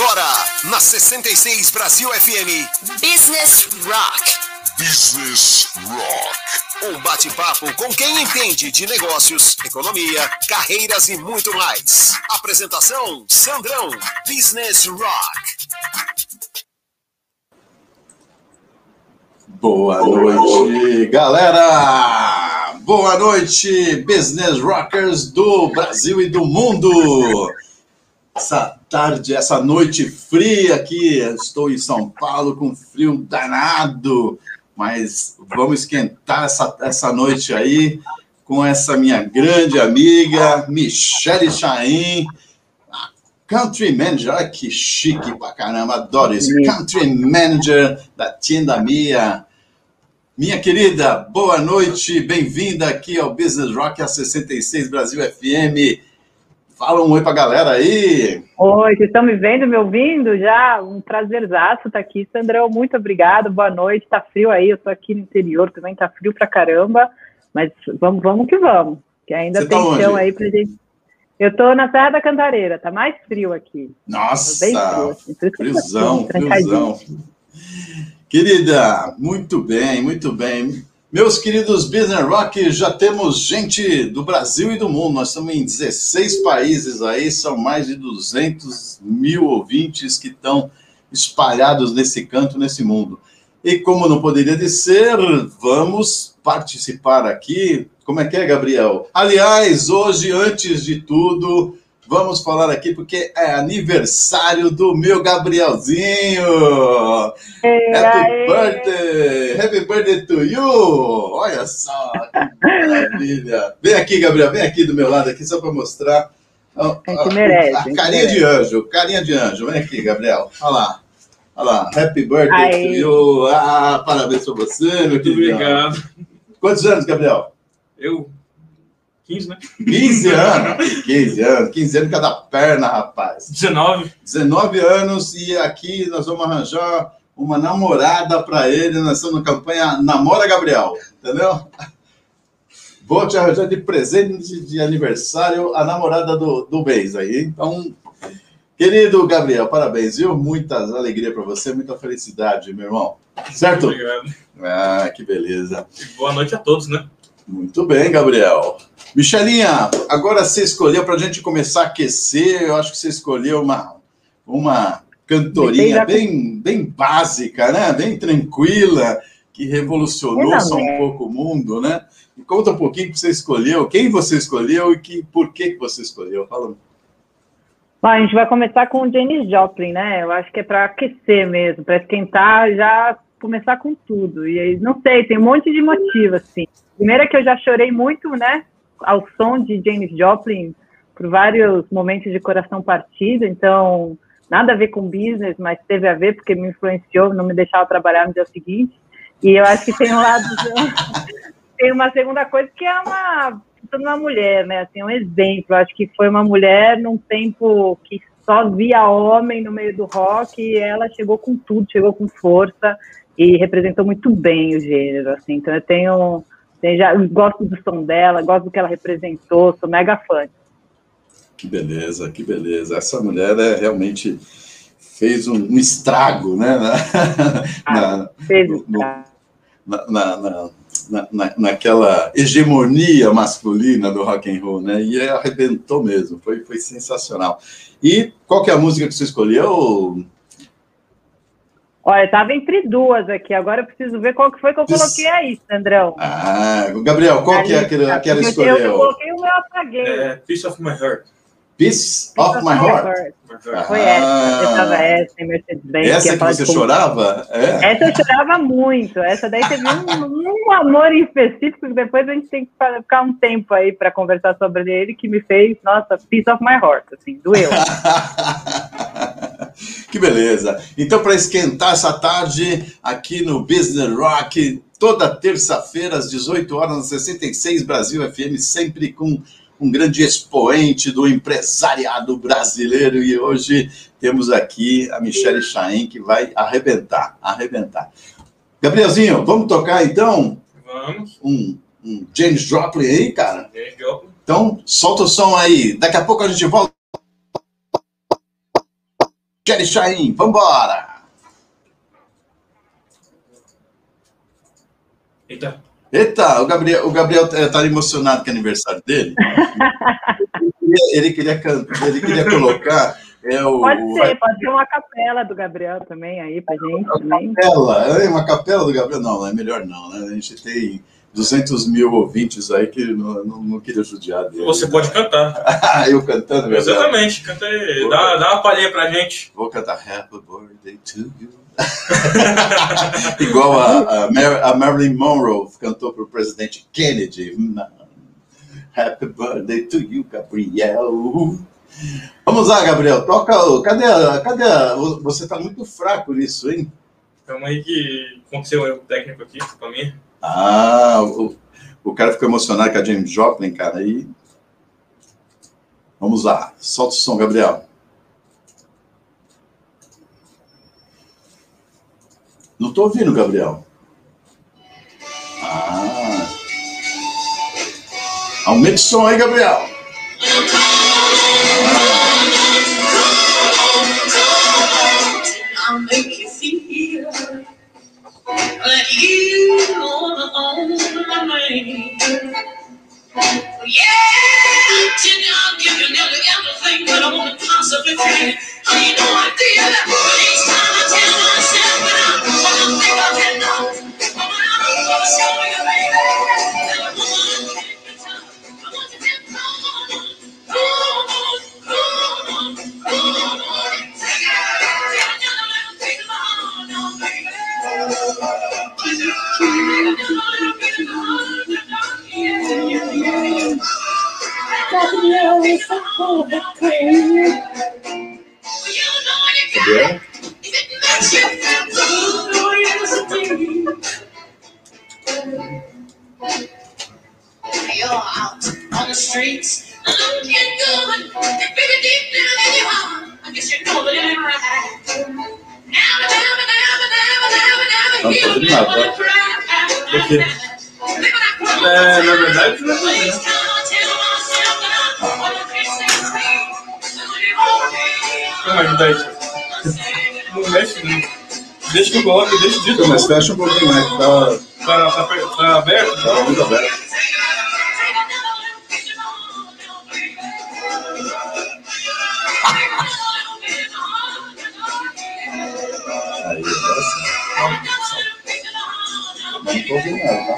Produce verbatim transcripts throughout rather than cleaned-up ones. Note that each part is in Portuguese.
agora, na sessenta e seis Brasil F M, Business Rock. Business Rock. Um bate-papo com quem entende de negócios, economia, carreiras e muito mais. Apresentação, Sandrão, Business Rock. Boa noite, galera! Boa noite, Business Rockers do Brasil e do mundo! Essa tarde, essa noite fria aqui, eu estou em São Paulo com frio danado, mas vamos esquentar essa, essa noite aí com essa minha grande amiga, Michele Chahin, Country Manager, olha que chique pra caramba, adoro isso, Country Manager da Tiendamia. Minha querida, boa noite, bem-vinda aqui ao Business Rock, a sessenta e seis Brasil F M. Fala um oi pra galera aí. Oi, vocês estão me vendo, me ouvindo? Já um prazerzaço estar aqui, Sandrão, muito obrigado, boa noite, tá frio aí, eu tô aqui no interior também, tá frio pra caramba, mas vamos, vamos que vamos, que ainda tem chão aí pra gente. Eu tô na Serra da Cantareira, tá mais frio aqui. Nossa, bem frio, assim. friozão, friozão. Querida, muito bem, muito bem. Meus queridos Business Rock, já temos gente do Brasil e do mundo. Nós estamos em dezesseis países aí, são mais de duzentos mil ouvintes que estão espalhados nesse canto, nesse mundo. E como não poderia de ser, vamos participar aqui. Como é que é, Gabriel? Aliás, hoje, antes de tudo, vamos falar aqui porque é aniversário do meu Gabrielzinho! Ei, Happy ei. birthday! Happy birthday to you! Olha só, que maravilha! Vem aqui, Gabriel, vem aqui do meu lado, aqui só para mostrar a, a, a, a carinha de anjo, carinha de anjo. Vem aqui, Gabriel, olha lá. Olha lá, Happy birthday Ai. to you! Ah, parabéns para você, meu querido! Muito obrigado! Quantos anos, Gabriel? Eu? quinze, né? quinze anos, quinze anos, quinze anos cada perna, rapaz. dezenove. dezenove anos e aqui nós vamos arranjar uma namorada para ele, nós estamos na campanha Namora Gabriel, entendeu? Vou te arranjar de presente de aniversário a namorada do, do mês aí. Então, querido Gabriel, parabéns, viu? Muita alegria para você, muita felicidade, meu irmão. Certo? Muito obrigado. Ah, que beleza. E boa noite a todos, né? Muito bem, Gabriel. Michelinha, agora você escolheu, para a gente começar a aquecer, eu acho que você escolheu uma, uma cantorinha bem, bem básica, né? Bem tranquila, que revolucionou só um pouco o mundo, né? Me conta um pouquinho o que você escolheu, quem você escolheu e que, por que você escolheu. Fala. Bom, a gente vai começar com o Janis Joplin, né? Eu acho que é para aquecer mesmo, para esquentar, já começar com tudo. E aí, não sei, tem um monte de motivo, assim. Primeiro é que eu já chorei muito, né, ao som de Janis Joplin, por vários momentos de coração partido, então, nada a ver com business, mas teve a ver, porque me influenciou, não me deixava trabalhar no dia seguinte, e eu acho que tem um lado, tem uma segunda coisa que é uma, uma mulher, né, assim, um exemplo, eu acho que foi uma mulher num tempo que só via homem no meio do rock, e ela chegou com tudo, chegou com força, e representou muito bem o gênero, assim, então eu tenho... Já, eu gosto do som dela, gosto do que ela representou, sou mega fã. Que beleza, que beleza. Essa mulher é, realmente fez um, um estrago, né? Na, ah, na, fez um estrago. Na, na, na, na, na, naquela hegemonia masculina do rock and roll, né? E arrebentou mesmo, foi, foi sensacional. E qual que é a música que você escolheu? Olha, eu tava entre duas aqui, agora eu preciso ver qual que foi que eu coloquei aí, Sandrão. Ah, Gabriel, qual que é aquela que ela escolheu? Eu coloquei o meu apaguei. É, Piece of My Heart. Piece of, of My Heart? heart. Ah, foi essa, eu tava essa, em Mercedes-Benz. Essa que, que você chorava? É. Essa eu chorava muito, essa daí teve um, um amor em específico, que depois a gente tem que ficar um tempo aí para conversar sobre ele, que me fez, nossa, Piece of My Heart, assim, doeu. Que beleza. Então, para esquentar essa tarde, aqui no Business Rock, toda terça-feira, às dezoito horas, na sessenta e seis Brasil F M, sempre com um grande expoente do empresariado brasileiro. E hoje temos aqui a Michele Chahin, que vai arrebentar, arrebentar. Gabrielzinho, vamos tocar, então? Vamos. Um, um Janis Joplin aí, cara? Janis Joplin. Então, solta o som aí. Daqui a pouco a gente volta. Michele Chahin, vambora! Eita! Eita, o Gabriel, o Gabriel tá emocionado que é aniversário dele. Ele queria, ele queria, ele queria colocar... É o, pode ser, pode ser uma capela do Gabriel também aí pra gente. Uma capela, é uma capela do Gabriel? Não, é melhor não, né? A gente tem duzentos mil ouvintes aí que não, não, não queria judiar dele. Você pode cantar. Eu cantando, meu. Exatamente, canta aí. Dá, dá uma palhinha pra gente. Vou cantar Happy Birthday to You. Igual a, a, Mar a Marilyn Monroe cantou pro presidente Kennedy. Happy Birthday to You, Gabriel. Vamos lá, Gabriel, toca. Cadê a, cadê a, você tá muito fraco nisso, hein? Calma aí que aconteceu um erro técnico aqui pra mim. Ah, o, o cara ficou emocionado com a James Joplin, cara, aí. Vamos lá, solta o som, Gabriel. Não tô ouvindo, Gabriel. Ah. Aumenta o som aí, Gabriel. Mas fecha um pouquinho mais, tá... Tá, tá, tá aberto? Tá muito aberto. Aí, tá assim. Não tô ouvindo nada,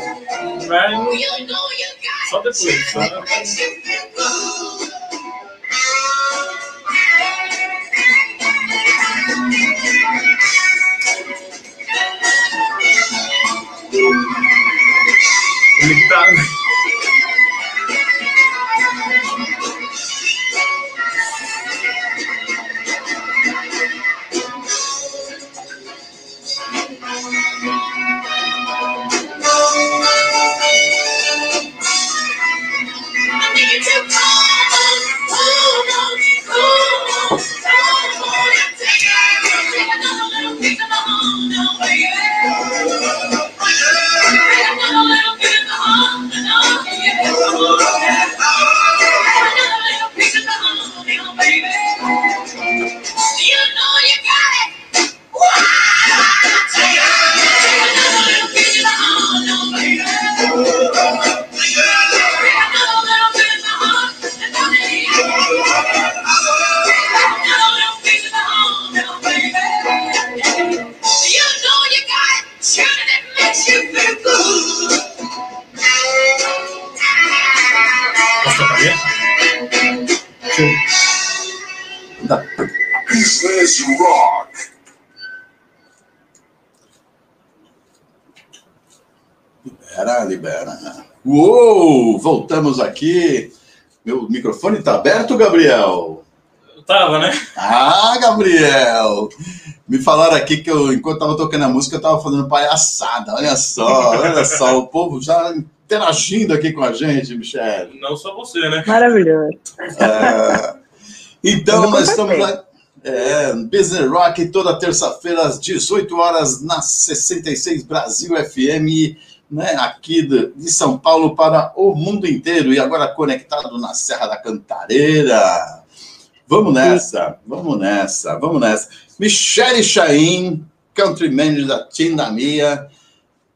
tá? Mas... Só depois, tá? Business Rock. Libera, libera. Uou, voltamos aqui. Meu microfone está aberto, Gabriel? Eu tava, né? Ah, Gabriel. Me falaram aqui que eu, enquanto estava tocando a música, eu estava fazendo palhaçada. Olha só, olha só. O povo já... interagindo aqui com a gente, Michele. Não só você, né? Maravilhoso. É, então, nós estamos lá é, no Business Rock, toda terça-feira, às dezoito horas, na sessenta e seis Brasil F M, né, aqui de, de São Paulo para o mundo inteiro, e agora conectado na Serra da Cantareira. Vamos nessa, vamos nessa, vamos nessa. Michele Chahin, Country Manager da Tiendamia,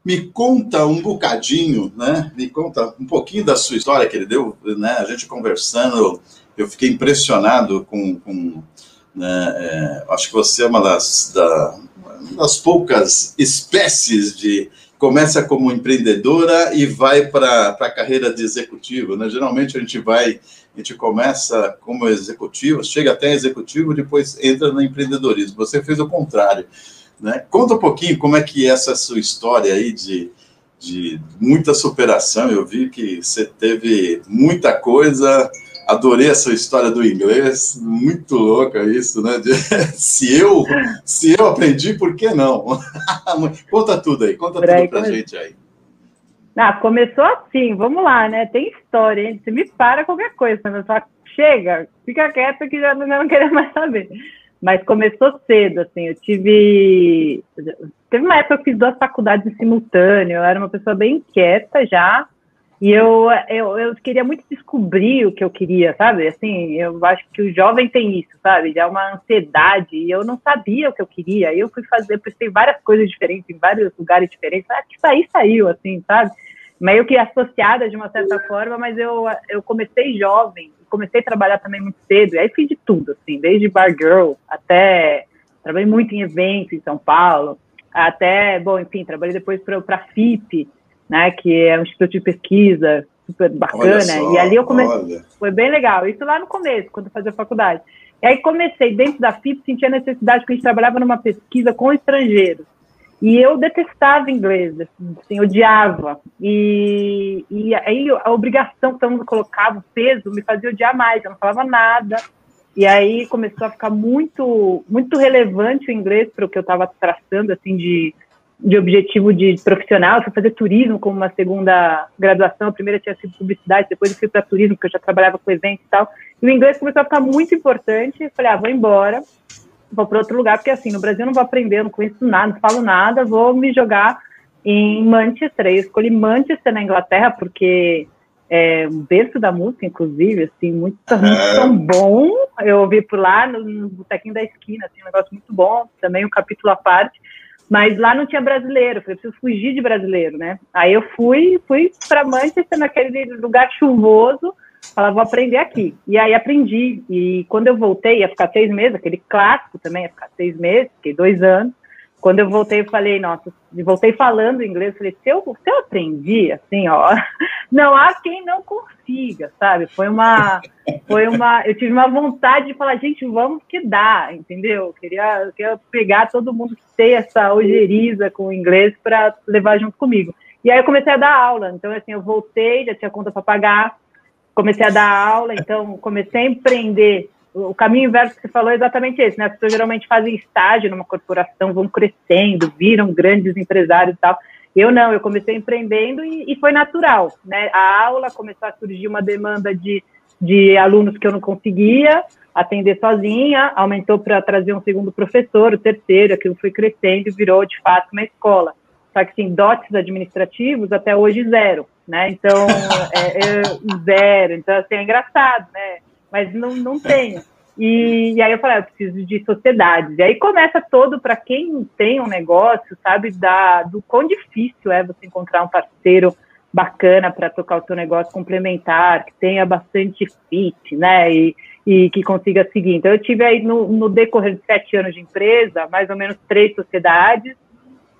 me conta um bocadinho, né? Me conta um pouquinho da sua história que ele deu, né? A gente conversando, eu fiquei impressionado com... com né? É, acho que você é uma das, da, das poucas espécies de... Começa como empreendedora e vai para a carreira de executivo, né? Geralmente a gente vai, a gente começa como executivo, chega até executivo, depois entra no empreendedorismo. Você fez o contrário, né? Conta um pouquinho como é que é essa sua história aí de, de muita superação. Eu vi que você teve muita coisa, adorei essa história do inglês, muito louca isso, né? De, se, eu, se eu aprendi, por que não? Conta tudo aí, conta Peraí, tudo pra come... gente aí. Ah, começou assim, vamos lá, né? Tem história, hein? Você me para qualquer coisa, mas só chega, fica quieto que já não, não quero mais saber. Mas começou cedo, assim, eu tive... Teve uma época que eu fiz duas faculdades em simultâneo, eu era uma pessoa bem inquieta já, e eu, eu, eu queria muito descobrir o que eu queria, sabe? Assim, eu acho que o jovem tem isso, sabe? Já é uma ansiedade, e eu não sabia o que eu queria. Aí eu fui fazer, eu pensei várias coisas diferentes, em vários lugares diferentes. Ah, tipo, aí saiu, assim, sabe? Meio que associada de uma certa forma, mas eu, eu comecei jovem, comecei a trabalhar também muito cedo, e aí fiz de tudo, assim, desde bar girl até... Trabalhei muito em eventos em São Paulo, até, bom, enfim, trabalhei depois para a F I P, né, que é um instituto de pesquisa super bacana, só, e ali eu comecei, olha. Foi bem legal, isso lá no começo, quando eu fazia faculdade, e aí comecei dentro da F I P, sentia a necessidade, porque a gente trabalhava numa pesquisa com estrangeiros, e eu detestava inglês, assim, odiava, e, e aí a obrigação que todo mundo colocava, o peso, me fazia odiar mais, eu não falava nada, e aí começou a ficar muito, muito relevante o inglês para o que eu estava traçando, assim, de de objetivo de profissional, eu fui fazer turismo como uma segunda graduação, a primeira tinha sido publicidade, depois eu fui para turismo, porque eu já trabalhava com eventos e tal, e o inglês começou a ficar muito importante, eu falei, ah, vou embora, vou para outro lugar, porque assim, no Brasil eu não vou aprender, eu não conheço nada, não falo nada, vou me jogar em Manchester, eu escolhi Manchester na Inglaterra, porque é um berço da música, inclusive, assim, muito, muito tão bom, eu ouvi por lá, no, no botequinho da esquina, assim, um negócio muito bom, também um capítulo à parte. Mas lá não tinha brasileiro, eu falei, preciso fugir de brasileiro, né? Aí eu fui, fui para Manchester, naquele lugar chuvoso, falava, vou aprender aqui. E aí aprendi, e quando eu voltei, ia ficar seis meses, aquele clássico também, ia ficar seis meses, fiquei dois anos. Quando eu voltei, eu falei, nossa, voltei falando inglês, falei, se eu, se eu aprendi, assim, ó, não há quem não consiga, sabe? Foi uma, foi uma, eu tive uma vontade de falar, gente, vamos que dá, entendeu? Eu queria, eu queria pegar todo mundo que tem essa ojeriza com o inglês para levar junto comigo. E aí eu comecei a dar aula, então, assim, eu voltei, já tinha conta para pagar, comecei a dar aula, então, comecei a empreender. O caminho inverso que você falou é exatamente esse, né? As pessoas geralmente fazem estágio numa corporação, vão crescendo, viram grandes empresários e tal. Eu não, eu comecei empreendendo e, e foi natural, né? A aula começou a surgir uma demanda de, de alunos que eu não conseguia atender sozinha, aumentou para trazer um segundo professor, o terceiro, aquilo foi crescendo e virou, de fato, uma escola. Só que, assim, dotes administrativos até hoje zero, né? Então, é, é, zero. Então, assim, é engraçado, né? Mas não, não tenho. E, e aí eu falei, eu preciso de sociedades. E aí começa todo, para quem tem um negócio, sabe, da, do quão difícil é você encontrar um parceiro bacana para tocar o seu negócio complementar, que tenha bastante fit, né, e, e que consiga seguir. Então eu tive aí, no, no decorrer de sete anos de empresa, mais ou menos três sociedades,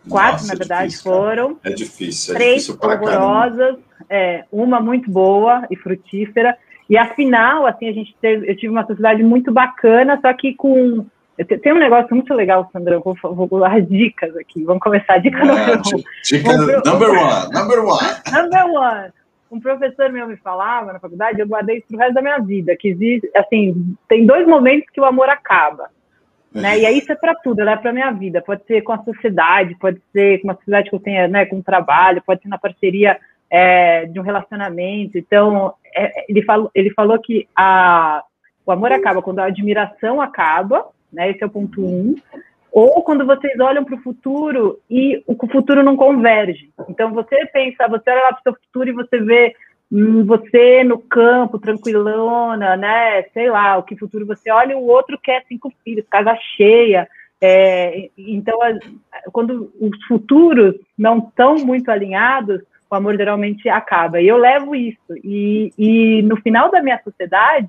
quatro, Nossa, na verdade, é difícil, foram. É difícil, é três difícil pra horrorosas, é, uma muito boa e frutífera. E afinal, assim, a gente teve, eu tive uma sociedade muito bacana, só que com... Tem um negócio muito legal, Sandrão, vou, vou, vou dar dicas aqui, vamos começar a dica número um. Dica number one, number one. Number one. Um professor meu me falava na faculdade, eu guardei isso pro resto da minha vida, que existe, assim, tem dois momentos que o amor acaba, né, e aí isso é para tudo, ela é para minha vida, pode ser com a sociedade, pode ser com uma sociedade que eu tenha, né, com o trabalho, pode ser na parceria... É, de um relacionamento. Então, é, ele, falou, ele falou que a, o amor acaba quando a admiração acaba, né? Esse é o ponto um. Ou quando vocês olham para o futuro e o futuro não converge. Então, você pensa, você olha lá para o seu futuro e você vê você no campo, tranquilona, né? Sei lá, o que futuro você olha, o outro quer cinco filhos, casa cheia. É, então, quando os futuros não estão muito alinhados, o amor geralmente acaba. E eu levo isso. E, e no final da minha sociedade,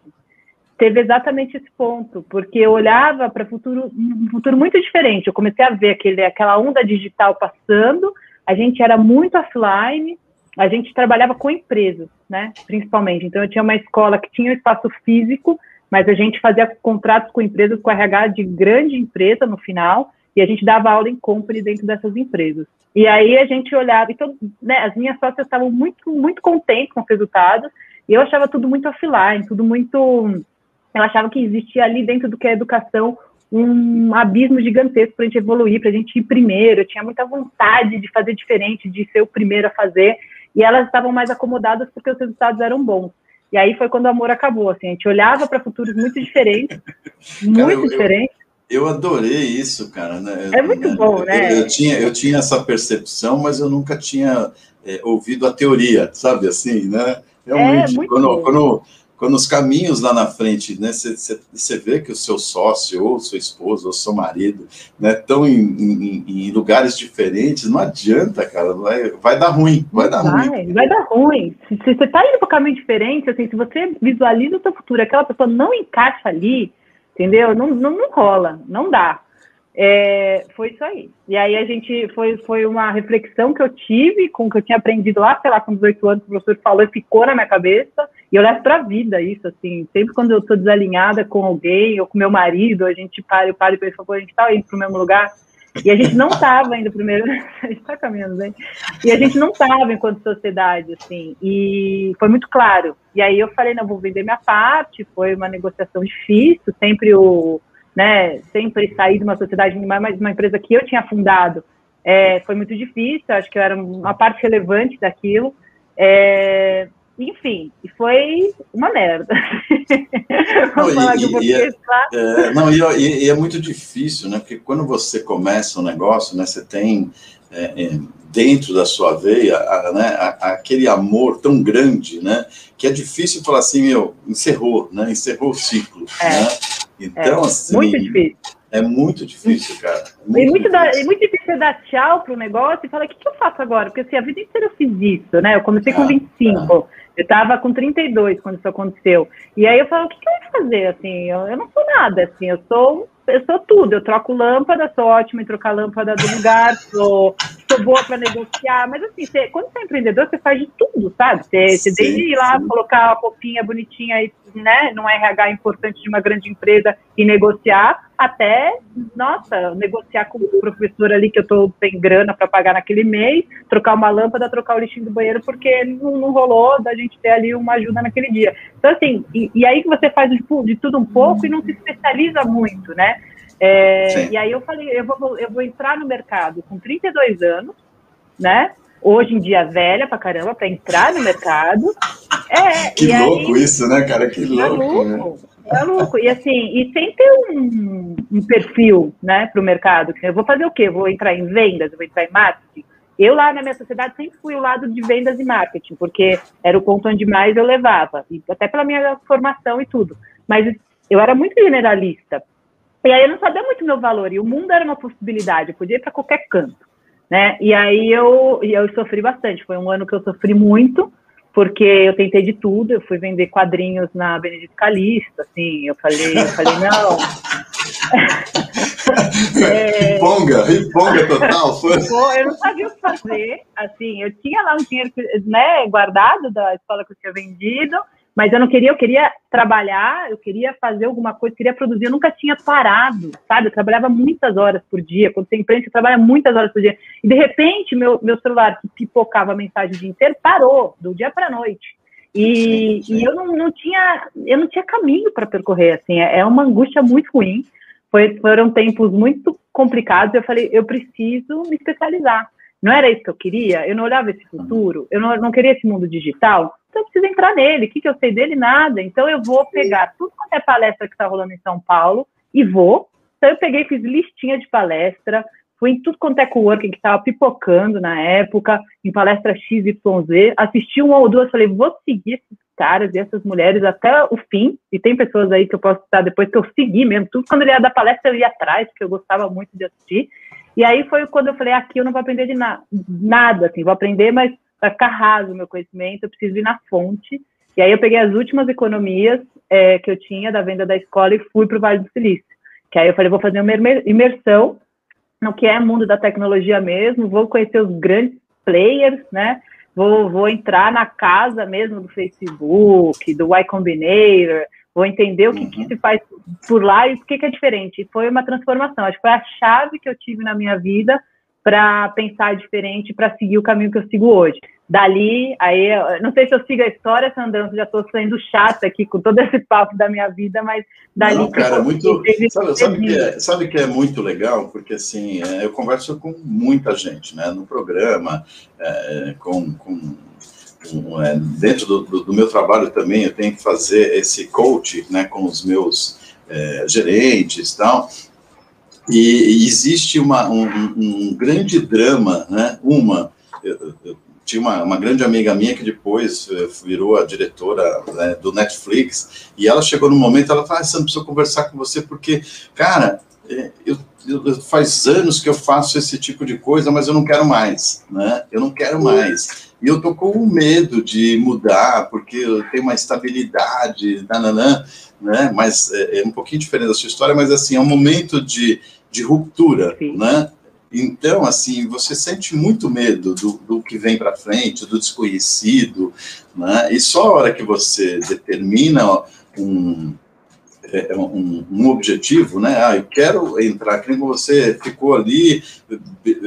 teve exatamente esse ponto, porque eu olhava para futuro, um futuro muito diferente. Eu comecei a ver aquele, aquela onda digital passando, a gente era muito offline, a gente trabalhava com empresas, né, principalmente. Então, eu tinha uma escola que tinha um espaço físico, mas a gente fazia contratos com empresas, com R H de grande empresa no final, e a gente dava aula em company dentro dessas empresas. E aí a gente olhava, então, né, as minhas sócias estavam muito, muito contentes com os resultados, e eu achava tudo muito offline, tudo muito... Eu achava que existia ali dentro do que é educação um abismo gigantesco para a gente evoluir, para a gente ir primeiro. Eu tinha muita vontade de fazer diferente, de ser o primeiro a fazer, e elas estavam mais acomodadas porque os resultados eram bons. E aí foi quando o amor acabou, assim, a gente olhava para futuros muito diferentes, muito cara, eu, diferentes. Eu, eu adorei isso, cara. Né? É muito eu, bom, eu, né? Eu, eu, tinha, eu tinha essa percepção, mas eu nunca tinha é, ouvido a teoria, sabe, assim, né? Realmente, é, muito quando, quando, quando os caminhos lá na frente, né, você vê que o seu sócio, ou sua esposa, ou seu marido, né, estão em, em, em lugares diferentes, não adianta, cara, vai, vai dar ruim, vai dar vai, ruim. Vai dar ruim. Se você está indo para um caminho diferente, assim, se você visualiza o seu futuro, aquela pessoa não encaixa ali, entendeu? Não, não, não rola, não dá. É, foi isso aí. E aí a gente, foi, foi uma reflexão que eu tive, com o que eu tinha aprendido lá, sei lá, com dezoito anos, o professor falou e ficou na minha cabeça. E eu levo para a vida isso, assim, sempre quando eu estou desalinhada com alguém, ou com meu marido, a gente para, eu paro e penso, a gente está indo para o mesmo lugar, e a gente não estava ainda primeiro, a gente está caminhando, né? E a gente não estava enquanto sociedade, assim, e foi muito claro. E aí eu falei, não, vou vender minha parte, foi uma negociação difícil, sempre o, né, sempre sair de uma sociedade, mas uma empresa que eu tinha fundado, é, foi muito difícil, acho que eu era uma parte relevante daquilo, é... Enfim, foi uma merda. Vamos não, falar e, de vocês, e, tá? é, não, e, e, e é muito difícil, né? Porque quando você começa um negócio, né? Você tem é, é, dentro da sua veia a, né, a, aquele amor tão grande, né? Que é difícil falar assim, meu, encerrou, né? Encerrou o ciclo. É, né? Então, é, assim... Muito difícil. É muito difícil, cara. É muito, e muito difícil. Da, é muito difícil você dar tchau pro negócio e falar, o que, que eu faço agora? Porque, assim, a vida inteira eu fiz isso, né? Eu comecei ah, com vinte e cinco, tá. Eu estava com trinta e dois quando isso aconteceu. E aí eu falo, o que, que eu vou fazer, assim? Eu, eu não sou nada, assim, eu sou, eu sou tudo. Eu troco lâmpada, sou ótima em trocar lâmpada do lugar, sou, sou boa para negociar. Mas, assim, você, quando você é empreendedor, você faz de tudo, sabe? Você, você sim, desde ir lá, sim. Colocar a roupinha bonitinha e, né, num R H importante de uma grande empresa e negociar, até, nossa, negociar com o professor ali que eu tô sem grana para pagar naquele mês, trocar uma lâmpada, trocar o lixinho do banheiro, porque não, não rolou da gente ter ali uma ajuda naquele dia. Então, assim, e, e aí que você faz de, de tudo um pouco e não se especializa muito, né? É, e aí eu falei, eu vou, eu vou entrar no mercado com trinta e dois anos, né? Hoje em dia velha pra caramba, pra entrar no mercado. É, que e louco aí, isso, né, cara? Que louco, maluco, né? Maluco. E assim, e sem ter um, um perfil, né, pro mercado. Eu vou fazer o quê? Eu vou entrar em vendas, eu vou entrar em marketing. Eu lá na minha sociedade sempre fui o lado de vendas e marketing, porque era o ponto onde mais eu levava, até pela minha formação e tudo. Mas eu era muito generalista. E aí eu não sabia muito o meu valor, e o mundo era uma possibilidade, eu podia ir para qualquer canto, né? E aí eu, eu sofri bastante, foi um ano que eu sofri muito, porque eu tentei de tudo, eu fui vender quadrinhos na Benedito Calixto, assim, eu falei, eu falei, não... Riponga, riponga total! Eu não sabia o que fazer, assim, eu tinha lá um dinheiro, né, guardado da escola que eu tinha vendido, mas eu não queria, eu queria trabalhar, eu queria fazer alguma coisa, queria produzir, eu nunca tinha parado, sabe? Eu trabalhava muitas horas por dia, quando você empreende, você trabalha muitas horas por dia, e de repente, meu, meu celular, que pipocava a mensagem o dia inteiro, parou, do dia para a noite, e, e eu não, não tinha, eu não tinha caminho para percorrer, assim, é uma angústia muito ruim, foi, foram tempos muito complicados, eu falei, eu preciso me especializar, não era isso que eu queria, eu não olhava esse futuro, eu não, não queria esse mundo digital, eu preciso entrar nele, o que, que eu sei dele? Nada. Então eu vou pegar tudo quanto é palestra que está rolando em São Paulo e vou. Então eu peguei, fiz listinha de palestra, fui em tudo quanto é coworking que estava pipocando na época, em palestra X Y Z, assisti uma ou duas, falei, vou seguir esses caras e essas mulheres até o fim, e tem pessoas aí que eu posso citar depois que eu segui mesmo, tudo quando ele ia dar palestra eu ia atrás, porque eu gostava muito de assistir, e aí foi quando eu falei, aqui eu não vou aprender de na nada, assim, vou aprender, mas vai ficar raso o meu conhecimento, eu preciso ir na fonte, e aí eu peguei as últimas economias é, que eu tinha da venda da escola e fui para o Vale do Silício, que aí eu falei, vou fazer uma imersão no que é mundo da tecnologia mesmo, vou conhecer os grandes players, né, vou, vou entrar na casa mesmo do Facebook, do Y Combinator, vou entender o que, uhum. que se faz por lá e o que, que é diferente. E foi uma transformação, acho que foi a chave que eu tive na minha vida para pensar diferente, para seguir o caminho que eu sigo hoje. Dali, aí, não sei se eu sigo a história, Sandrão, já estou saindo chata aqui com todo esse papo da minha vida, mas dali... Não, cara, muito... Sabe, sabe, que é, sabe que é muito legal? Porque, assim, é, eu converso com muita gente, né? No programa, é, com... com... É, dentro do, do, do meu trabalho também, eu tenho que fazer esse coaching, né, com os meus é, gerentes e tal, e, e existe uma, um, um grande drama, né, uma, eu, eu tinha uma, uma grande amiga minha que depois virou a diretora, né, do Netflix, e ela chegou num momento, ela falou, ah, Sandro, preciso conversar com você, porque, cara, eu, eu, faz anos que eu faço esse tipo de coisa, mas eu não quero mais, né, eu não quero mais. E eu tô com medo de mudar, porque eu tenho uma estabilidade, nananã, né? Mas é, é um pouquinho diferente da sua história, mas assim, é um momento de, de ruptura, sim, né? Então, assim, você sente muito medo do, do que vem para frente, do desconhecido, né? E só a hora que você determina um... É um, um objetivo, né? Ah, eu quero entrar, que nem você ficou ali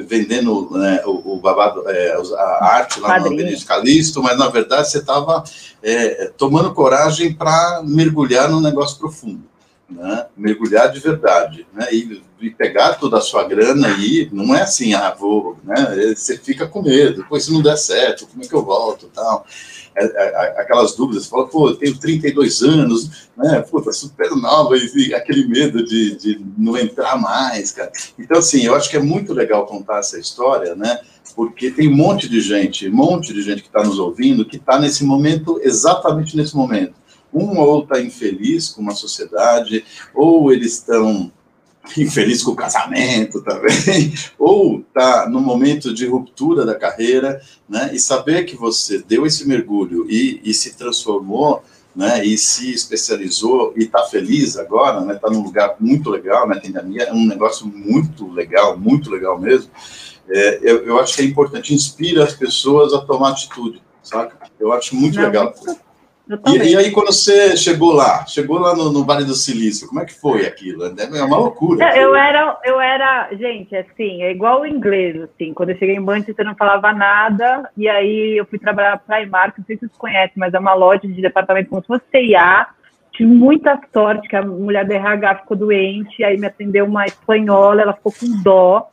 vendendo, né, o, o babado, é, a arte lá Padrinho. no Benedito Calixto, mas na verdade você estava é, tomando coragem para mergulhar num negócio profundo, né? Mergulhar de verdade, né? E, e pegar toda a sua grana aí, não é assim, ah, vou, né? Você fica com medo, depois se não der certo, como é que eu volto e tal. Aquelas dúvidas, você fala, pô, eu tenho trinta e dois anos, né, pô, tá super nova, e aquele medo de, de não entrar mais, cara. Então, assim, eu acho que é muito legal contar essa história, né, porque tem um monte de gente, um monte de gente que tá nos ouvindo, que tá nesse momento, exatamente nesse momento. Um ou tá infeliz com uma sociedade, ou eles estão... infeliz com o casamento também, ou tá no momento de ruptura da carreira, né, e saber que você deu esse mergulho e, e se transformou, né, e se especializou e tá feliz agora, né, tá num lugar muito legal, né, Tiendamia é um negócio muito legal, muito legal mesmo, é, eu, eu acho que é importante, inspira as pessoas a tomar atitude, saca? Eu acho muito Não, legal. E, e aí, quando você chegou lá, chegou lá no, no Vale do Silício, como é que foi aquilo? É uma loucura. Não, eu, era, eu era, gente, assim, é igual o inglês, assim, quando eu cheguei em Manchester eu não falava nada, e aí eu fui trabalhar para Primark, não sei se vocês conhecem, mas é uma loja de departamento como se fosse C e A, tive muita sorte que a mulher do R H ficou doente, aí me atendeu uma espanhola, ela ficou com dó,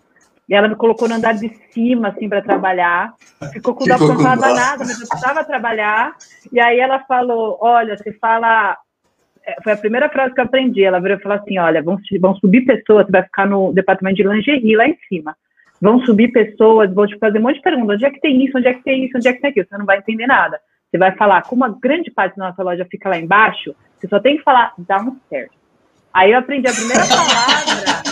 e ela me colocou no andar de cima, assim, para trabalhar. Ficou com dó, não falava nada, mas eu precisava trabalhar. E aí ela falou, olha, você fala... Foi a primeira frase que eu aprendi. Ela virou e falou assim, olha, vão, vão subir pessoas, você vai ficar no departamento de lingerie, lá em cima. Vão subir pessoas, vão te fazer um monte de perguntas. Onde é que tem isso? Onde é que tem isso? Onde é que tem aquilo? Você não vai entender nada. Você vai falar, como a grande parte da nossa loja fica lá embaixo, você só tem que falar downstairs. Aí eu aprendi a primeira palavra...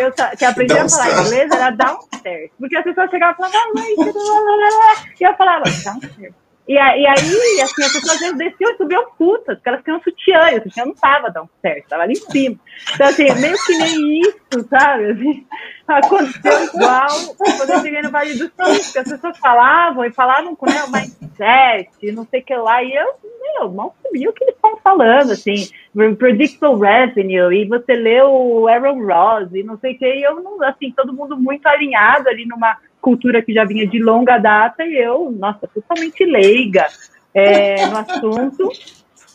Eu que aprendi a falar inglês era downstairs, porque as pessoas chegavam e falavam, lá, lá, lá, lá, e eu falava downstairs. E, e aí, assim, as pessoas às vezes desciam e subiam putas, porque elas tinham sutiã, e o sutiã não tava downstairs, tava ali em cima. Então, assim, meio que nem isso, sabe? Assim, aconteceu igual quando eu cheguei no Vale do Silício, as pessoas falavam e falavam com, né, o mindset, não sei o que lá, e eu, meu, mal sabia o que eles estavam falando, assim, Predictable revenue, e você lê o Aaron Ross, e não sei o que, e eu, não, assim, todo mundo muito alinhado ali numa cultura que já vinha de longa data, e eu, nossa, totalmente leiga é, no assunto,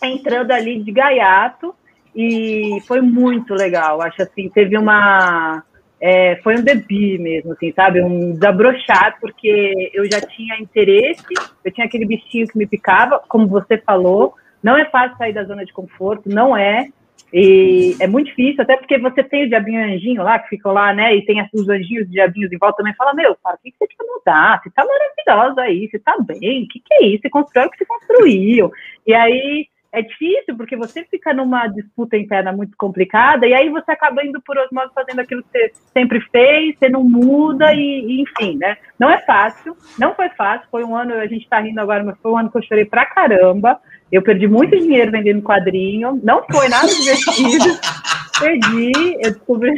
entrando ali de gaiato, e foi muito legal, acho assim, teve uma... É, foi um debut mesmo, assim, sabe? Um desabrochar, porque eu já tinha interesse, eu tinha aquele bichinho que me picava, como você falou, não é fácil sair da zona de conforto, não é, E é muito difícil, até porque você tem o diabinho e anjinho lá, que ficou lá, né? E tem os anjinhos e diabinhos em volta também. Fala, meu, cara, o que você quer mudar? Você tá maravilhosa aí, você tá bem, o que, que é isso? Você construiu o que você construiu. E aí é difícil, porque você fica numa disputa interna muito complicada, e aí você acaba indo por osmose fazendo aquilo que você sempre fez, você não muda, e, e enfim, né? Não é fácil, não foi fácil. Foi um ano, a gente tá rindo agora, mas foi um ano que eu chorei pra caramba. Eu perdi muito dinheiro vendendo quadrinho, não foi nada divertido, perdi, eu descobri,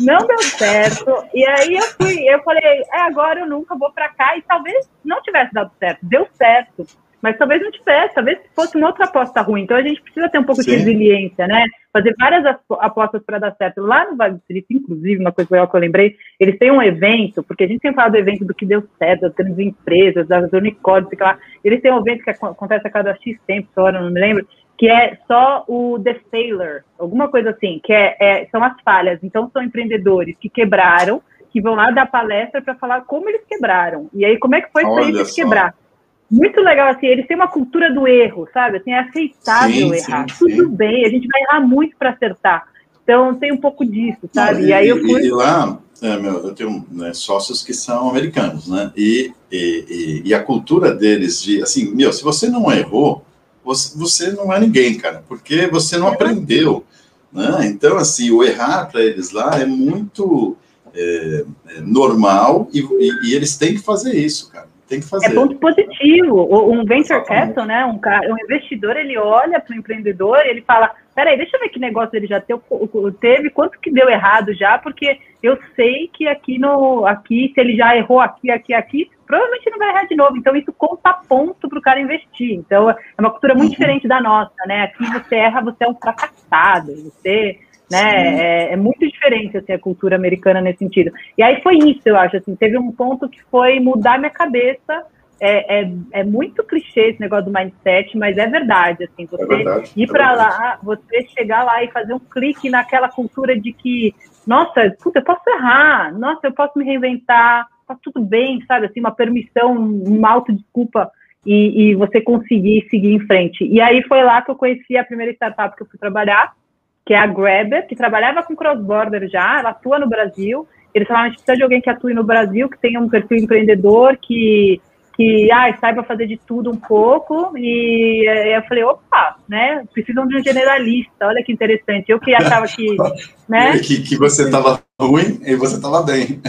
não deu certo, e aí eu fui, eu falei, é, agora eu nunca vou pra cá, e talvez não tivesse dado certo, deu certo, mas talvez não tivesse, talvez fosse uma outra aposta ruim, então a gente precisa ter um pouco Sim. de resiliência, né, fazer várias apostas para dar certo. Lá no Vale do Silício, inclusive, uma coisa legal que eu lembrei, eles têm um evento, porque a gente sempre fala do evento do que deu certo, das grandes empresas, das unicórnios, sei lá, eles têm um evento que acontece a cada X tempo, eu não me lembro, que é só o The Failure, alguma coisa assim, que é, é, são as falhas, então são empreendedores que quebraram, que vão lá dar palestra para falar como eles quebraram, e aí como é que foi sair de quebrar. Muito legal, assim, eles têm uma cultura do erro, sabe? Assim, é aceitável sim, errar. Sim, Tudo sim. bem, a gente vai errar muito para acertar. Então, tem um pouco disso, sabe? Não, e, e aí eu fui... E lá, é, meu, eu tenho né, sócios que são americanos, né? E, e, e, e a cultura deles de, assim, meu, se você não errou, você, você não é ninguém, cara, porque você não aprendeu, né? Então, assim, o errar para eles lá é muito é, é normal e, e, e eles têm que fazer isso, cara. Tem que fazer. É ponto positivo. Um venture capital, né? Um, cara, um investidor, ele olha para o empreendedor e ele fala, peraí, deixa eu ver que negócio ele já teu, teve, quanto que deu errado já, porque eu sei que aqui, no, aqui se ele já errou aqui, aqui, aqui, provavelmente não vai errar de novo. Então, isso conta ponto para o cara investir. Então, é uma cultura muito uhum. diferente da nossa, né? Aqui você erra, você é um fracassado, você... Né? É, é muito diferente assim, a cultura americana nesse sentido. E aí foi isso, eu acho. Assim, teve um ponto que foi mudar minha cabeça. É, é, é muito clichê esse negócio do mindset, mas é verdade. Assim, você é verdade, ir é para lá, você chegar lá e fazer um clique naquela cultura de que, nossa, puta, eu posso errar, nossa, eu posso me reinventar, tá tudo bem, sabe? Assim, uma permissão, uma autodesculpa. E, e você conseguir seguir em frente. E aí foi lá que eu conheci a primeira startup que eu fui trabalhar, que é a Grabr, que trabalhava com cross-border já, ela atua no Brasil. Eles falaram, a gente precisa de alguém que atue no Brasil, que tenha um perfil empreendedor, que, que ah, saiba fazer de tudo um pouco. E eu falei, opa, né? Precisam de um generalista, olha que interessante. Eu que achava que... né? que, que você estava ruim e você estava bem.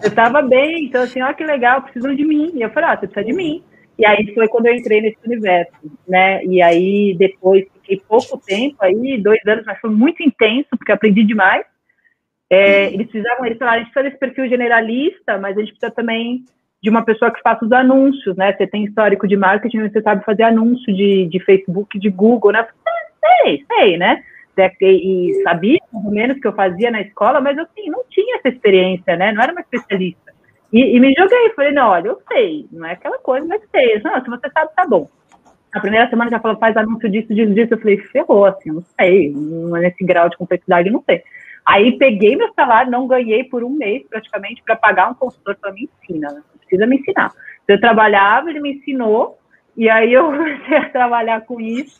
Eu estava bem, então assim, olha que legal, precisam de mim. E eu falei, ah, você precisa de mim. E aí foi quando eu entrei nesse universo, né? E aí depois fiquei pouco tempo, aí dois anos, mas foi muito intenso, porque eu aprendi demais. É, eles precisavam, eles falaram, a gente precisa desse perfil generalista, mas a gente precisa também de uma pessoa que faça os anúncios, né? Você tem histórico de marketing, você sabe fazer anúncio de, de Facebook, de Google, né? Eu falei, sei, sei, né? E sabia, pelo menos, que eu fazia na escola, mas eu assim, não tinha essa experiência, né? Não era uma especialista. E, e me joguei, falei, não, olha, eu sei, não é aquela coisa, mas sei, não, se você sabe, tá bom. A primeira semana já falou, faz anúncio disso, disso, disso, eu falei, ferrou, assim, não sei, nesse grau de complexidade, eu não sei. Aí peguei meu salário, não ganhei por um mês, praticamente, para pagar um consultor para me ensinar, né? Precisa me ensinar. Então, eu trabalhava, ele me ensinou, e aí eu comecei a trabalhar com isso.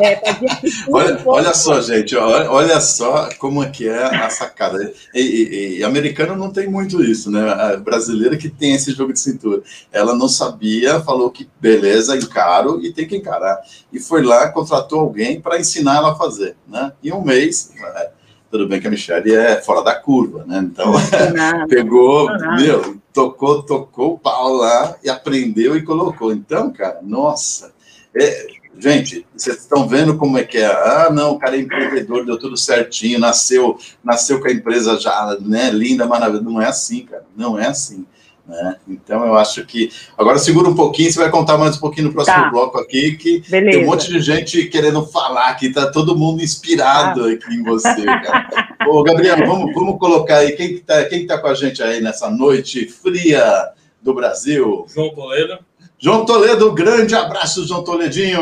É, fazia olha, olha só, gente, olha, olha só como é que é a sacada. E, e, e americano não tem muito isso, né? A brasileira que tem esse jogo de cintura. Ela não sabia, falou que beleza, encaro e tem que encarar. E foi lá, contratou alguém para ensinar ela a fazer, né? E um mês... Tudo bem que a Michele é fora da curva, né? Então, é, pegou, meu, tocou, tocou o pau lá e aprendeu e colocou. Então, cara, nossa. É, gente, vocês estão vendo como é que é. Ah, não, o cara é empreendedor, deu tudo certinho, nasceu, nasceu com a empresa já, né? Linda, maravilhosa. Não é assim, cara. Não é assim. Né? Então, eu acho que... Agora, segura um pouquinho, você vai contar mais um pouquinho no próximo tá. bloco aqui, que Beleza. Tem um monte de gente querendo falar aqui, tá todo mundo inspirado ah. aqui em você, cara. Ô, Gabriel, vamos, vamos colocar aí, quem que tá, quem que tá com a gente aí nessa noite fria do Brasil? João Toledo. João Toledo, grande abraço, João Toledinho.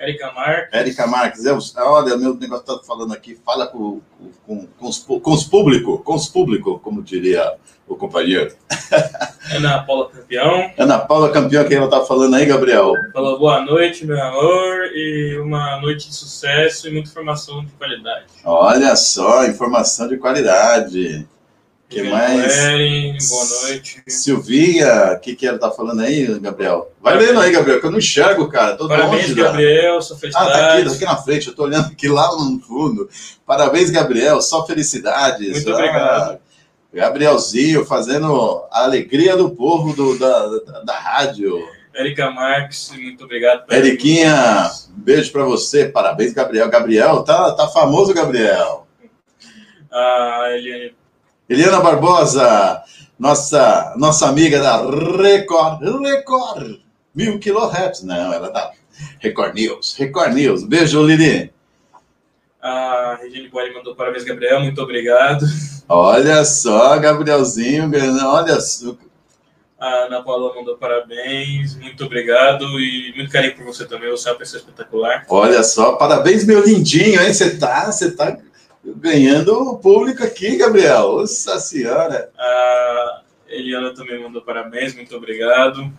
Érica Marques. Érica Marques, eu, olha, meu negócio tá falando aqui, fala com, com, com, os, com os público, com os público, como diria o companheiro. Ana Paula Campeão. Ana Paula Campeão, que ela tá falando aí, Gabriel. Fala, boa noite, meu amor, e uma noite de sucesso e muita informação de qualidade. Olha só, informação de qualidade. Que mais? Boa noite. Silvia, o que que ela tá falando aí, Gabriel? Vai Parabéns. Lendo aí, Gabriel, que eu não enxergo, cara. Tô Parabéns, longe, Gabriel, lá. Só felicidade. Ah, tá aqui, tá aqui na frente, eu tô olhando aqui lá no fundo. Parabéns, Gabriel, só felicidades. Muito ah, obrigado. Gabrielzinho, fazendo a alegria do povo do, da, da, da rádio. Érica Marques, muito obrigado. Eriquinha, beijo pra você, parabéns, Gabriel. Gabriel, tá, tá famoso, Gabriel. Ah, ele... Eliana Barbosa, nossa, nossa amiga da Record, Record, mil kilohertz, não, ela da Record News, Record News, beijo, Lili. A Regina Boari mandou parabéns, Gabriel, muito obrigado. Olha só, Gabrielzinho, olha só. A Ana Paula mandou parabéns, muito obrigado e muito carinho por você também, você é uma pessoa espetacular. Olha só, parabéns, meu lindinho, hein, você tá, você tá... ganhando o público aqui, Gabriel. Nossa senhora. A Eliana também mandou parabéns, muito obrigado.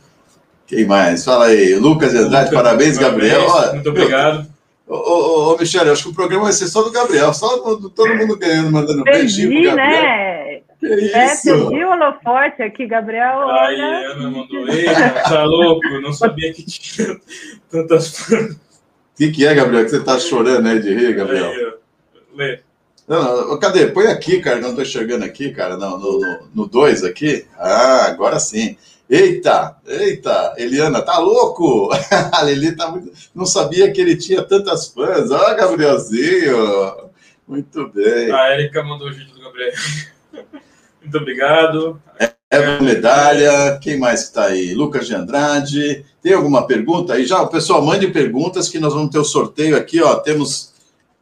Quem mais? Fala aí. Lucas Andrade, parabéns, Gabriel. Parabéns, muito obrigado. Ô, ô, ô, Michele, acho que o programa vai ser só do Gabriel, só do, todo mundo ganhando, mandando beijinho pro Gabriel. Né? Que isso? É, eu vi o holofote aqui, Gabriel. A Eliana mandou ele, tá louco, não sabia que tinha tantas... O que, que é, Gabriel, que você tá chorando aí de rir, Gabriel? É, Lê. Não, não, cadê? Põe aqui, cara, não estou enxergando aqui, cara, não, no dois aqui. Ah, agora sim. Eita, eita, Eliana, tá louco? A Lili tá muito... não sabia que ele tinha tantas fãs. Ó, Gabrielzinho, muito bem. A Erika mandou o vídeo do Gabriel. Muito obrigado. É, é medalha, quem mais que tá aí? Lucas de Andrade, tem alguma pergunta aí? Já, pessoal, mande perguntas que nós vamos ter o sorteio aqui, ó, temos...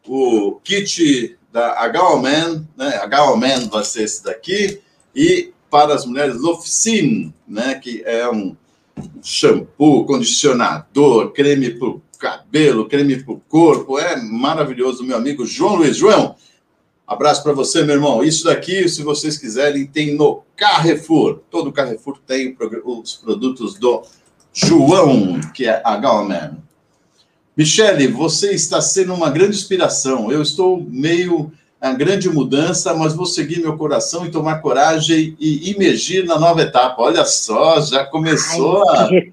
o kit da H O Man, né? H O Man vai ser esse daqui. E para as mulheres, Lofsin, né? Que é um shampoo, condicionador, creme para o cabelo, creme para o corpo. É maravilhoso, meu amigo João Luiz. João, abraço para você, meu irmão. Isso daqui, se vocês quiserem, tem no Carrefour. Todo Carrefour tem os produtos do João, que é H O Man. Michele, você está sendo uma grande inspiração. Eu estou meio a grande mudança, mas vou seguir meu coração e tomar coragem e imergir na nova etapa. Olha só, já começou. Ai, a... que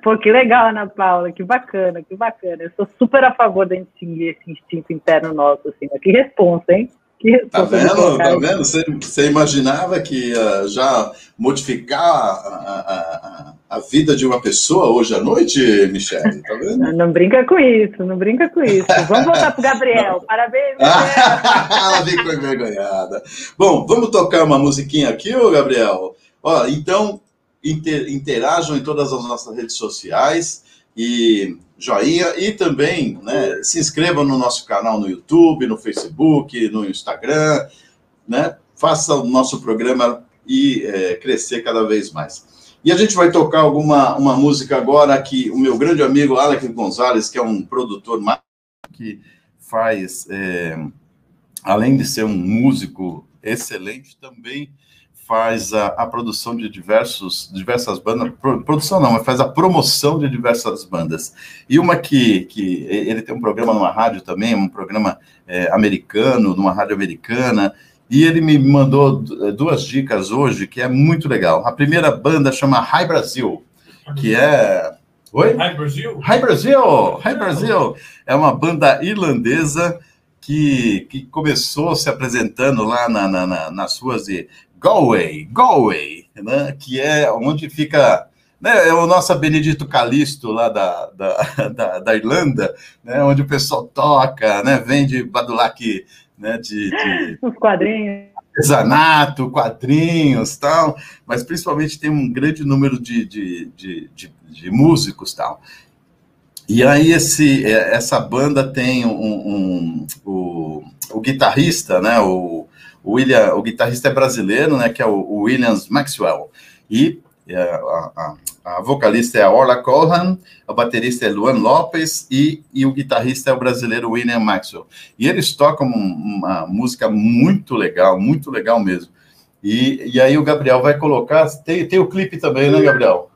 Pô, que legal, Ana Paula, que bacana, que bacana. Eu sou super a favor de seguir esse instinto interno nosso, assim. Que responsa, hein? Que responsa, tá vendo? Tá vendo? Você, você imaginava que uh, já modificar a, a, a a vida de uma pessoa hoje à noite, Michele, tá vendo? Não, não brinca com isso, não brinca com isso. Vamos voltar pro Gabriel. Parabéns, Gabriel. Ela vem com envergonhada. Bom, vamos tocar uma musiquinha aqui, ô Gabriel? Ó, então, inter, interajam em todas as nossas redes sociais e joinha e também, né, se inscrevam no nosso canal no YouTube, no Facebook, no Instagram, né? Faça o nosso programa e é, crescer cada vez mais. E a gente vai tocar alguma uma música agora que o meu grande amigo Alec Gonzalez, que é um produtor que faz, é, além de ser um músico excelente, também faz a, a produção de diversos, diversas bandas, pro, produção não, mas faz a promoção de diversas bandas. E uma que, que ele tem um programa numa rádio também, um programa é, americano, numa rádio americana, e ele me mandou duas dicas hoje, que é muito legal. A primeira banda chama Hy-Brasil, que é... Oi? Hy-Brasil? Hy-Brasil! Hy-Brasil! É uma banda irlandesa que, que começou se apresentando lá na, na, na, nas ruas de Galway, Galway, né? Que é onde fica... Né, é o nosso Benedito Calixto lá da, da, da, da Irlanda, né? Onde o pessoal toca, né? Vende badulaque... Né, de, de os quadrinhos, artesanato, quadrinhos, tal, mas principalmente tem um grande número de, de, de, de, de músicos, tal. E aí esse, essa banda tem um, um, um, o, o guitarrista, né, o, o, William, o guitarrista é brasileiro, né, que é o, o Williams Maxwell, e a, a, a vocalista é a Orla Cohan, o baterista é Luan Lopes e, e o guitarrista é o brasileiro Williams Maxwell. E eles tocam uma música muito legal, muito legal mesmo. E, e aí o Gabriel vai colocar... Tem, tem o clipe também, né, Gabriel?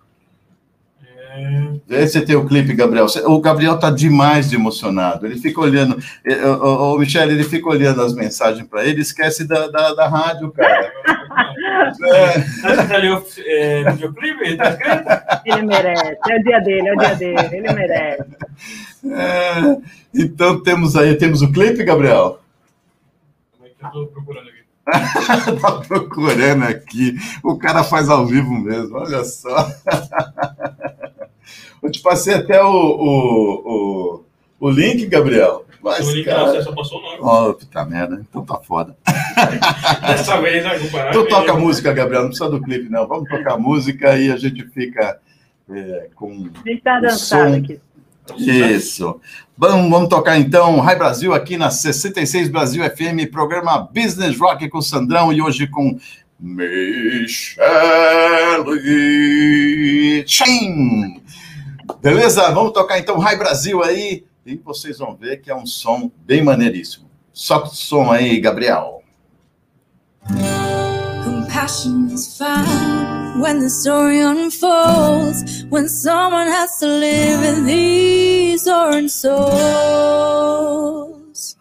Esse tem o clipe, Gabriel. O Gabriel tá demais de emocionado. Ele fica olhando... O Michele, ele fica olhando as mensagens para ele, esquece da, da, da rádio, cara. É. Ele merece. É o dia dele, é o dia dele. Ele merece. É. Então, temos aí... Temos o clipe, Gabriel? Eu tô procurando aqui. Tá procurando aqui. O cara faz ao vivo mesmo, olha só. Eu te passei até o, o, o, o link, Gabriel. Mas, o link cara... não, você só passou o nome. Ó, puta merda, então tá foda. Dessa vez, né? Então toca a música, Gabriel, não precisa do clipe, não. Vamos tocar a música e a gente fica é, com. A gente tá dançando aqui. Isso. Vamos, vamos tocar então Hy-Brasil aqui na sessenta e seis Brasil F M, programa Business Rock com Sandrão e hoje com Michele Chahin. Beleza? Vamos tocar então Hy-Brasil aí e vocês vão ver que é um som bem maneiríssimo. Soca o som aí, Gabriel. Compassion is found when the story unfolds, when someone has to live in these orange souls.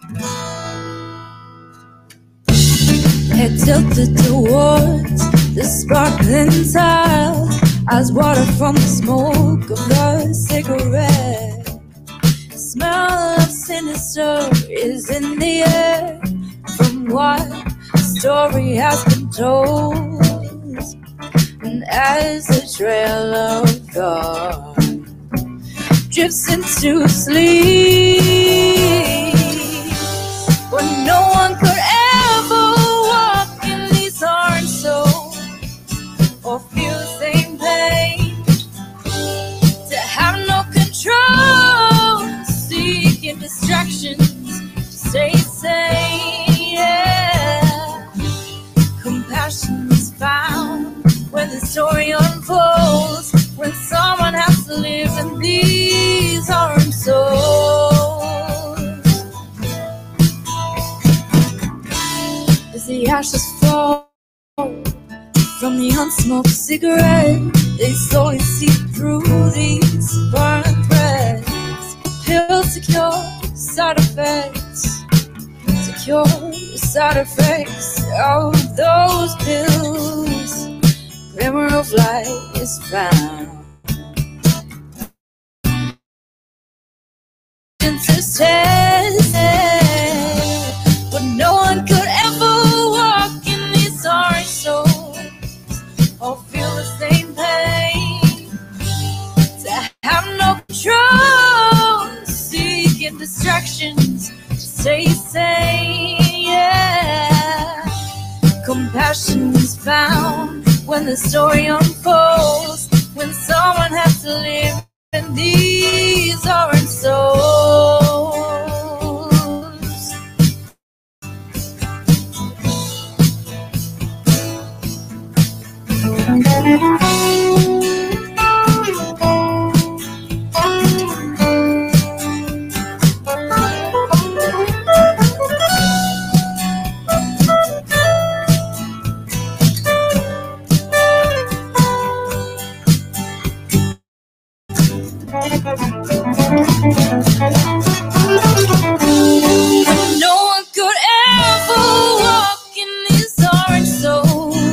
Head tilted towards the sparkling tile, as water from the smoke of the cigarette. The smell of sinister is in the air from what the story has been told. And as the trail of thought drifts into sleep, when no one could ever walk in these orange souls or feel the same pain, to have no control, seeking distractions to stay sane. Yeah. Compassion is found when the story unfolds, when someone has to live in these orange souls. As the ashes fall from the unsmoked cigarette, they slowly seep through these burning threads. Pills to cure side effects, to cure the side effects of those pills. Glimmer of light is found. But no one could ever walk in these orange souls or feel the same pain, to have no control, seeking distractions to stay sane. Yeah. Compassion is found when the story unfolds, when someone has to live in these orange souls. No one could ever walk in these orange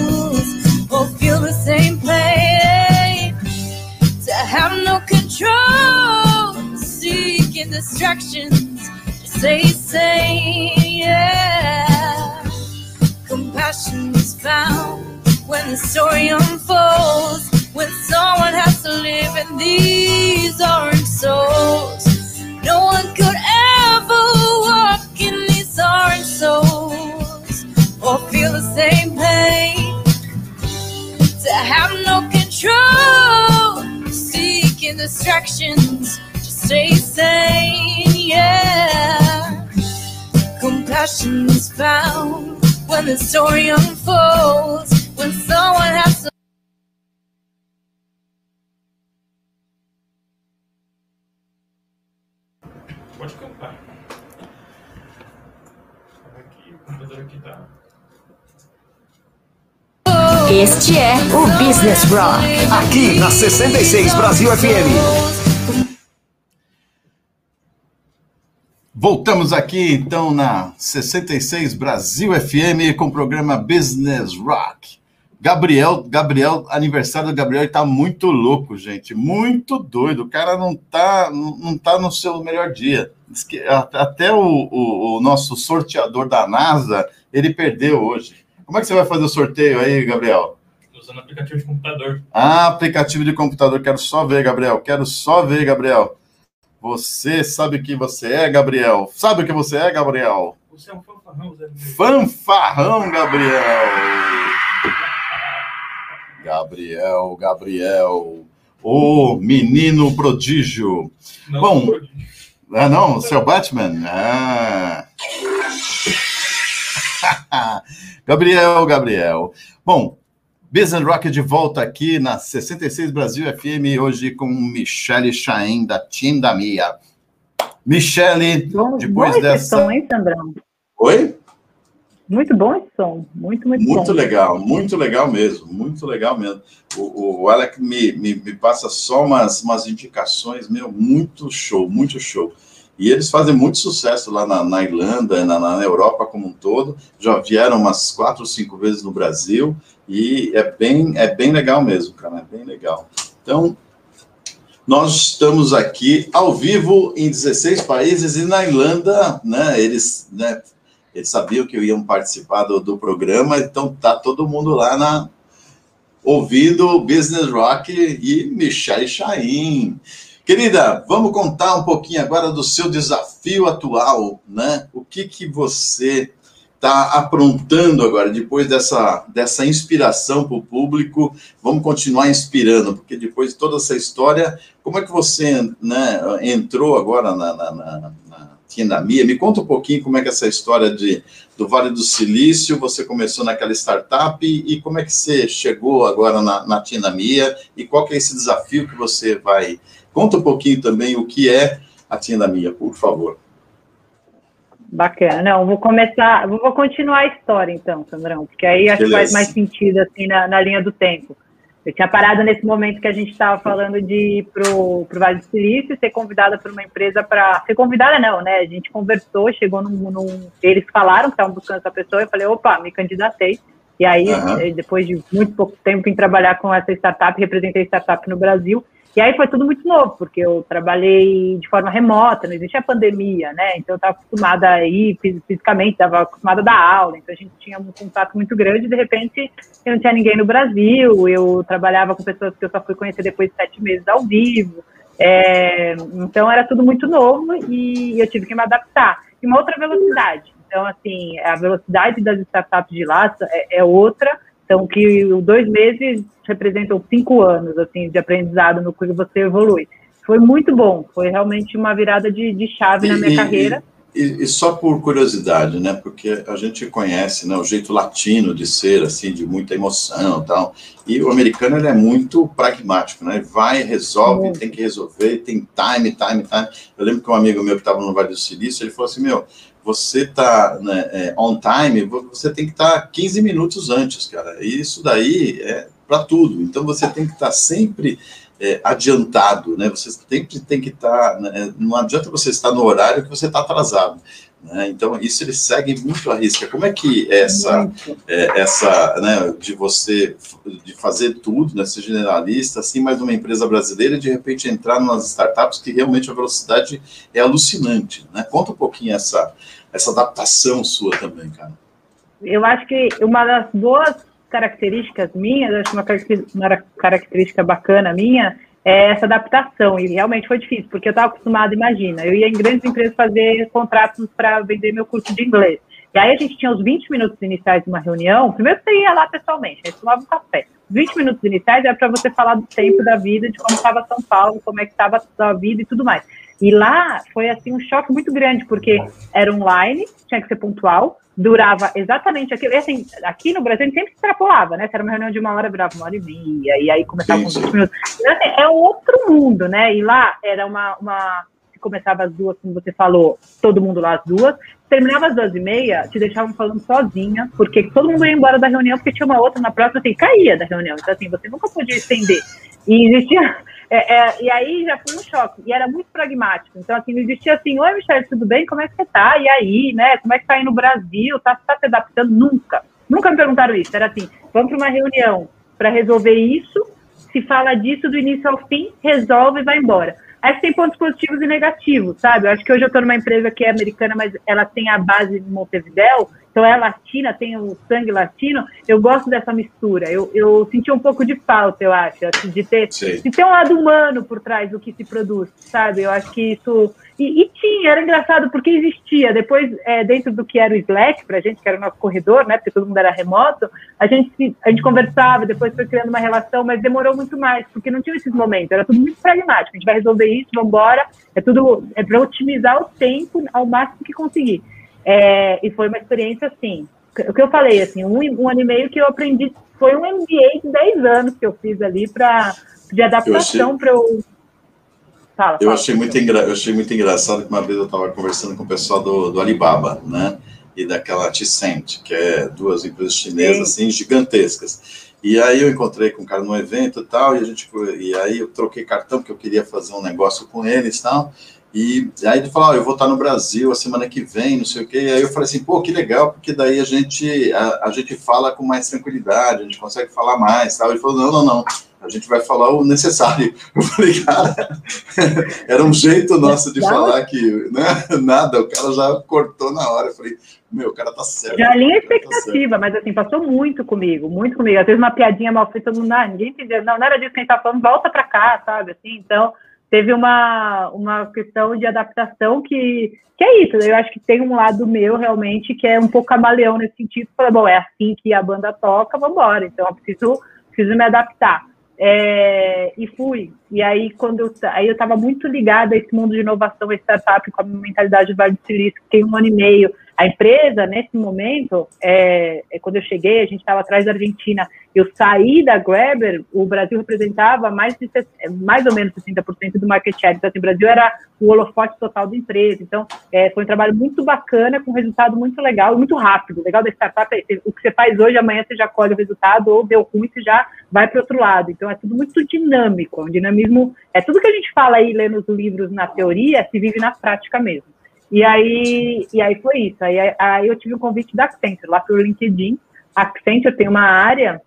souls or feel the same pain, to have no control, seeking distractions to stay sane. Yeah. Compassion is found when the story unfolds, when someone has to live in these orange souls. No one could ever walk in these orange souls or feel the same pain, to have no control, seeking distractions to stay sane. Yeah. Compassion is found when the story unfolds, when someone has to Pode cantar. Aqui, o computador aqui tá. Este é o Business Rock, aqui na sessenta e seis Brasil F M. Voltamos aqui, então, na sessenta e seis Brasil F M com o programa Business Rock. Gabriel, Gabriel, aniversário do Gabriel, ele tá muito louco, gente, muito doido. O cara não tá, não tá no seu melhor dia. Até o, o, o nosso sorteador da NASA, ele perdeu hoje. Como é que você vai fazer o sorteio aí, Gabriel? Estou usando aplicativo de computador. Ah, aplicativo de computador. Quero só ver, Gabriel. Quero só ver, Gabriel. Você sabe o que você é, Gabriel? Sabe o que você é, Gabriel? Você é um fanfarrão, Zé. Fanfarrão, Gabriel. Gabriel, Gabriel. Ô, menino prodígio. Não, bom, prodígio. Ah, não? O seu Batman? Ah... Gabriel, Gabriel. Bom, Business Rock de volta aqui na sessenta e seis Brasil F M, hoje com Michele Chahin, da Tiendamia. Michele, bom, depois bom dessa... Esse som, hein, Sandrão? Oi? Muito bom esse som, muito, muito, muito bom. Muito legal, muito legal mesmo, muito legal mesmo. O, o Alec me, me, me passa só umas, umas indicações, meu, muito show, muito show. E eles fazem muito sucesso lá na, na Irlanda, na, na Europa como um todo. Já vieram umas quatro, cinco vezes no Brasil. E é bem, é bem legal mesmo, cara. É bem legal. Então, nós estamos aqui ao vivo em dezesseis países. E na Irlanda, né, eles, né, eles sabiam que iam participar do, do programa. Então, tá todo mundo lá na, ouvindo Business Rock e Michele Chahin. Querida, vamos contar um pouquinho agora do seu desafio atual, né? O que que você está aprontando agora, depois dessa, dessa inspiração para o público? Vamos continuar inspirando, porque depois de toda essa história, como é que você, né, entrou agora na, na, na, na Tiendamia? Me conta um pouquinho como é que é essa história de, do Vale do Silício, você começou naquela startup, e como é que você chegou agora na, na Tiendamia, e qual que é esse desafio que você vai... Conta um pouquinho também o que é a Tiendamia, por favor. Bacana. Não, vou começar, vou continuar a história então, Sandrão, porque aí acho que faz mais sentido assim na, na linha do tempo. Eu tinha parado nesse momento que a gente estava falando de ir para o Vale do Silício e ser convidada por uma empresa para... Ser convidada não, né? A gente conversou, chegou num... num... Eles falaram que estavam buscando essa pessoa, eu falei, opa, me candidatei. E aí, uhum. depois de muito pouco tempo, vim trabalhar com essa startup, representei startup no Brasil. E aí foi tudo muito novo, porque eu trabalhei de forma remota, não existia pandemia, né? Então eu estava acostumada a ir fisicamente, estava acostumada a dar aula, então a gente tinha um contato muito grande, de repente eu não tinha ninguém no Brasil, eu trabalhava com pessoas que eu só fui conhecer depois de sete meses ao vivo, é, então era tudo muito novo e eu tive que me adaptar. E uma outra velocidade, então assim, a velocidade das startups de lá é, é outra. Então, que dois meses representam cinco anos, assim, de aprendizado no que você evolui. Foi muito bom, foi realmente uma virada de, de chave e, na minha e, carreira. E, e só por curiosidade, né, porque a gente conhece, né, o jeito latino de ser, assim, de muita emoção e tal, e o americano, ele é muito pragmático, né, vai, resolve, é. tem que resolver, tem time, time, time. Eu lembro que um amigo meu que estava no Vale do Silício, ele falou assim, meu... Você tá, né, on time, você tem que estar tá quinze minutos antes, cara. E isso daí é para tudo. Então, você tem que estar tá sempre é, adiantado, né? Você sempre tem que estar... Tá, né? Não adianta você estar no horário que você está atrasado. Né? Então, isso eles seguem muito à risca. Como é que essa... É, essa, né, de você... De fazer tudo, né? Ser generalista, assim, mais uma empresa brasileira e, de repente, entrar nas startups que realmente a velocidade é alucinante, né? Conta um pouquinho essa... essa adaptação sua também, cara. Eu acho que uma das boas características minhas, acho uma característica bacana minha, é essa adaptação, e realmente foi difícil, porque eu estava acostumada, imagina, eu ia em grandes empresas fazer contratos para vender meu curso de inglês, e aí a gente tinha os vinte minutos iniciais de uma reunião, primeiro você ia lá pessoalmente, aí tomava um café, vinte minutos iniciais era para você falar do tempo da vida, de como estava São Paulo, como é que estava a sua vida e tudo mais. E lá foi assim um choque muito grande, porque era online, tinha que ser pontual, durava exatamente aquilo. E assim, aqui no Brasil a gente sempre extrapolava, né? Se era uma reunião de uma hora, virava uma hora e meia, e aí começava com vinte minutos. Então, assim, é outro mundo, né? E lá era uma, uma que começava às duas, como você falou, todo mundo lá às duas, terminava às duas e meia, te deixavam falando sozinha, porque todo mundo ia embora da reunião, porque tinha uma outra na próxima, assim, caía da reunião, então assim, você nunca podia estender, e existia, é, é, e aí já foi um choque, e era muito pragmático, então assim, não existia assim, oi Michele, tudo bem, como é que você tá, e aí, né, como é que tá aí no Brasil, tá, tá se adaptando, nunca, nunca me perguntaram isso, era assim, vamos para uma reunião para resolver isso, se fala disso do início ao fim, resolve e vai embora. Aí tem pontos positivos e negativos, sabe? Eu acho que hoje eu estou numa empresa que é americana, mas ela tem a base de Montevidéu, então é latina, tem o sangue latino. Eu gosto dessa mistura. Eu, eu senti um pouco de falta, eu acho, de ter, de ter um lado humano por trás do que se produz, sabe? Eu acho que isso... E, e tinha, era engraçado, porque existia. Depois, é, dentro do que era o Slack, pra gente, que era o nosso corredor, né? Porque todo mundo era remoto, a gente, a gente conversava, depois foi criando uma relação, mas demorou muito mais, porque não tinha esses momentos, era tudo muito pragmático. A gente vai resolver isso, vamos embora. É tudo é para otimizar o tempo ao máximo que conseguir. É, e foi uma experiência, assim, o que eu falei, assim, um, um ano e meio que eu aprendi, foi um M B A de dez anos que eu fiz ali pra, de adaptação para eu... Fala, fala. Eu, achei muito engra... eu achei muito engraçado que uma vez eu estava conversando com o pessoal do, do Alibaba, né? E daquela Tencent, que é duas empresas chinesas, assim, gigantescas. E aí eu encontrei com um cara num evento e tal, e, a gente foi... e aí eu troquei cartão, porque eu queria fazer um negócio com eles e tal. E aí ele falou, oh, eu vou estar no Brasil a semana que vem, não sei o quê. E aí eu falei assim, pô, que legal, porque daí a gente, a, a gente fala com mais tranquilidade, a gente consegue falar mais e tal. Ele falou, não, não, não. A gente vai falar o necessário. Eu falei, cara, era um jeito nosso de falar que, né, nada, o cara já cortou na hora. Eu falei, meu, o cara tá certo. Já alinha a expectativa, tá, mas assim, passou muito comigo, muito comigo. Às vezes uma piadinha mal feita, não, ninguém entendeu. Não, não era disso que a gente tá falando, volta pra cá, sabe? Assim, então, teve uma, uma questão de adaptação que, que é isso. Eu acho que tem um lado meu, realmente, que é um pouco camaleão nesse sentido. Falei, bom, é assim que a banda toca, vambora. Então, eu preciso, preciso me adaptar. É, e fui, e aí quando eu, aí eu estava muito ligada a esse mundo de inovação, a startup, com a mentalidade do Vale do Silício, fiquei um ano e meio, a empresa nesse momento, é, é quando eu cheguei, a gente estava atrás da Argentina, eu saí da Grabr, o Brasil representava mais, de, mais ou menos sessenta por cento do market share, então assim, o Brasil era o holofote total da empresa, então é, foi um trabalho muito bacana, com um resultado muito legal, muito rápido, o legal da startup é o que você faz hoje, amanhã você já colhe o resultado, ou deu ruim, você já vai para o outro lado, então é tudo muito dinâmico, um dinamismo, é tudo que a gente fala aí, lendo os livros na teoria, se vive na prática mesmo, e aí, e aí foi isso, aí, aí eu tive um convite da Accenture, lá pelo LinkedIn, a Accenture tem uma área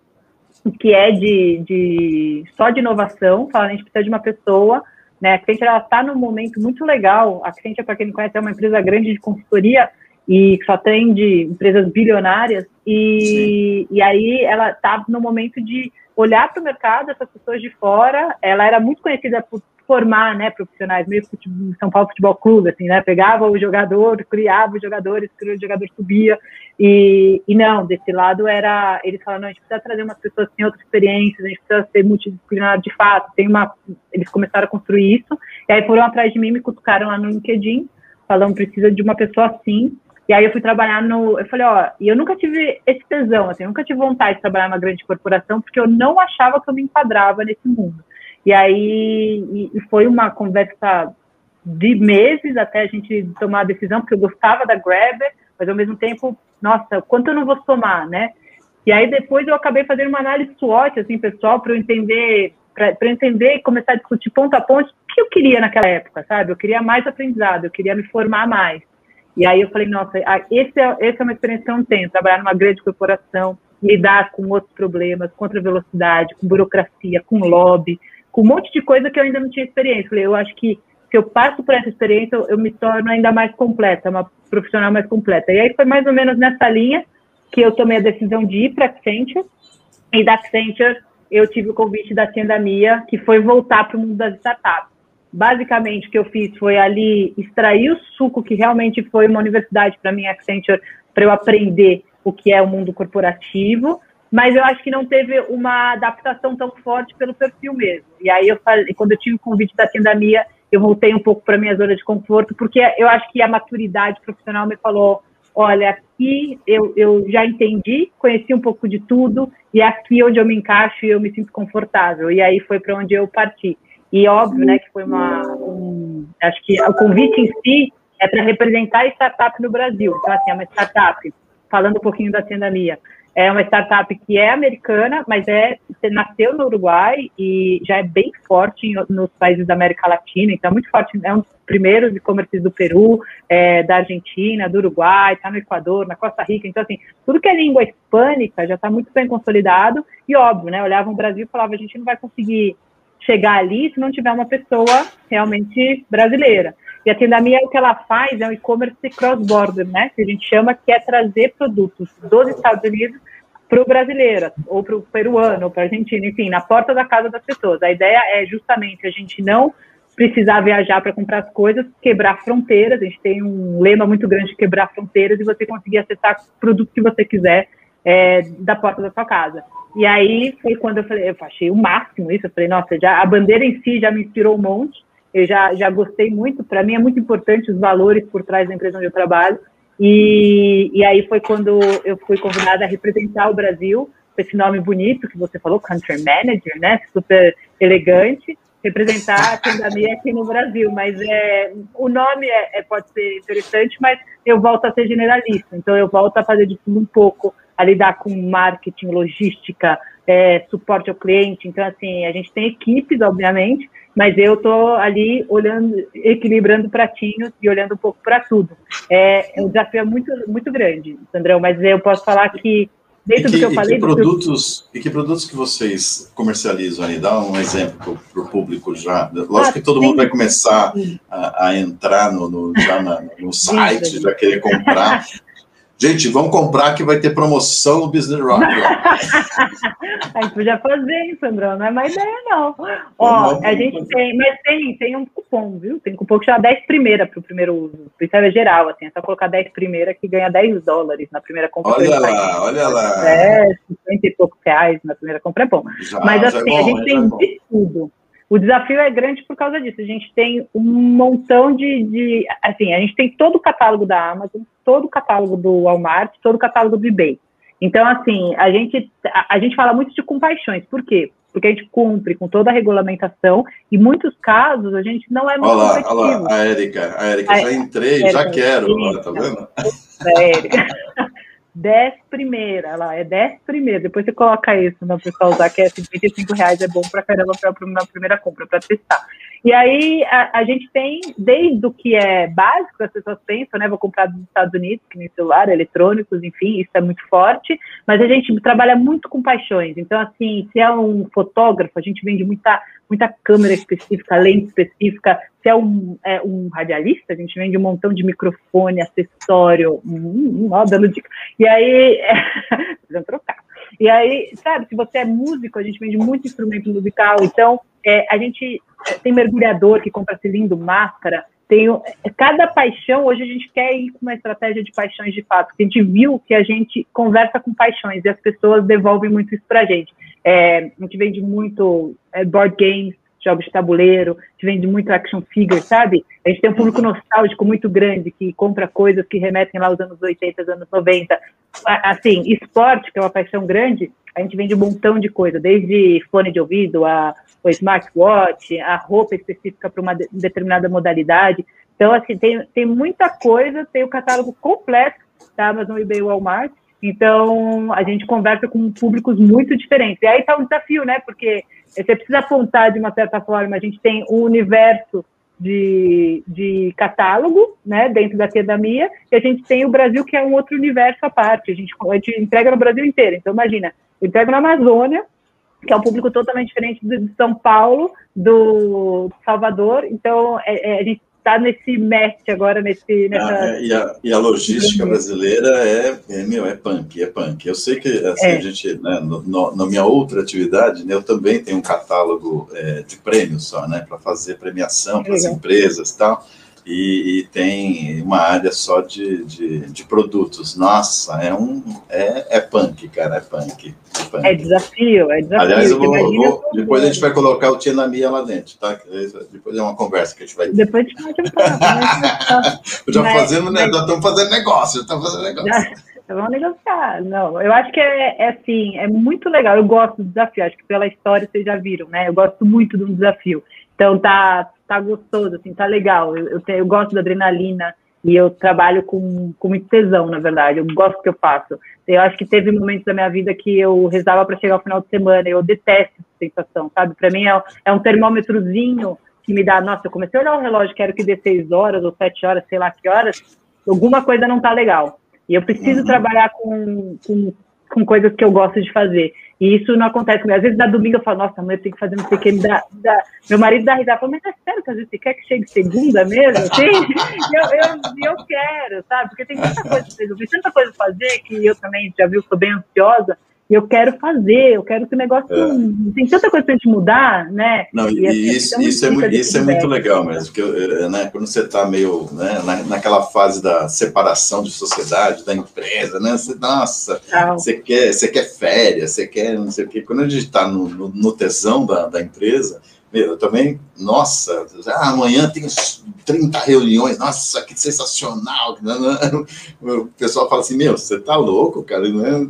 que é de, de só de inovação, fala, a gente precisa de uma pessoa, né, a Accenture ela está num momento muito legal, a Accenture, para quem não conhece, é uma empresa grande de consultoria, e que só atende empresas bilionárias, e, e aí ela está no momento de olhar para o mercado, essas pessoas de fora, ela era muito conhecida por formar, né, profissionais, meio futebol, São Paulo Futebol Clube, assim, né, pegava o jogador, criava os jogadores, criava o jogador, subia, e, e não, desse lado era, eles falaram, não, a gente precisa trazer umas pessoas que têm outras experiências, a gente precisa ser multidisciplinar de fato, tem uma, eles começaram a construir isso, e aí foram atrás de mim, me cutucaram lá no LinkedIn, falando, precisa de uma pessoa assim. E aí eu fui trabalhar no... Eu falei, ó... E eu nunca tive esse tesão, assim. Eu nunca tive vontade de trabalhar numa grande corporação, porque eu não achava que eu me enquadrava nesse mundo. E aí... E foi uma conversa de meses até a gente tomar a decisão, porque eu gostava da Grabr, mas ao mesmo tempo... Nossa, quanto eu não vou somar, né? E aí depois eu acabei fazendo uma análise SWOT, assim, pessoal, para eu entender... Para eu entender e começar a discutir ponto a ponto o que eu queria naquela época, sabe? Eu queria mais aprendizado, eu queria me formar mais. E aí eu falei, nossa, esse é, essa é uma experiência que eu não tenho, trabalhar numa grande corporação, lidar com outros problemas, contra a velocidade, com burocracia, com lobby, com um monte de coisa que eu ainda não tinha experiência. Eu falei, eu acho que se eu passo por essa experiência, eu, eu me torno ainda mais completa, uma profissional mais completa. E aí foi mais ou menos nessa linha que eu tomei a decisão de ir para a Accenture, e da Accenture eu tive o convite da Tiendamia, que foi voltar para o mundo das startups. Basicamente, o que eu fiz foi ali extrair o suco, que realmente foi uma universidade para mim, Accenture, para eu aprender o que é o mundo corporativo, mas eu acho que não teve uma adaptação tão forte pelo perfil mesmo. E aí, eu falei, quando eu tive o convite da Tiendamia, eu voltei um pouco para a minha zona de conforto, porque eu acho que a maturidade profissional me falou, olha, aqui eu, eu já entendi, conheci um pouco de tudo, e é aqui onde eu me encaixo e eu me sinto confortável. E aí foi para onde eu parti. E óbvio, né, que foi uma... Um, acho que o convite em si é para representar a startup no Brasil. Então, assim, é uma startup, falando um pouquinho da Tiendamia, é uma startup que é americana, mas é, nasceu no Uruguai e já é bem forte nos países da América Latina, então é muito forte, é um dos primeiros e-commerces do Peru, é, da Argentina, do Uruguai, está no Equador, na Costa Rica, então assim, tudo que é língua hispânica já está muito bem consolidado e óbvio, né, olhava o Brasil e falava, a gente não vai conseguir chegar ali se não tiver uma pessoa realmente brasileira. E a Tiendamia, o que ela faz é um e-commerce cross-border, né? Que a gente chama que é trazer produtos dos Estados Unidos para o brasileiro, ou para o peruano, ou para a Argentina, enfim, na porta da casa das pessoas. A ideia é justamente a gente não precisar viajar para comprar as coisas, quebrar fronteiras. A gente tem um lema muito grande de quebrar fronteiras e você conseguir acessar o produto que você quiser é, da porta da sua casa. E aí foi quando eu falei, eu achei o máximo isso, eu falei, nossa, já, a bandeira em si já me inspirou um monte. Eu já, já gostei muito, para mim é muito importante os valores por trás da empresa onde eu trabalho, e, e aí foi quando eu fui convidada a representar o Brasil, com esse nome bonito que você falou, Country Manager, né, super elegante, representar a Tiendamia aqui no Brasil, mas é, o nome é, é, pode ser interessante, mas eu volto a ser generalista, então eu volto a fazer de tudo um pouco, a lidar com marketing, logística, é, suporte ao cliente, então assim, a gente tem equipes, obviamente, mas eu estou ali olhando, equilibrando pratinhos e olhando um pouco para tudo. É, é um desafio muito, muito grande, Sandrão, mas eu posso falar que dentro que, do que eu falei... E que, produtos, eu... e que produtos que vocês comercializam ali? Dá um exemplo para o público já. Lógico ah, que todo sim. mundo vai começar a, a entrar no, no, já na, no site, sim, sim. já querer comprar... Gente, vamos comprar que vai ter promoção no Business Rock. A gente podia fazer isso, Sandrão, não é má ideia, não. Ó, a gente tem, mas tem, tem um cupom, viu? Tem um cupom que chama dez primeira para o primeiro uso. Isso é geral, assim, é só colocar dez primeira que ganha dez dólares na primeira compra. Olha lá, olha lá. É, cinquenta e poucos reais na primeira compra é bom. Já, mas assim, é bom, a gente tem é de tudo. O desafio é grande por causa disso. A gente tem um montão de, de... Assim, a gente tem todo o catálogo da Amazon, todo o catálogo do Walmart, todo o catálogo do eBay. Então, assim, a gente, a, a gente fala muito de compaixões. Por quê? Porque a gente cumpre com toda a regulamentação e, em muitos casos, a gente não é muito olá, competitivo. Olha lá, a Érica. A Érica, já entrei, Érica, já quero. Érica, tá vendo? A Érica. dez primeira, lá, é dez primeira. Depois você coloca isso na pessoa usar, que é cinquenta e cinco reais, é bom pra caramba pra, na primeira compra, pra testar. E aí, a, a gente tem, desde o que é básico, as pessoas pensam, né, vou comprar dos Estados Unidos, que nem celular, eletrônicos, enfim, isso é muito forte, mas a gente trabalha muito com paixões. Então, assim, se é um fotógrafo, a gente vende muita, muita câmera específica, lente específica. Se é um, é um radialista, a gente vende um montão de microfone, acessório, hum, hum, ó, dando dica. E aí, é, precisamos trocar. E aí, sabe, se você é músico, a gente vende muito instrumento musical. Então, é, a gente tem mergulhador que compra cilindro, máscara. Tem, cada paixão, hoje a gente quer ir com uma estratégia de paixões de fato. A gente viu que a gente conversa com paixões e as pessoas devolvem muito isso pra gente. É, a gente vende muito é, board games, jogos de tabuleiro, a gente vende muito action figure, sabe? A gente tem um público nostálgico muito grande, que compra coisas que remetem lá aos anos oitenta, anos noventa. Assim, esporte, que é uma paixão grande, a gente vende um montão de coisa, desde fone de ouvido, a, o smartwatch, a roupa específica para uma de, determinada modalidade. Então, assim, tem, tem muita coisa, tem o catálogo completo da Amazon, eBay e Walmart. Então, a gente conversa com públicos muito diferentes. E aí tá um desafio, né? Porque você precisa apontar de uma certa forma. A gente tem um universo de, de catálogo, né, dentro da Tiendamia, e a gente tem o Brasil, que é um outro universo à parte. A gente, a gente entrega no Brasil inteiro. Então, imagina, eu entrego na Amazônia, que é um público totalmente diferente do de São Paulo, do Salvador. Então, é, é, a gente está nesse match agora, nesse... Nessa... Ah, é, e, a, e a logística brasileira é, é, meu, é punk, é punk. Eu sei que assim, é. a gente, né, no, no, na minha outra atividade, né, eu também tenho um catálogo é, de prêmios só, né, para fazer premiação para as empresas e tal, e, e tem uma área só de, de, de produtos. Nossa, é um... É, é punk, cara, é punk. Punk. É desafio, é desafio. Aliás, eu vou, vou, depois a gente vai colocar o Tiendamia lá dentro, tá? Depois é uma conversa que a gente vai ter. Depois a gente vai falar. Já fazendo, mas... né? Estamos fazendo negócio, já estamos fazendo negócio. Já, vamos negociar. Não, eu acho que é, é assim, é muito legal. Eu gosto do desafio, acho que pela história vocês já viram, né? Eu gosto muito de um desafio. Então tá, tá gostoso, assim, tá legal. Eu, eu, eu gosto da adrenalina e eu trabalho com, com muito tesão, na verdade. Eu gosto do que eu faço. Eu acho que teve momentos da minha vida que eu rezava para chegar ao final de semana. Eu detesto essa sensação, sabe? Para mim é, é um termômetrozinho que me dá... Nossa, eu comecei a olhar o relógio, quero que dê seis horas ou sete horas, sei lá que horas. Alguma coisa não tá legal. E eu preciso uhum. trabalhar com, com, com coisas que eu gosto de fazer. E isso não acontece comigo. Às vezes, na domingo, eu falo, nossa, amanhã eu tenho que fazer não sei o que. Me dá, me dá. Meu marido dá risada. Fala, mas é sério que às vezes você quer que chegue segunda mesmo? Assim? eu, eu, eu quero, sabe? Porque tem tanta coisa pra resolver, tanta coisa pra fazer, que eu também, já viu, sou bem ansiosa. E eu quero fazer, eu quero que o negócio... É. Tem tanta coisa pra gente mudar, né? Não, e, e assim, isso, é isso, é muito, isso é muito legal mesmo. Porque, né, quando você tá meio, né, na, naquela fase da separação de sociedade, da empresa, né? Você, nossa, ah. você, quer, você quer férias, você quer não sei o quê. Quando a gente tá no, no, no tesão da, da empresa... Eu também, nossa, ah, amanhã tem trinta reuniões, nossa, que sensacional. O pessoal fala assim, meu, você tá louco, cara, né?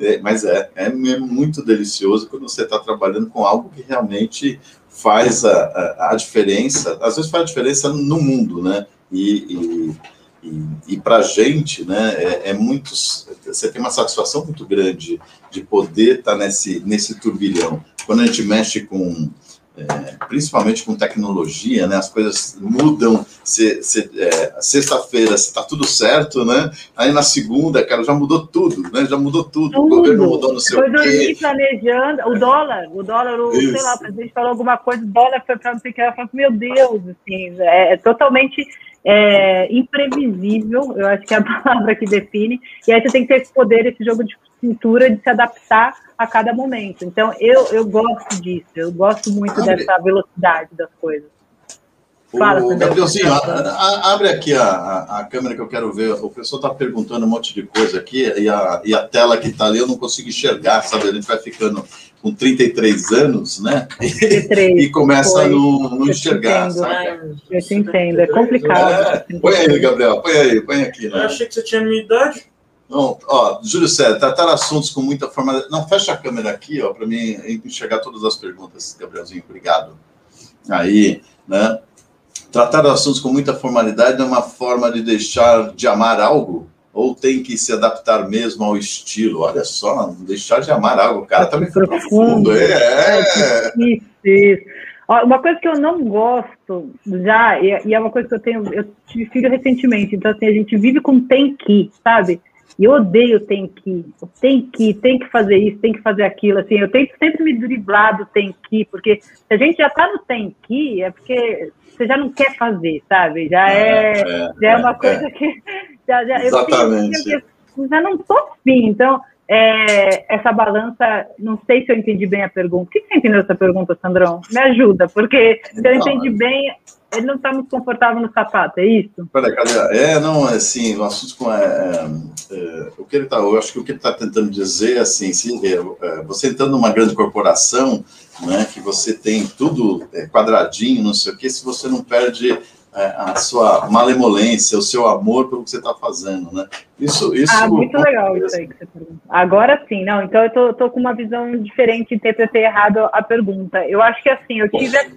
É, mas é, é muito delicioso quando você está trabalhando com algo que realmente faz a, a, a diferença, às vezes faz a diferença no mundo, né? E, e, e, e para a gente, né, é, é muito, você tem uma satisfação muito grande de poder estar tá nesse, nesse turbilhão. Quando a gente mexe com, é, principalmente com tecnologia, né, as coisas mudam, se, se, é, sexta-feira se tá tudo certo, né, aí na segunda, cara, já mudou tudo, né, já mudou tudo, tudo. O governo mudou no seu quê. planejando, o dólar, o dólar, o, sei lá, o presidente falou alguma coisa, o dólar foi para não sei o que, eu falo, meu Deus, assim, é, é totalmente é, imprevisível, eu acho que é a palavra que define, e aí você tem que ter esse poder, esse jogo de cintura de se adaptar a cada momento. Então, eu, eu gosto disso, eu gosto muito abre. dessa velocidade das coisas. Fala, o Gabrielzinho, abre aqui a, a, a câmera que eu quero ver. O pessoal está perguntando um monte de coisa aqui, e a, e a tela que está ali eu não consigo enxergar, sabe? A gente vai ficando com trinta e três anos, né? trinta e três, e começa a não enxergar, entendo, sabe? Eu te entendo, é complicado. É, põe aí, Gabriel, põe aí, põe aqui. Né? Eu achei que você tinha a minha idade. Não, ó, Júlio César, tratar assuntos com muita formalidade. Não, fecha a câmera aqui, ó, para mim enxergar todas as perguntas, Gabrielzinho, obrigado. Aí, né? Tratar assuntos com muita formalidade é uma forma de deixar de amar algo? Ou tem que se adaptar mesmo ao estilo? Olha só, deixar de amar algo. O cara tá meio profundo. É, é. Isso, isso. Uma coisa que eu não gosto já, e é uma coisa que eu tenho, eu tive filho recentemente, então assim, a gente vive com tem que, sabe? E eu odeio tem que, tem que, tem que fazer isso, tem que fazer aquilo, assim, eu tento sempre me driblar do tem que, porque se a gente já tá no tem que, é porque você já não quer fazer, sabe? Já é, é, é, já é uma é, coisa é. que... Já, já, Exatamente. Eu, eu já não tô afim, então, é, essa balança, não sei se eu entendi bem a pergunta. O que você entendeu essa pergunta, Sandrão? Me ajuda, porque se então, eu entendi bem... Ele não está muito confortável no sapato, é isso? Peraí, cadê? É, não, assim, o assunto com... É, é, o que ele tá, eu acho que o que ele está tentando dizer, assim, se, é, você entrando numa grande corporação, né, que você tem tudo é, quadradinho, não sei o quê, se você não perde é, a sua malemolência, o seu amor pelo que você está fazendo, né? Isso, isso... Ah, muito legal isso aí que você perguntou. Agora sim, não, então eu tô, tô com uma visão diferente, interpretei errado a pergunta. Eu acho que, assim, eu tive essa...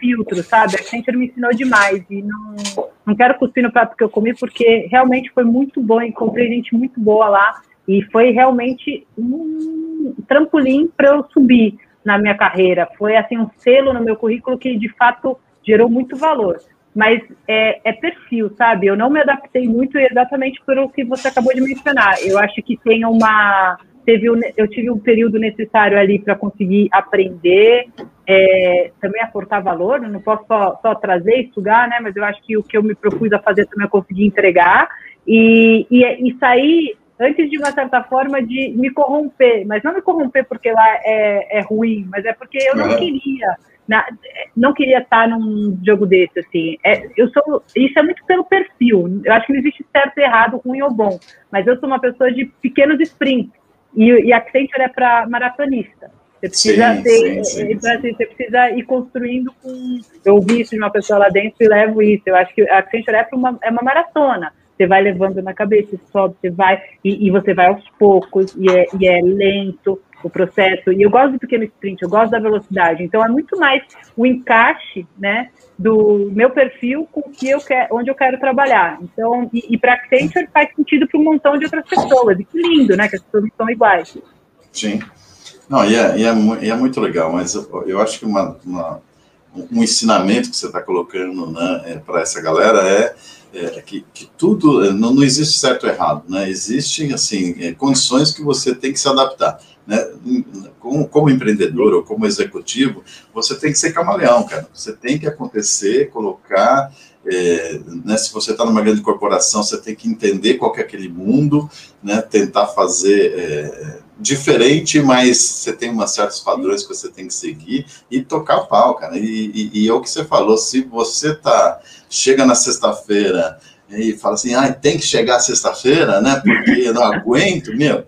filtro, sabe? A Accenture me ensinou demais e não, não quero cuspir no prato que eu comi porque realmente foi muito bom, encontrei gente muito boa lá e foi realmente um trampolim para eu subir na minha carreira, foi assim um selo no meu currículo que de fato gerou muito valor, mas é, é perfil, sabe? Eu não me adaptei muito exatamente pelo que você acabou de mencionar, eu acho que tem uma... Teve, eu tive um período necessário ali para conseguir aprender, é, também aportar valor, não posso só, só trazer e sugar, né? Mas eu acho que o que eu me propus a fazer também eu consegui entregar e, e, e sair antes de uma certa forma de me corromper, mas não me corromper porque lá é, é ruim, mas é porque eu não queria, na, não queria estar num jogo desse, assim. É, eu sou, isso é muito pelo perfil, eu acho que não existe certo, errado, ruim ou bom, mas eu sou uma pessoa de pequenos sprints. E, e a Accenture é para maratonista. Você precisa, sim, ter, sim, sim, então, assim, você precisa ir construindo com... Eu ouvi isso de uma pessoa lá dentro e levo isso. Eu acho que a Accenture é, uma, é uma maratona. Você vai levando na cabeça, sobe, você vai... E, e você vai aos poucos, e é, e é lento. o processo. E eu gosto do pequeno sprint, eu gosto da velocidade. Então, é muito mais o encaixe, né, do meu perfil com o que eu quero, onde eu quero trabalhar. Então, e, e para Accenture faz sentido para um montão de outras pessoas. E que lindo, né, que as pessoas não são iguais. Sim. Não, e é, e é, e é muito legal, mas eu, eu acho que uma, uma, um ensinamento que você está colocando, né, é, para essa galera é... É, que, que tudo, não, não existe certo ou errado, né? Existem, assim, é, condições que você tem que se adaptar, né? Como, como empreendedor ou como executivo, você tem que ser camaleão, cara. Você tem que acontecer, colocar, é, né? Se você está numa grande corporação, você tem que entender qual que é aquele mundo, né? Tentar fazer... É, diferente, mas você tem umas certos padrões que você tem que seguir e tocar pau, cara. E, e, e é o que você falou, se você tá, chega na sexta-feira e fala assim, ah, tem que chegar sexta-feira, né, porque eu não aguento, meu,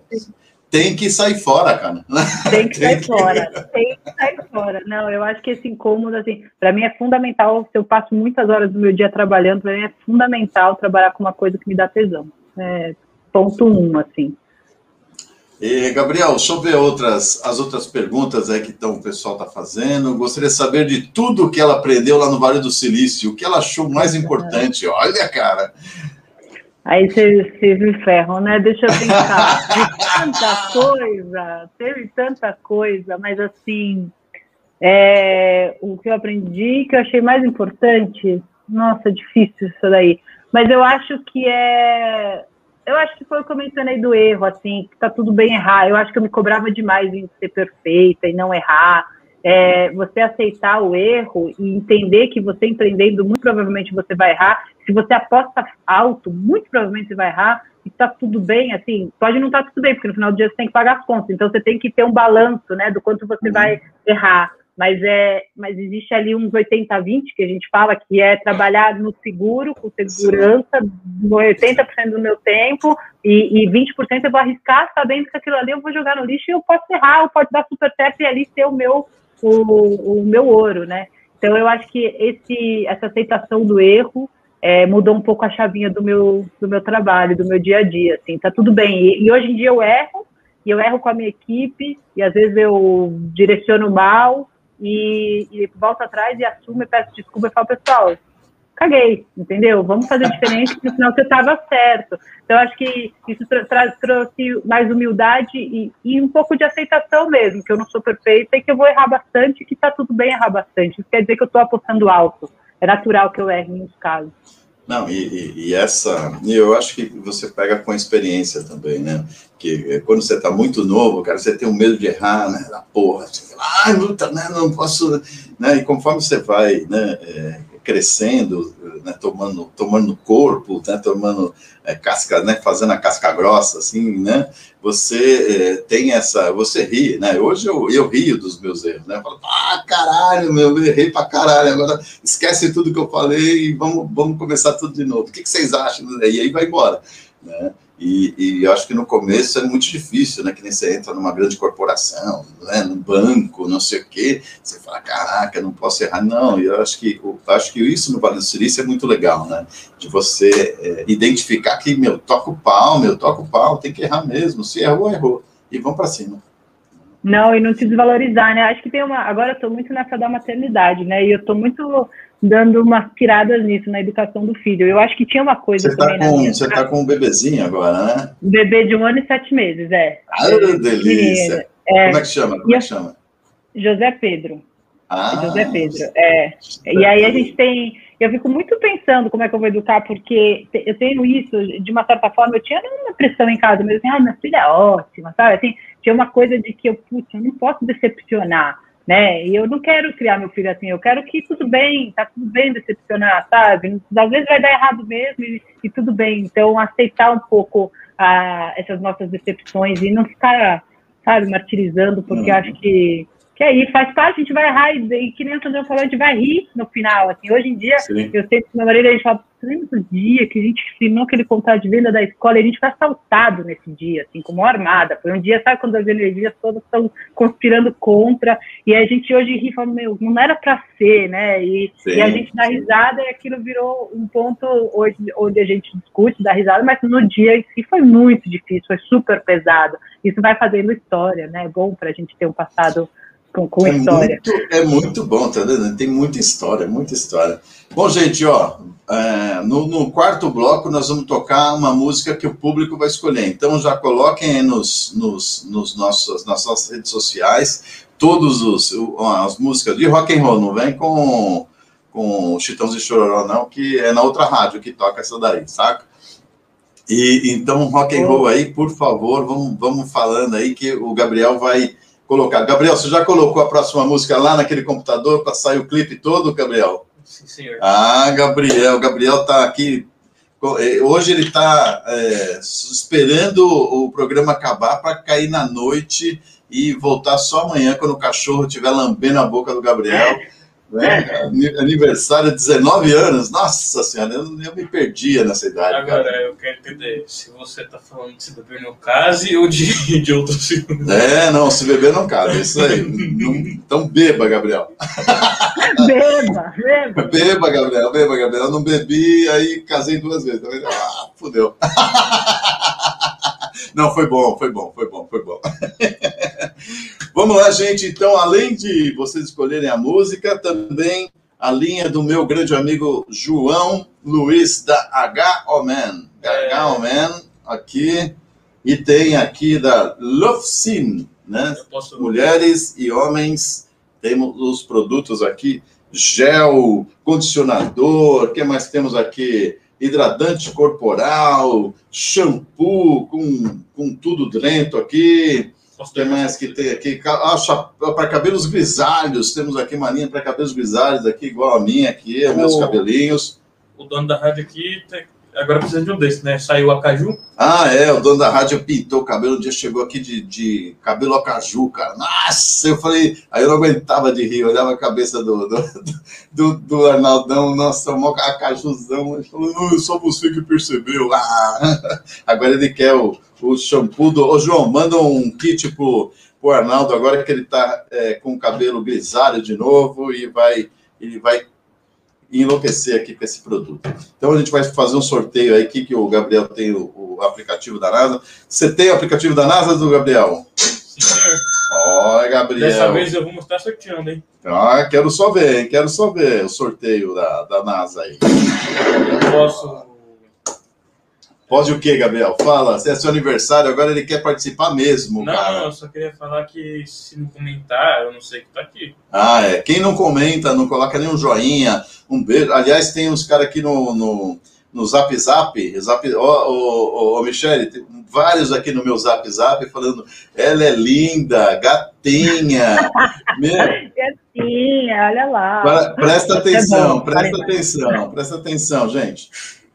tem que sair fora, cara. Tem que sair fora, tem que sair fora. Não, eu acho que esse incômodo, assim, para mim é fundamental, se eu passo muitas horas do meu dia trabalhando, para mim é fundamental trabalhar com uma coisa que me dá tesão. É, ponto um, assim. E, Gabriel, sobre outras, as outras perguntas aí que então, o pessoal está fazendo, gostaria de saber de tudo que ela aprendeu lá no Vale do Silício, o que ela achou mais importante. Olha, cara! Aí vocês me ferram, né? Deixa eu pensar. Teve tanta coisa, teve tanta coisa, mas assim, é, o que eu aprendi, que eu achei mais importante, nossa, difícil isso daí, mas eu acho que é... Eu acho que foi o que eu mencionei do erro, assim, que tá tudo bem errar. Eu acho que eu me cobrava demais em ser perfeita e não errar. É, você aceitar o erro e entender que você empreendendo, muito provavelmente você vai errar. Se você aposta alto, muito provavelmente você vai errar. E tá tudo bem, assim, pode não tá tudo bem, porque no final do dia você tem que pagar as contas. Então você tem que ter um balanço, né, do quanto você vai errar. Mas, é, mas existe ali uns oitenta a vinte, que a gente fala que é trabalhar no seguro, com segurança, oitenta por cento do meu tempo, e, e vinte por cento eu vou arriscar, sabendo que aquilo ali eu vou jogar no lixo e eu posso errar, eu posso dar super tap e ali ter o meu, o, o meu ouro, né? Então eu acho que esse, essa aceitação do erro é, mudou um pouco a chavinha do meu, do meu trabalho, do meu dia a dia, assim, tá tudo bem. E, e hoje em dia eu erro, e eu erro com a minha equipe, e às vezes eu direciono mal, E, e volta atrás e assume, peço desculpa e fala, pessoal, caguei, entendeu? Vamos fazer diferente, porque senão você estava certo. Então, acho que isso tra tra trouxe mais humildade e, e um pouco de aceitação mesmo, que eu não sou perfeita e que eu vou errar bastante, que está tudo bem errar bastante. Isso quer dizer que eu estou apostando alto. É natural que eu erre em uns casos. Não, e, e essa, eu acho que você pega com experiência também, né? Que quando você está muito novo, cara, você tem um medo de errar, né? Da porra, você fala, ah, luta, né? Não posso, né? E conforme você vai, né? É, crescendo, né? Tomando, tomando corpo, né? Tomando é, casca, né? Fazendo a casca grossa, assim, né? Você é, tem essa, você ri, né? Hoje eu, eu rio dos meus erros, né? Eu falo, ah, caralho, meu, eu errei pra caralho, agora esquece tudo que eu falei e vamos, vamos começar tudo de novo. O que, que vocês acham? E aí vai embora, né? E, e eu acho que no começo é muito difícil, né? Que nem você entra numa grande corporação, né? Num banco, não sei o quê, você fala, caraca, não posso errar. Não, e eu acho que, eu acho que isso no Vale do Silício é muito legal, né? De você é, identificar que, meu, toca o pau, meu, toca o pau, tem que errar mesmo. Se errou, errou. E vamos para cima. Não, e não se desvalorizar, né? Acho que tem uma... Agora eu estou muito nessa da maternidade, né? E eu estou muito... dando umas tiradas nisso, na educação do filho. Eu acho que tinha uma coisa... Você está com, minha... tá com um bebezinho agora, né? Um bebê de um ano e sete meses, é. Ah, é, delícia! É, como é que chama? Como é que chama? José Pedro. Ah! José Pedro, é. José e aí Pedro. A gente tem... Eu fico muito pensando como é que eu vou educar, porque eu tenho isso, de uma certa forma, eu tinha uma pressão em casa, mas assim, ah, minha filha é ótima, sabe? Assim, tinha uma coisa de que eu, putz, eu não posso decepcionar, né? E eu não quero criar meu filho assim, eu quero que tudo bem, tá tudo bem decepcionar, sabe? Às vezes vai dar errado mesmo e, e tudo bem. Então, aceitar um pouco ah, essas nossas decepções e não ficar, sabe, martirizando, porque uhum. acho que Que aí faz parte, a gente vai errar, e, e que nem o Sandrão falou, a gente vai rir no final. Assim, hoje em dia, sim, eu sei que meu marido, a gente fala, lembra do dia que a gente firmou aquele contrato de venda da escola, e a gente foi assaltado nesse dia, assim, como armada. Foi um dia, sabe, quando as energias todas estão conspirando contra, e a gente hoje ri e fala, meu, não era pra ser, né? E, sim, e a gente dá risada, e aquilo virou um ponto hoje onde a gente discute, dá risada, mas no dia em si foi muito difícil, foi super pesado. Isso vai fazendo história, né? É bom pra gente ter um passado com, com é história. Muito, é muito bom, tá vendo? Tem muita história, muita história. Bom, gente, ó, é, no, no quarto bloco nós vamos tocar uma música que o público vai escolher. Então já coloquem aí nos, nos, nos nossos, nas nossas redes sociais todas as músicas de rock and roll. Não vem com, com Chitãozinho e Chororó, não, que é na outra rádio que toca essa daí, saca? E, então, rock and roll aí, por favor, vamos, vamos falando aí que o Gabriel vai colocar. Gabriel, você já colocou a próxima música lá naquele computador para sair o clipe todo, Gabriel? Sim, senhor. Ah, Gabriel, Gabriel tá aqui. Hoje ele tá é, esperando o programa acabar para cair na noite e voltar só amanhã, quando o cachorro estiver lambendo a boca do Gabriel. É, aniversário de dezenove anos, nossa senhora, eu, eu me perdia nessa idade. Agora, cara, eu quero entender se você tá falando de se beber não case ou de, de outro filme. É, não, se beber não case, é isso aí. Não, então beba, Gabriel. Beba, beba. Beba, Gabriel, beba, Gabriel. Eu não bebi, aí casei duas vezes. Ah, fudeu. Não, foi bom, foi bom, foi bom, foi bom. Vamos lá, gente. Então, além de vocês escolherem a música, também a linha do meu grande amigo João Luiz, da H O Man. É. H O Man, aqui. E tem aqui da Lofsin, né? Posso... Mulheres e homens. Temos os produtos aqui. Gel, condicionador. O que mais temos aqui? Hidratante corporal, shampoo com, com tudo dentro aqui. O que mais que tem aqui? Ah, para cabelos grisalhos, temos aqui uma linha para cabelos grisalhos, aqui, igual a minha aqui, o, meus cabelinhos. O dono da rádio aqui, tem, agora precisa de um desse, né? Saiu a caju. Ah, é, o dono da rádio pintou o cabelo, um dia chegou aqui de, de cabelo a caju, cara. Nossa, eu falei, aí eu não aguentava de rir, eu olhava a cabeça do, do, do, do Arnaldão, nossa, mó cajuzão. Ele falou, não, só você que percebeu. Ah, agora ele quer o... o shampoo do... Ô, João, manda um kit pro, pro Arnaldo agora que ele tá é, com o cabelo grisalho de novo e vai, ele vai enlouquecer aqui com esse produto. Então, a gente vai fazer um sorteio aí que, que o Gabriel tem o, o aplicativo da NASA. Você tem o aplicativo da NASA, do Gabriel? Sim, senhor. Ó, Gabriel. Dessa vez eu vou mostrar sorteando, hein? Ah, quero só ver, hein? Quero só ver o sorteio da, da NASA aí. Eu posso... Pode o quê, Gabriel? Fala, se é seu aniversário, agora ele quer participar mesmo, não, cara. Não, eu só queria falar que se não comentar, eu não sei o que tá aqui. Ah, é. Quem não comenta, não coloca nem um joinha, um beijo. Aliás, tem uns caras aqui no, no, no Zap Zap, Zap, ó, ô, ô, ô, Michele, tem vários aqui no meu Zap Zap falando, ela é linda, gatinha. Gatinha, olha lá. Pra, presta atenção, é bom, presta vai, atenção, vai. presta atenção, gente.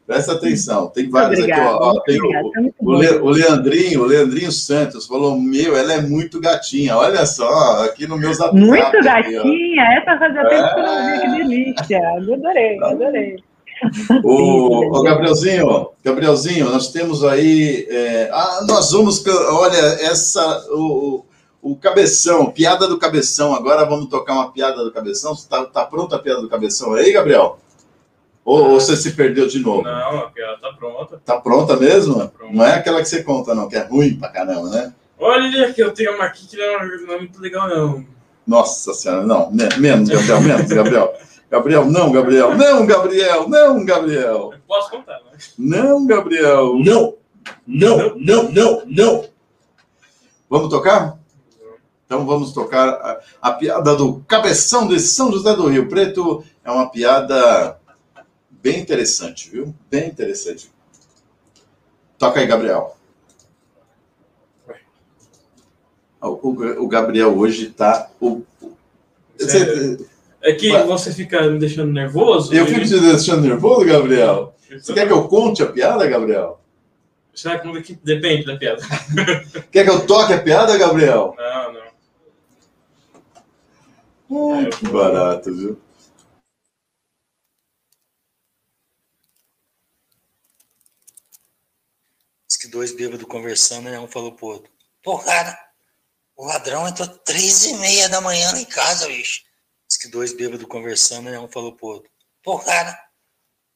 Presta atenção, tem vários aqui, ó, ó, tem o, o, Le, o Leandrinho, o Leandrinho Santos falou, meu, ela é muito gatinha, olha só, aqui no meu zap. Muito zap, gatinha, aqui, essa fazia é... tempo que eu não vi, que delícia, eu adorei, adorei. O, o Gabrielzinho, Gabrielzinho, nós temos aí, é, ah, nós vamos, olha, essa, o, o Cabeção, piada do Cabeção, agora vamos tocar uma piada do Cabeção, tá, tá pronta a piada do Cabeção aí, Gabriel? Ou, ou você se perdeu de novo? Não, aquela tá pronta. Tá pronta mesmo? Tá pronta. Não é aquela que você conta, não, que é ruim pra caramba, né? Olha, que eu tenho uma aqui que não é muito legal, não. Nossa senhora, não. Menos, Gabriel, menos, Gabriel. Gabriel, não, Gabriel. Não, Gabriel, não, Gabriel. Eu posso contar, né? Não, Gabriel. Não, não, não, não, não. Vamos tocar? Então vamos tocar a, a piada do Cabeção de São José do Rio Preto. É uma piada... bem interessante, viu? Bem interessante. Toca aí, Gabriel. O, o, o Gabriel hoje tá... O, o... Você... É que Ué? Você fica me deixando nervoso? Eu fico te e... deixando nervoso, Gabriel? Você quer que eu conte a piada, Gabriel? Será que depende da piada? Quer que eu toque a piada, Gabriel? Não, não. Ai, que barato, viu? Diz que dois bêbados conversando, né? Um falou pro outro. Pô, cara, o ladrão entrou três e meia da manhã lá em casa, bicho. Diz que dois bêbados conversando, né? Um falou pro outro. Pô, cara,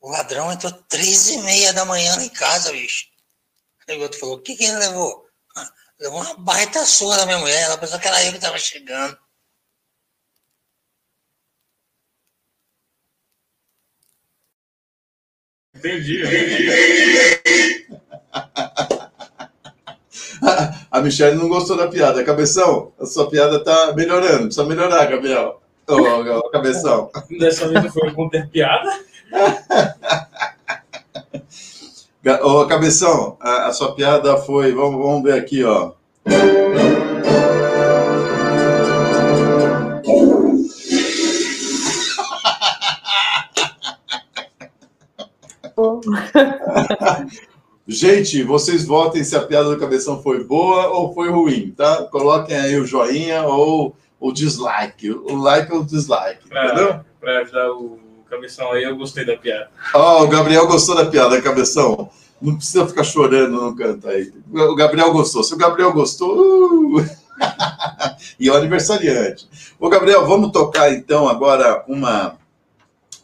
o ladrão entrou três e meia da manhã lá em casa, bicho. Aí o outro falou, o que que ele levou? Levou uma baita surra da minha mulher, ela pensou que era eu que tava chegando. Entendi, entendi. A Michele não gostou da piada. Cabeção, a sua piada tá melhorando. Precisa melhorar, Gabriel. Oh, cabeção. Dessa vez não foi bom ter piada? Ô, Cabeção, a, a sua piada foi... Vamos, vamos ver aqui, ó. Gente, vocês votem se a piada do Cabeção foi boa ou foi ruim, tá? Coloquem aí o joinha ou o dislike, o like ou o dislike, pra, entendeu? Pra ajudar o Cabeção aí, eu gostei da piada. Ó, oh, o Gabriel gostou da piada, Cabeção. Não precisa ficar chorando no canto aí. O Gabriel gostou. Se o Gabriel gostou... Uh! E é o aniversariante. Ô, Gabriel, vamos tocar, então, agora uma,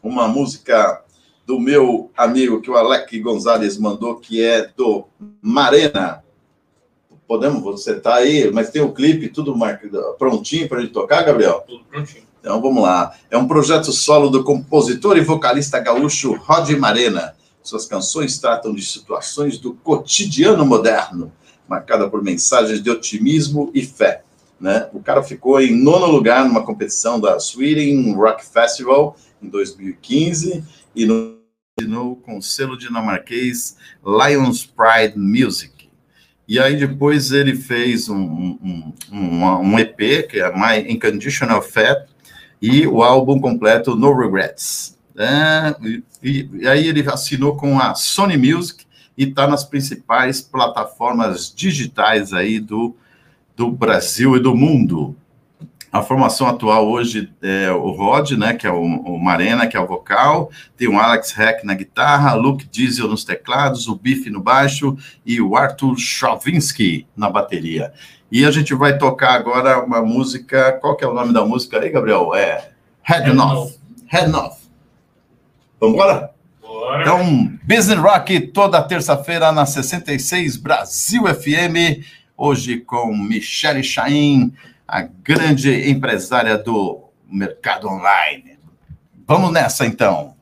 uma música... do meu amigo, que o Alec Gonzalez mandou, que é do Marena. Podemos, você tá aí, mas tem o clipe, tudo prontinho para ele tocar, Gabriel? Tudo prontinho. Então, vamos lá. É um projeto solo do compositor e vocalista gaúcho Rodi Marena. Suas canções tratam de situações do cotidiano moderno, marcada por mensagens de otimismo e fé. Né? O cara ficou em nono lugar numa competição da Sweden Rock Festival em dois mil e quinze e no, no com selo dinamarquês Lions Pride Music. E aí depois ele fez um, um, um, um E P, que é My Unconditional Fat, e o álbum completo No Regrets. É, e, e aí ele assinou com a Sony Music e está nas principais plataformas digitais aí do do Brasil e do mundo. A formação atual hoje é o Rod, né, que é o, o Marena, que é o vocal, tem o Alex Heck na guitarra, Luke Diesel nos teclados, o Bife no baixo e o Arthur Chovinski na bateria. E a gente vai tocar agora uma música, qual que é o nome da música aí, Gabriel? É Head North. Head North. Vamos embora? Bora. Então, Business Rock, toda terça-feira na sessenta e seis Brasil F M, hoje com Michele Chahin, a grande empresária do mercado online. Vamos nessa, então.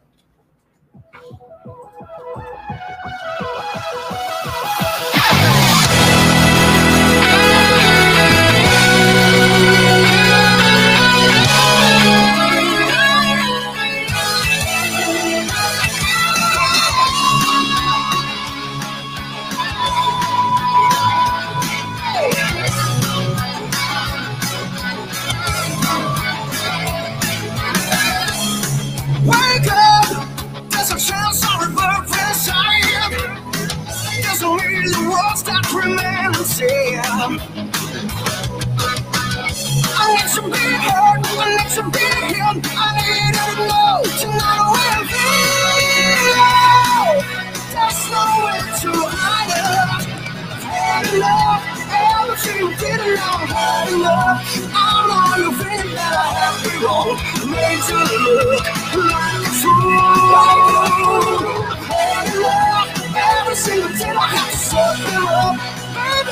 I need to be heard, I need to be healed, I need to know, to know where to be. There's nowhere to hide it. Had enough, everything did not had enough. I'm on the thing that I have been on, made to look like it's true. Had enough, every single day I have to suffer up.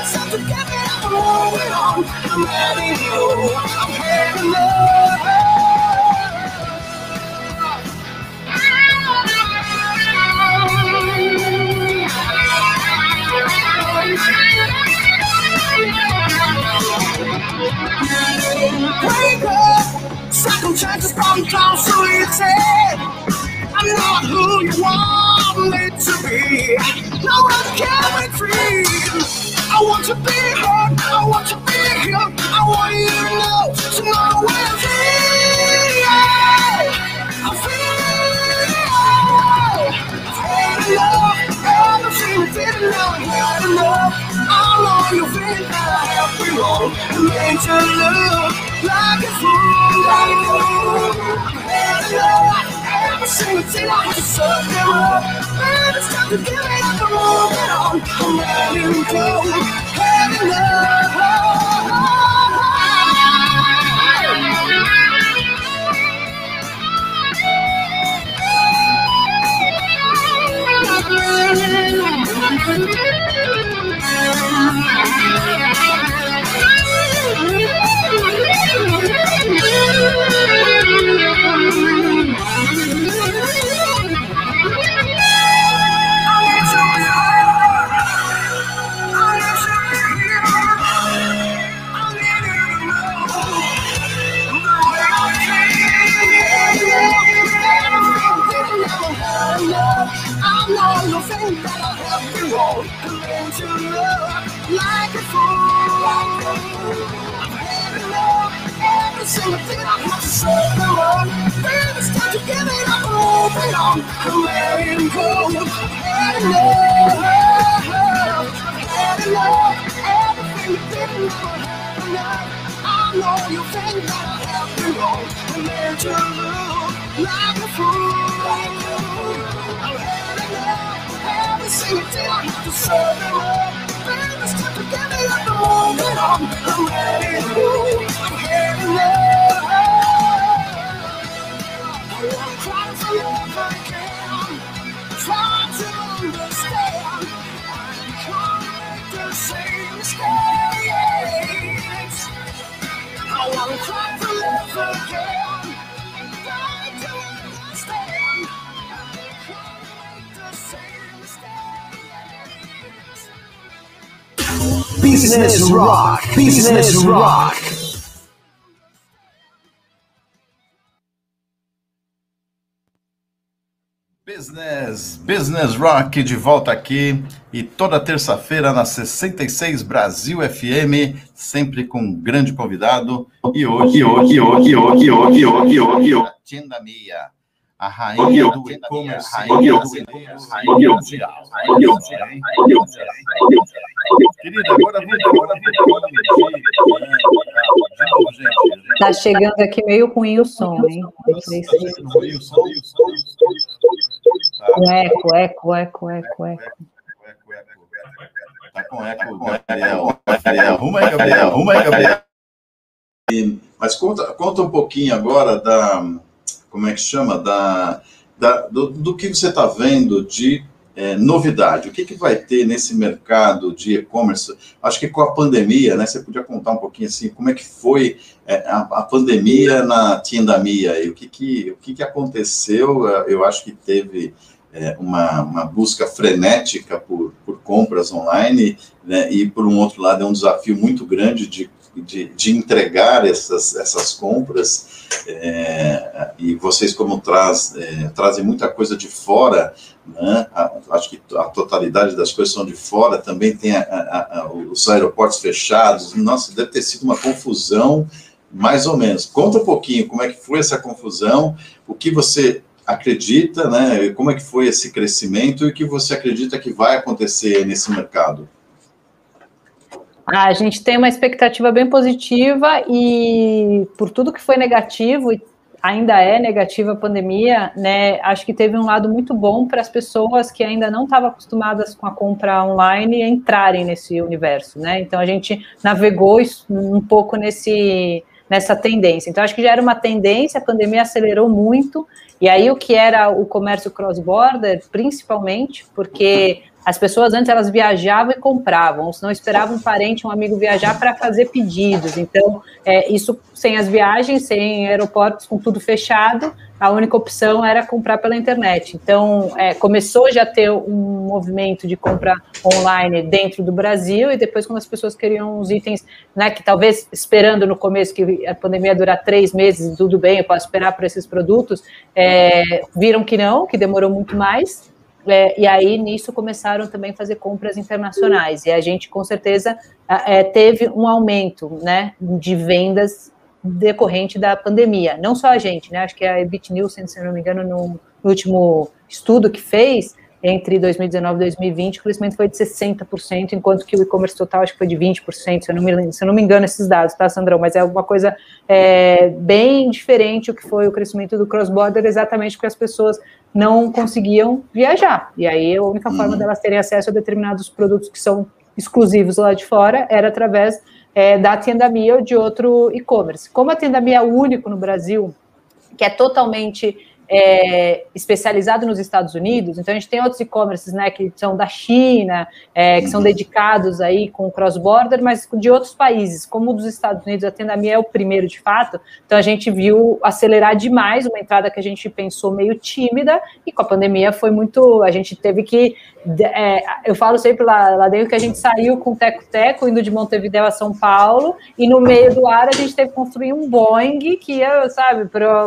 Something to get me up and moving on. I'm having you, I'm having love. Wake up, second chances come close to your head. I'm not who you want me to be. No one can be free. I want to be heard, I want to be here, I want you to know, to know where I'm feeling. I'm feeling, I'm feeling love, everything I did now, I'm not enough. I know you feel that I have been wrong, and made to love. Business Rock, Business Rock. Business, Business Rock de volta aqui e toda terça-feira na sessenta e seis Brasil F M, sempre com um grande convidado. E hoje, e hoje, e hoje, e hoje, e hoje, e hoje, e hoje, e hoje, a Tiendamia, a rainha do e-commerce, a rainha do e-commerce, a rainha do e-commerce, a rainha do e-commerce, a rainha do e-commerce. Querida, agora vem, agora vem, agora vem. Tá chegando aqui meio ruim o som, hein? Um eco, eco, eco, eco, eco. Tá com eco, Gabriel. Arruma aí, Gabriel, arruma aí, Gabriel. Mas conta, conta um pouquinho agora da, como é que chama, da, da, do, do que você está vendo de... É, novidade, o que, que vai ter nesse mercado de e-commerce? Acho que com a pandemia, né? Você podia contar um pouquinho assim, como é que foi é, a, a pandemia na Tiendamia e o que, que, o que, que aconteceu? Eu acho que teve é, uma, uma busca frenética por, por compras online, né? E por um outro lado é um desafio muito grande de, de, de entregar essas, essas compras é, e vocês como traz, é, trazem muita coisa de fora, né? Acho que a totalidade das coisas são de fora, também tem a, a, a, os aeroportos fechados. Nossa, deve ter sido uma confusão, mais ou menos. Conta um pouquinho como é que foi essa confusão, o que você acredita, né? Como é que foi esse crescimento e o que você acredita que vai acontecer nesse mercado? A gente tem uma expectativa bem positiva e por tudo que foi negativo e ainda é negativa a pandemia, né? Acho que teve um lado muito bom para as pessoas que ainda não estavam acostumadas com a compra online entrarem nesse universo, né? Então, a gente navegou um pouco nesse, nessa tendência. Então, acho que já era uma tendência, a pandemia acelerou muito. E aí, o que era o comércio cross-border, principalmente, porque... As pessoas antes, elas viajavam e compravam, senão esperavam um parente, um amigo viajar para fazer pedidos. Então, é, isso sem as viagens, sem aeroportos, com tudo fechado, a única opção era comprar pela internet. Então, é, começou já a ter um movimento de compra online dentro do Brasil e depois quando as pessoas queriam os itens, né, que talvez esperando no começo que a pandemia durar três meses, tudo bem, eu posso esperar por esses produtos, é, viram que não, que demorou muito mais. É, e aí, nisso, começaram também a fazer compras internacionais. E a gente, com certeza, é, teve um aumento, né, de vendas decorrente da pandemia. Não só a gente, né? Acho que a Ebit Nielsen, se não me engano, no, no último estudo que fez, entre dois mil e dezenove e dois mil e vinte, o crescimento foi de sessenta por cento, enquanto que o e-commerce total acho que foi de vinte por cento, se eu não me, se eu não me engano esses dados, tá, Sandrão? Mas é alguma coisa é, bem diferente o que foi o crescimento do cross-border, exatamente porque as pessoas não conseguiam viajar. E aí a única uhum. forma delas terem acesso a determinados produtos que são exclusivos lá de fora era através é, da Tiendamia ou de outro e-commerce. Como a Tiendamia é o único no Brasil, que é totalmente é, especializado nos Estados Unidos, então a gente tem outros e-commerces, né, que são da China, é, que são dedicados aí com cross-border, mas de outros países, como o dos Estados Unidos, a Tiendamia é o primeiro de fato, então a gente viu acelerar demais uma entrada que a gente pensou meio tímida, e com a pandemia foi muito, a gente teve que, é, eu falo sempre lá, lá dentro que a gente saiu com o teco-teco, indo de Montevidéu a São Paulo, e no meio do ar a gente teve que construir um Boeing que ia, sabe, para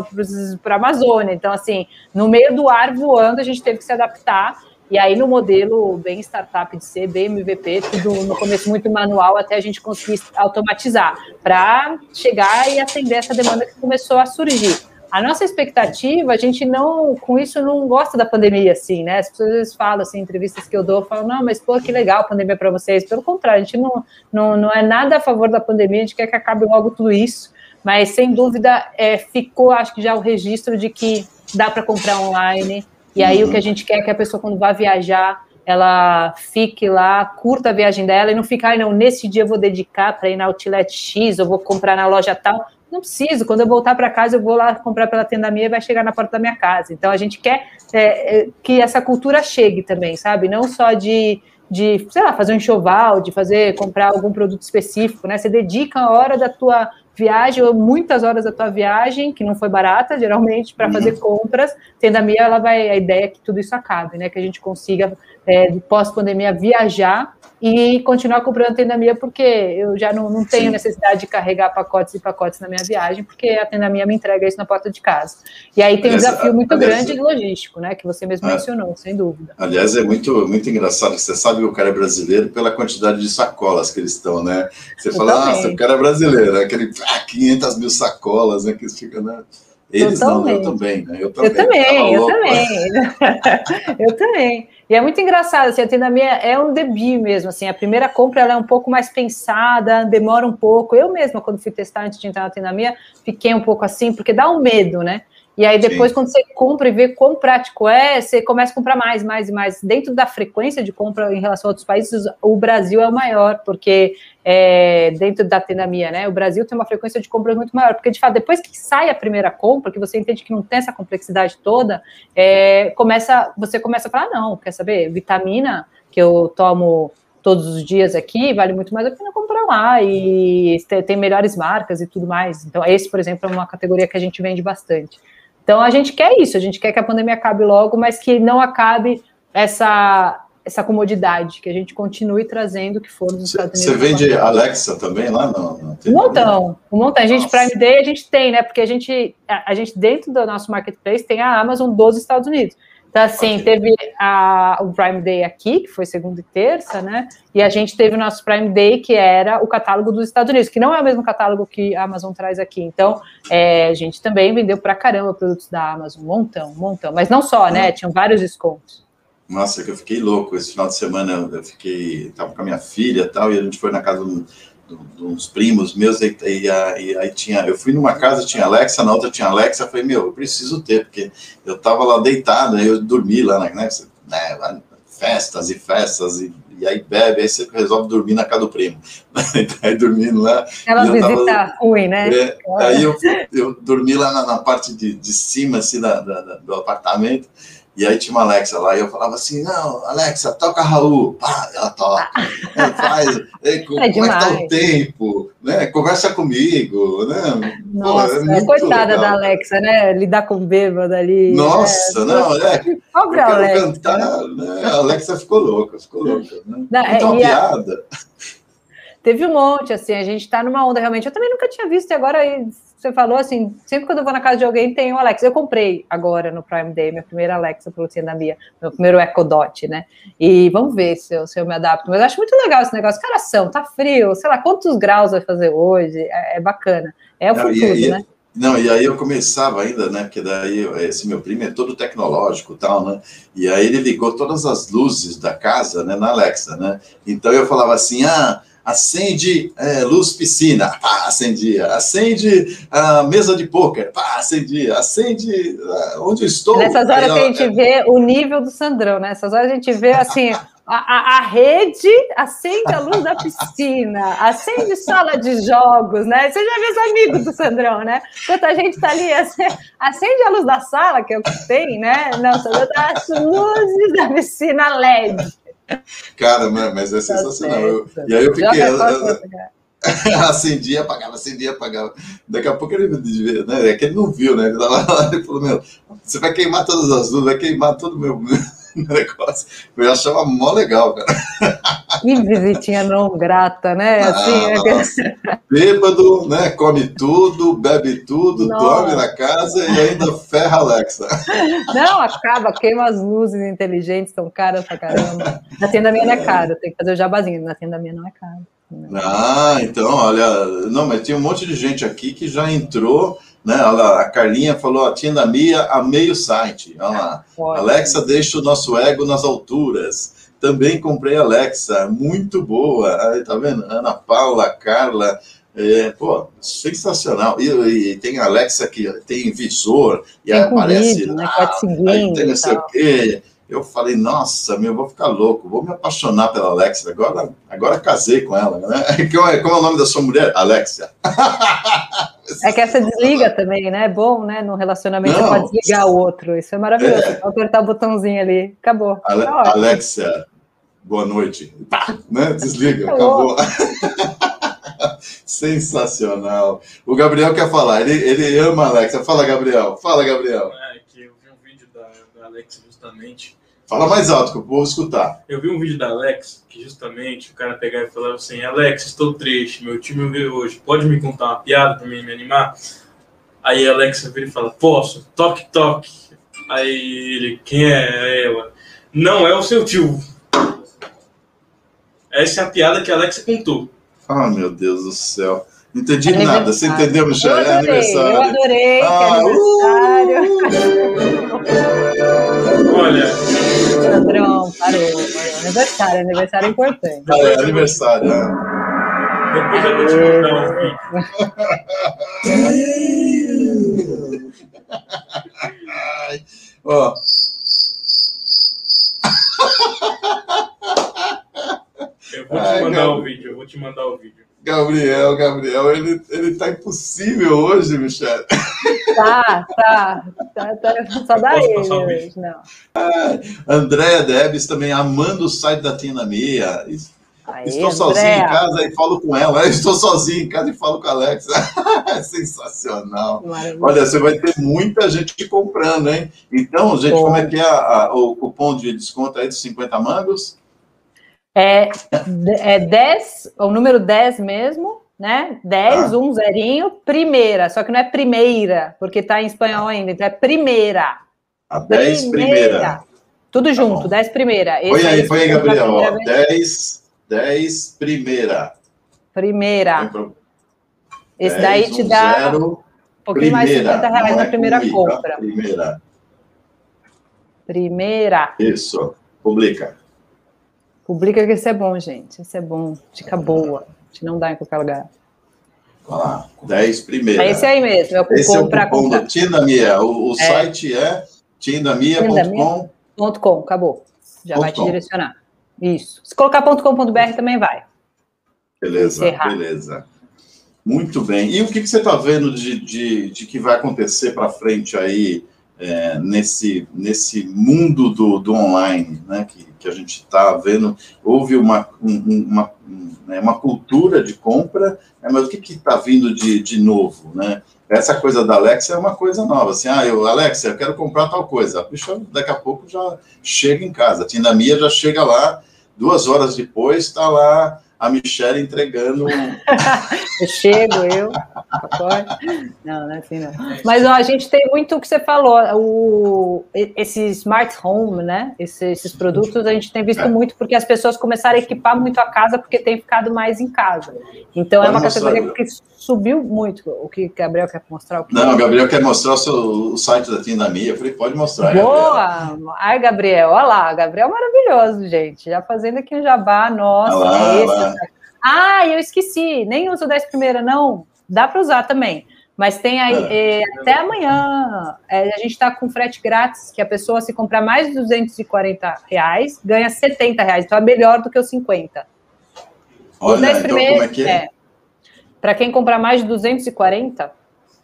a Amazônia, então Então, assim, no meio do ar voando, a gente teve que se adaptar. E aí, no modelo bem startup de ser, bem M V P, tudo no começo muito manual, até a gente conseguir automatizar, para chegar e atender essa demanda que começou a surgir. A nossa expectativa, a gente não, com isso, não gosta da pandemia, assim, né? As pessoas às vezes falam, assim, em entrevistas que eu dou, falam, não, mas, pô, que legal a pandemia para vocês. Pelo contrário, a gente não, não, não é nada a favor da pandemia, a gente quer que acabe logo tudo isso. Mas, sem dúvida, é, ficou, acho que já o registro de que dá para comprar online, e aí uhum. o que a gente quer é que a pessoa, quando vai viajar, ela fique lá, curta a viagem dela, e não fica, ai, não, nesse dia eu vou dedicar para ir na Outlet X, eu vou comprar na loja tal, não preciso, quando eu voltar para casa, eu vou lá comprar pela Tiendamia e vai chegar na porta da minha casa. Então, a gente quer é, que essa cultura chegue também, sabe? Não só de, de, sei lá, fazer um enxoval, de fazer, comprar algum produto específico, né? Você dedica a hora da tua viagem, ou muitas horas da tua viagem, que não foi barata, geralmente, para fazer uhum. compras. Tiendamia, ela vai, a ideia é que tudo isso acabe, né? Que a gente consiga, é, pós-pandemia, viajar e continuar comprando Tiendamia, porque eu já não, não tenho Sim. necessidade de carregar pacotes e pacotes na minha viagem, porque a Tiendamia me entrega isso na porta de casa. E aí tem aliás, um desafio muito aliás, grande de logístico, né? Que você mesmo a, mencionou, sem dúvida. Aliás, é muito, muito engraçado, que você sabe que o cara é brasileiro pela quantidade de sacolas que eles estão, né? Você eu fala, ah, o cara é brasileiro, né? Aquele... quinhentas mil sacolas, né, que eles ficam, né? Eles eu não, eu também, né? Eu também, eu também. Eu também. eu também. E é muito engraçado, assim, a Tiendamia é um debi mesmo, assim, a primeira compra ela é um pouco mais pensada, demora um pouco. Eu mesma, quando fui testar antes de entrar na Tiendamia, fiquei um pouco assim, porque dá um medo, né? E aí depois, Sim. quando você compra e vê quão prático é, você começa a comprar mais, mais e mais. Dentro da frequência de compra em relação a outros países, o Brasil é o maior, porque é, dentro da Tiendamia, né, o Brasil tem uma frequência de compra muito maior, porque de fato, depois que sai a primeira compra, que você entende que não tem essa complexidade toda, é, começa, você começa a falar, não, quer saber, vitamina que eu tomo todos os dias aqui, vale muito mais a pena comprar lá, e tem melhores marcas e tudo mais. Então esse, por exemplo, é uma categoria que a gente vende bastante. Então, a gente quer isso, a gente quer que a pandemia acabe logo, mas que não acabe essa, essa comodidade, que a gente continue trazendo o que for nos Estados Unidos. Você vende Alexa também lá? Não, não tem um montão, um montão. A gente, Prime Day, a gente tem, né? Porque a gente, a gente, dentro do nosso marketplace, tem a Amazon dos Estados Unidos. Então, assim, teve a, o Prime Day aqui, que foi segunda e terça, né? E a gente teve o nosso Prime Day, que era o catálogo dos Estados Unidos, que não é o mesmo catálogo que a Amazon traz aqui. Então, é, a gente também vendeu pra caramba produtos da Amazon, um montão, um montão. Mas não só, né? Tinham vários descontos. Nossa, que eu fiquei louco. Esse final de semana eu fiquei, tava com a minha filha e tal, e a gente foi na casa do... de uns primos meus, e, e, e aí tinha, eu fui numa casa, tinha Alexa, na outra tinha Alexa, eu falei, meu, eu preciso ter, porque eu tava lá deitado, aí eu dormi lá, na, né, festas e festas, e, e aí bebe, aí você resolve dormir na casa do primo, aí dormindo lá... Ela visita tava, ruim, né? É, aí eu, eu dormi lá na, na parte de, de cima, assim, da, da, do apartamento. E aí tinha uma Alexa lá, e eu falava assim, não, Alexa, toca Raul. Pá, ela toca. Ela faz, é, como é, é que tá o tempo? Né? Conversa comigo, né? Nossa, pô, é coitada legal da Alexa, né? Lidar com bêbada ali. Nossa, né? Não, é. Eu quero Alexa, cantar, né? A Alexa ficou louca, ficou louca. Né? Não, então, é, piada. A... Teve um monte, assim, a gente tá numa onda, realmente. Eu também nunca tinha visto, e agora... Você falou assim, sempre quando eu vou na casa de alguém tem um Alexa. Eu comprei agora no Prime Day, minha primeira Alexa pelo Tiendamia, meu primeiro Echo Dot, né? E vamos ver se eu, se eu me adapto. Mas eu acho muito legal esse negócio. Cara, são, tá frio, sei lá, quantos graus vai fazer hoje? É, é bacana. É o futuro, e, e, né? Não, e aí eu começava ainda, né? Porque daí esse meu primo é todo tecnológico e tal, né? E aí ele ligou todas as luzes da casa, né, na Alexa, né? Então eu falava assim, ah, acende é, luz piscina, pá, acendia. Acende a mesa de pôquer, pá, acendia. Acende onde eu estou. Nessas horas que a gente vê o nível do Sandrão, né? Nessas horas a gente vê assim... A, a, a rede acende a luz da piscina, acende sala de jogos, né? Você já viu os amigos do Sandrão, né? Enquanto a gente tá ali, acende a luz da sala, que é o que tem, né? Não, o Sandrão tá as luzes da piscina L E D. Cara, mas é sensacional. Eu, e aí eu fiquei... acendia, apagava, acendia, apagava. Daqui a pouco ele me né? É que ele não viu, né? Ele tava lá e falou, meu, você vai queimar todas as luzes, vai queimar todo o meu... negócio, eu achava mó legal, cara. Que visitinha não grata, né? Assim, ah, é... Bêbado, né? Come tudo, bebe tudo, nossa. Dorme na casa e ainda ferra a Alexa. Não, acaba, queima as luzes inteligentes, são caras pra caramba. Na Tiendamia não é caro, tem que fazer o jabazinho, na Tiendamia não é caro. Né? Ah, então, olha, não, mas tem um monte de gente aqui que já entrou. Né? Lá, a Carlinha falou, a Tiendamia amei o site. Olha lá. Ah, Alexa deixa o nosso ego nas alturas. Também comprei a Alexa, muito boa. Aí, tá vendo? Ana Paula, Carla, é, pô, sensacional. E, e tem a Alexa que tem visor e tem aí comigo, aparece lá, né? Aí tem não sei o quê. Eu falei, nossa, meu, vou ficar louco, vou me apaixonar pela Alexa. Agora, agora casei com ela, né? Como é, como é o nome da sua mulher? Alexa. É que essa desliga também, né? É bom, né? No relacionamento você pode desligar o outro. Isso é maravilhoso. É. Apertar o botãozinho ali, acabou. Ale tá Alexa, boa noite. Tá, né? Desliga, acabou. acabou. Sensacional. O Gabriel quer falar, ele, ele ama a Alexa. Fala, Gabriel. Fala, Gabriel. É que eu vi um vídeo da, da Alexa justamente. Fala mais alto que eu vou escutar. Eu vi um vídeo da Alex, que justamente o cara pegava e falava assim, Alex, estou triste, meu time me veio hoje, pode me contar uma piada para mim me animar? Aí a Alexa vira e fala, posso, toque, toque. Aí ele, quem é ela? Não, é o seu tio. Essa é a piada que a Alexa contou. Ah, meu Deus do céu. Não entendi é nada. Você entendeu, Michele? Eu adorei, é aniversário. Eu adorei, ah, aniversário. Uh! Olha... Sandrão, parou. Aniversário, aniversário importante. Ah, é aniversário, né? Depois eu vou te contar um vídeo. Ó. Eu vou te mandar o vídeo, eu vou te mandar o vídeo. Gabriel, Gabriel, ele, ele tá impossível hoje, Michele. Tá, tá, tá, tá só dá ele hoje, não. Ah, Andréa Debs também, amando o site da Tiendamia. Aê, estou sozinho em casa e falo com ela. Estou sozinho em casa e falo com a Alexa. É sensacional. Maravilha. Olha, você vai ter muita gente comprando, hein? Então, gente, bom. Como é que é a, a, o cupom de desconto aí de cinquenta mangos? É, é dez, o número dez mesmo, né? dez, ah. um zerinho, primeira. Só que não é primeira, porque tá em espanhol ainda. Então é primeira. A dez primeira. primeira. Tudo tá junto, bom. dez primeira. Esse foi aí, foi aí, Gabriel. Ó, dez, dez primeira. Primeira. Esse dez, daí te um dá zero, um pouquinho primeira. Mais de cinquenta reais não na é primeira comida, compra. Primeira. Primeira. Isso, publica. Publica que isso é bom, gente. Isso é bom. Dica boa. A gente não dá em qualquer lugar. Olha lá. dez primeira. É esse aí mesmo. É o cupom esse é o cupom da Tiendamia. O, o é. site é tiendamia ponto com. Acabou. Já ponto vai te com. direcionar. Isso. Se colocar ponto com ponto b r também vai. Beleza, Encerrar. beleza. Muito bem. E o que, que você está vendo de, de, de que vai acontecer para frente aí é, nesse, nesse mundo do, do online, né? Que que a gente está vendo, houve uma, uma, uma, uma cultura de compra, né, mas o que está vindo de, de novo, né? Essa coisa da Alexa é uma coisa nova, assim, ah, eu, Alexa, eu quero comprar tal coisa, puxa, daqui a pouco já chega em casa, a Tiendamia já chega lá, duas horas depois está lá a Michele entregando... eu chego, eu... não, não é assim, não. Mas, ó, a gente tem muito o que você falou, o, esse smart home, né? Esse, esses produtos a gente tem visto é. muito, porque as pessoas começaram a equipar muito a casa porque tem ficado mais em casa. Então, Pode é uma mostrar, categoria que subiu muito. O que o Gabriel quer mostrar? O que não, o Gabriel quer mostrar o, seu, o site da Tiendamia. Eu falei, pode mostrar. Boa! Gabriel. Ai, Gabriel, olha lá. Gabriel é maravilhoso, gente. Já fazendo aqui um jabá, nossa. Olha lá, esse, olha lá. Ah, eu esqueci. Nem uso o dez primeira, não. Dá para usar também. Mas tem aí, é, é, até amanhã, é, a gente está com frete grátis, que a pessoa, se comprar mais de duzentos e quarenta reais, ganha setenta reais. Então, é melhor do que os cinquenta. Olha, os dez então, primeiros, como é que é? É, para quem comprar mais de duzentos e quarenta,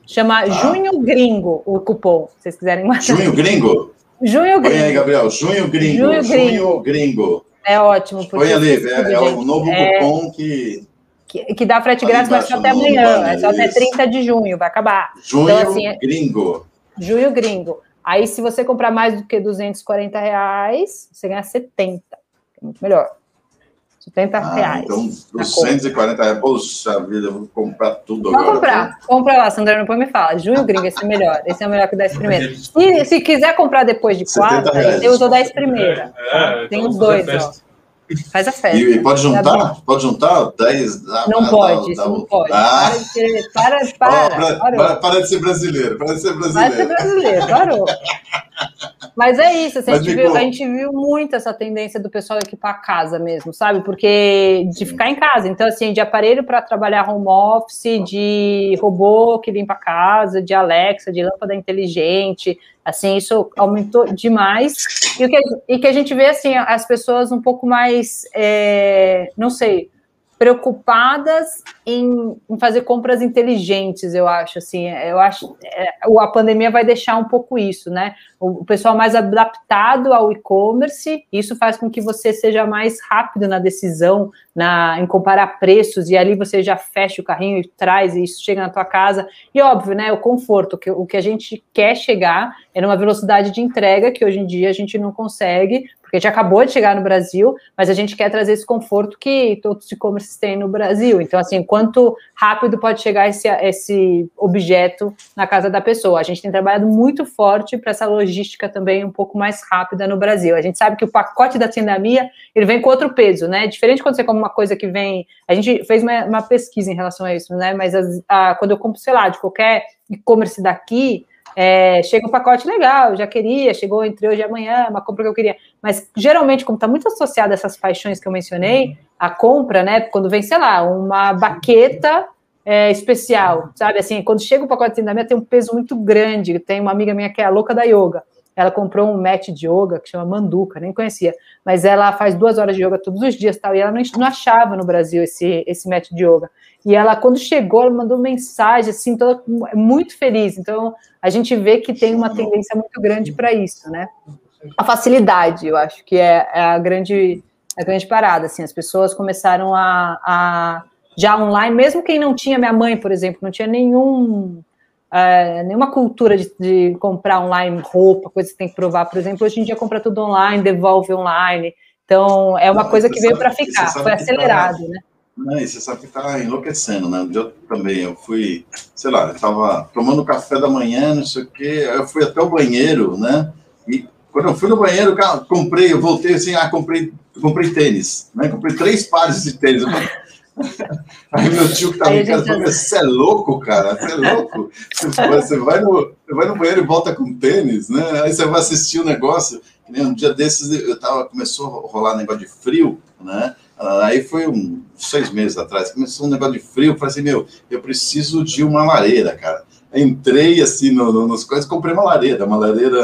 chama ah. Junho Gringo o cupom, se vocês quiserem mais. Junho Gringo? Junho Gringo. Põe aí, Gabriel. Junho Gringo. Junho Gringo. Junho Gringo. É ótimo. Põe ali, é, é o novo é... cupom que... Que, que dá frete grátis, mas só até amanhã, é só até trinta de junho, vai acabar. Junho então, assim, é... gringo. Junho gringo. Aí, se você comprar mais do que duzentos e quarenta reais, você ganha setenta. É muito melhor. setenta reais. Então, duzentos e quarenta reais. Poxa vida, eu vou comprar tudo agora. Vou comprar. Compra lá, Sandrão, não põe me fala. Junho gringo, esse é melhor. Esse é o melhor que o dez primeiro. E se quiser comprar depois de quarta, você usa o dez primeiro. É, tem então, os dois, ó. Faz a festa. E, e pode juntar? Pode juntar? dez, não, ah, pode, dá, dá, não pode, ah. Para de ser, para, para, oh, para, para de ser brasileiro. Para de ser brasileiro. Para de ser brasileiro, parou. Mas é isso, assim, Mas a, gente viu, a gente viu muito essa tendência do pessoal equipar a casa mesmo, sabe? Porque de ficar em casa. Então, assim, de aparelho para trabalhar home office, de robô que limpa a casa, de Alexa, de lâmpada inteligente... Assim, isso aumentou demais. E, o que, e que a gente vê, assim, as pessoas um pouco mais, é, não sei, preocupadas em, em fazer compras inteligentes, eu acho, assim. Eu acho é, a pandemia vai deixar um pouco isso, né? O, o pessoal mais adaptado ao e-commerce, isso faz com que você seja mais rápido na decisão, na, em comparar preços, e ali você já fecha o carrinho e traz, e isso chega na tua casa. E óbvio, né, o conforto, que, o que a gente quer chegar é numa velocidade de entrega que hoje em dia a gente não consegue, porque a gente acabou de chegar no Brasil, mas a gente quer trazer esse conforto que todos os e-commerces têm no Brasil. Então, assim, quanto rápido pode chegar esse, esse objeto na casa da pessoa? A gente tem trabalhado muito forte para essa logística também um pouco mais rápida no Brasil. A gente sabe que o pacote da Tiendamia, ele vem com outro peso, né? Diferente quando você compra uma coisa que vem... A gente fez uma, uma pesquisa em relação a isso, né? Mas as, a, quando eu compro, sei lá, de qualquer e-commerce daqui... É, chega um pacote legal, já queria, chegou entre hoje e amanhã, uma compra que eu queria. Mas, geralmente, como está muito associada a essas paixões que eu mencionei, a compra, né, quando vem, sei lá, uma baqueta é, especial, sabe? Assim, quando chega o pacote da minha, tem um peso muito grande. Tem uma amiga minha que é a louca da yoga. Ela comprou um mat de yoga que chama Manduca, nem conhecia. Mas ela faz duas horas de yoga todos os dias, tal, e ela não, não achava no Brasil esse, esse mat de yoga. E ela, quando chegou, ela mandou mensagem, assim, toda, muito feliz. Então, a gente vê que tem uma tendência muito grande para isso, né? A facilidade, eu acho que é, é a, grande, a grande parada, assim. As pessoas começaram a, a... Já online, mesmo quem não tinha... Minha mãe, por exemplo, não tinha nenhum... É, nenhuma cultura de, de comprar online roupa, coisa que tem que provar, por exemplo, hoje em dia compra tudo online, devolve online, então é uma não, coisa que veio para ficar, foi acelerado, tá, né? Não, e você sabe que tá enlouquecendo, né? Um dia eu também, eu fui, sei lá, eu tava tomando café da manhã, não sei o quê, eu fui até o banheiro, né? E quando eu fui no banheiro, cara, comprei, eu voltei assim, ah, comprei, comprei tênis, né? Comprei três pares de tênis, eu falei, aí meu tio que tava em casa falou, você é louco, cara, você é louco, você vai, no, você vai no banheiro e volta com tênis, né? Aí você vai assistir o negócio, um dia desses eu tava, começou a rolar negócio de frio, né? Aí foi uns seis meses atrás, começou um negócio de frio, eu falei assim, meu, eu preciso de uma lareira, cara. Entrei, assim, no, no, nos coisas, comprei uma lareira, uma lareira...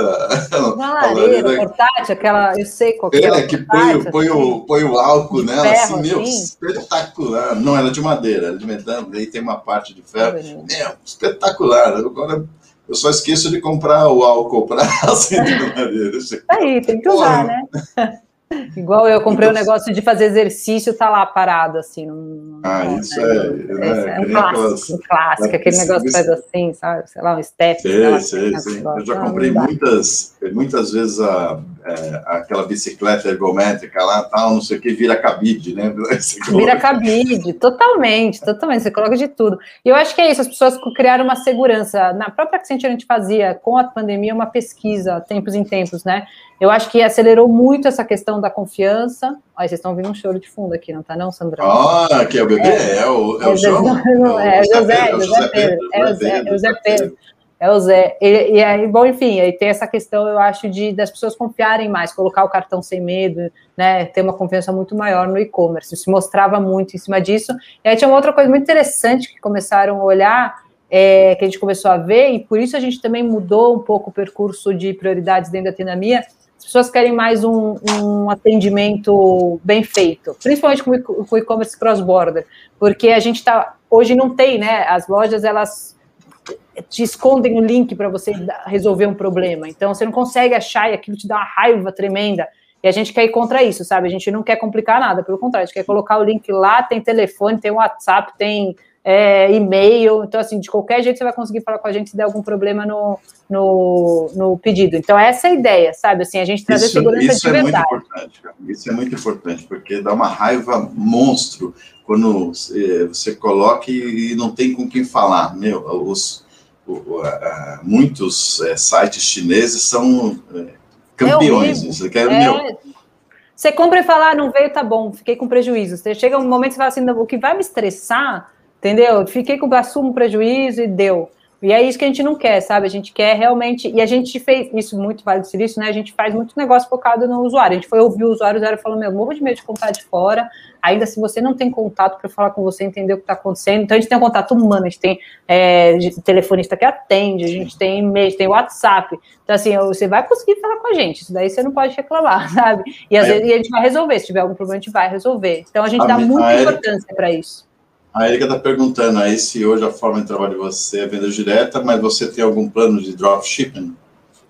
Uma lareira, lareira portátil, aquela, eu sei qual que é. É, que põe, põe, assim, o, põe o álcool nela, ferro, assim, meu, assim. Espetacular. Não, era de madeira, era de metal, daí tem uma parte de ferro. Meu, espetacular. Agora, eu só esqueço de comprar o álcool pra acender a lareira. Aí, tem que usar, porra, né? Igual eu, comprei então, um negócio de fazer exercício, tá lá parado, assim. Num, ah, né? isso é... é, é, é um clássico, um clássico. É, aquele isso, negócio que faz assim, sabe? Sei lá, um step. Sei, sei, lá, sei, assim, sei. Eu já comprei ah, muitas, muitas vezes a, a, aquela bicicleta ergométrica lá, tal, não sei o que, vira cabide, né? Vira cabide, totalmente, totalmente. Você coloca de tudo. E eu acho que é isso, as pessoas criaram uma segurança. Na própria Accenture a gente fazia, com a pandemia, uma pesquisa, tempos em tempos, né? Eu acho que acelerou muito essa questão da confiança. Ai, vocês estão ouvindo um choro de fundo aqui, não tá não, Sandrão? Ah, que é o bebê, é o João. É o José, José Pedro. É o Zé, é o Zé Pedro. É o Zé. E, e aí, bom, enfim, aí tem essa questão, eu acho, de das pessoas confiarem mais, colocar o cartão sem medo, né? Ter uma confiança muito maior no e-commerce. Se mostrava muito em cima disso. E aí tinha uma outra coisa muito interessante que começaram a olhar, é, que a gente começou a ver, e por isso a gente também mudou um pouco o percurso de prioridades dentro da Tiendamia. As pessoas querem mais um, um atendimento bem feito, principalmente com o e-commerce cross-border, porque a gente está, hoje não tem, né? As lojas, elas te escondem o link para você resolver um problema, então você não consegue achar e aquilo te dá uma raiva tremenda. E a gente quer ir contra isso, sabe? A gente não quer complicar nada, pelo contrário, a gente quer colocar o link lá, tem telefone, tem WhatsApp, tem é, e-mail, então assim, de qualquer jeito você vai conseguir falar com a gente se der algum problema no, no, no pedido. Então essa é a ideia, sabe? Assim, a gente trazer isso, segurança isso de é verdade. Muito importante, cara. Isso é muito importante, porque dá uma raiva monstro quando você, você coloca e não tem com quem falar, meu, os, o, a, muitos é, sites chineses são... É, campeões, é você quer é. Meu. Você compra e fala, ah, não veio, tá bom, fiquei com prejuízo. Você chega um momento que você fala assim, o que vai me estressar, entendeu? Fiquei com, assumo prejuízo e deu. E é isso que a gente não quer, sabe? A gente quer realmente, e a gente fez isso muito, Vale do Silício, né? A gente faz muito negócio focado no usuário. A gente foi ouvir o usuário, o usuário falou, meu, morro de medo de comprar de fora, ainda se você não tem contato para falar com você, entender o que está acontecendo. Então, a gente tem um contato humano, a gente tem é, telefonista que atende, a gente tem e-mail, a gente tem WhatsApp. Então, assim, você vai conseguir falar com a gente, isso daí você não pode reclamar, sabe? E às vezes a gente vai resolver, se tiver algum problema, a gente vai resolver. Então, a gente dá muita importância para isso. A Erika está perguntando aí se hoje a forma de trabalho de você é venda direta, mas você tem algum plano de dropshipping?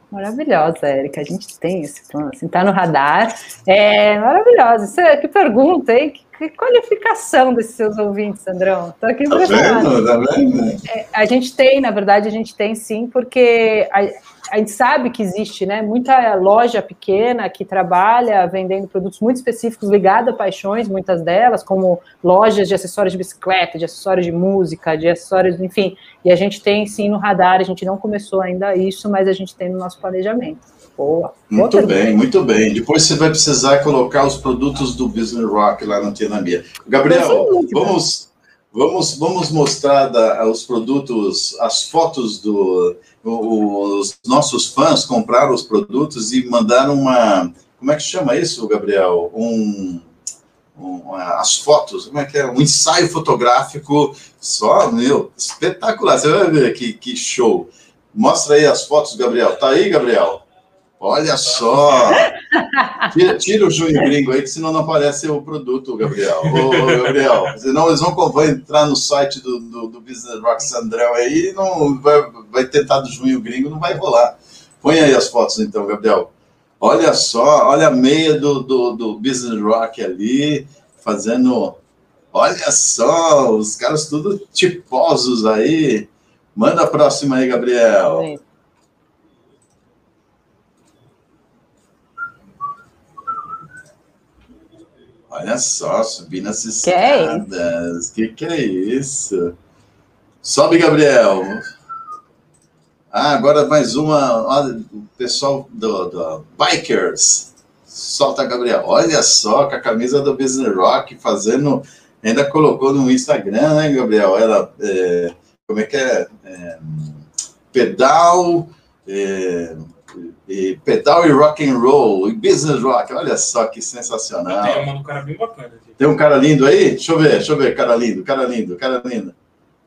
Maravilhosa, Erika. A gente tem esse plano, assim, tá no radar. É maravilhosa. Isso é, que pergunta, hein? Que, que qualificação desses seus ouvintes, Sandrão? Estou aqui impressionado. Tá vendo? É, a gente tem, na verdade, a gente tem sim, porque a, a gente sabe que existe, né, muita loja pequena que trabalha vendendo produtos muito específicos ligados a paixões, muitas delas, como lojas de acessórios de bicicleta, de acessórios de música, de acessórios, enfim. E a gente tem sim no radar, a gente não começou ainda isso, mas a gente tem no nosso planejamento. Boa. Muito Outra bem, vez. muito bem. Depois você vai precisar colocar os produtos do Business Rock lá na Tiendamia. Gabriel, vamos, vamos, vamos mostrar da, os produtos, as fotos do... O, os nossos fãs compraram os produtos e mandaram uma... Como é que chama isso, Gabriel? Um... as fotos, como é que é? Um ensaio fotográfico só, meu, espetacular. Você vai ver aqui, que show. Mostra aí as fotos, Gabriel. Tá aí, Gabriel? Olha só! Tira, tira o joinho gringo aí, que senão não aparece o produto, Gabriel. Ô, Gabriel, senão eles vão, vão entrar no site do, do, do Business Rock Sandrão aí e não vai, vai tentar do joinho gringo, não vai rolar. Põe aí as fotos então, Gabriel. Olha só, olha a meia do, do, do Business Rock ali, fazendo... Olha só, os caras tudo tiposos aí. Manda a próxima aí, Gabriel. Oi. Olha só, subindo as escadas. O que, que é isso? Sobe, Gabriel. Ah, agora mais uma. Olha, o pessoal do, do Bikers. Solta, Gabriel. Olha só, com a camisa do Business Rock fazendo... Ainda colocou no Instagram, né, Gabriel? Ela, é, como é que é? é pedal... É, e pedal e rock and roll, e business rock, olha só que sensacional. Tem uma do cara bem bacana. Gente. Tem um cara lindo aí? Deixa eu ver, deixa eu ver, cara lindo, cara lindo, cara lindo.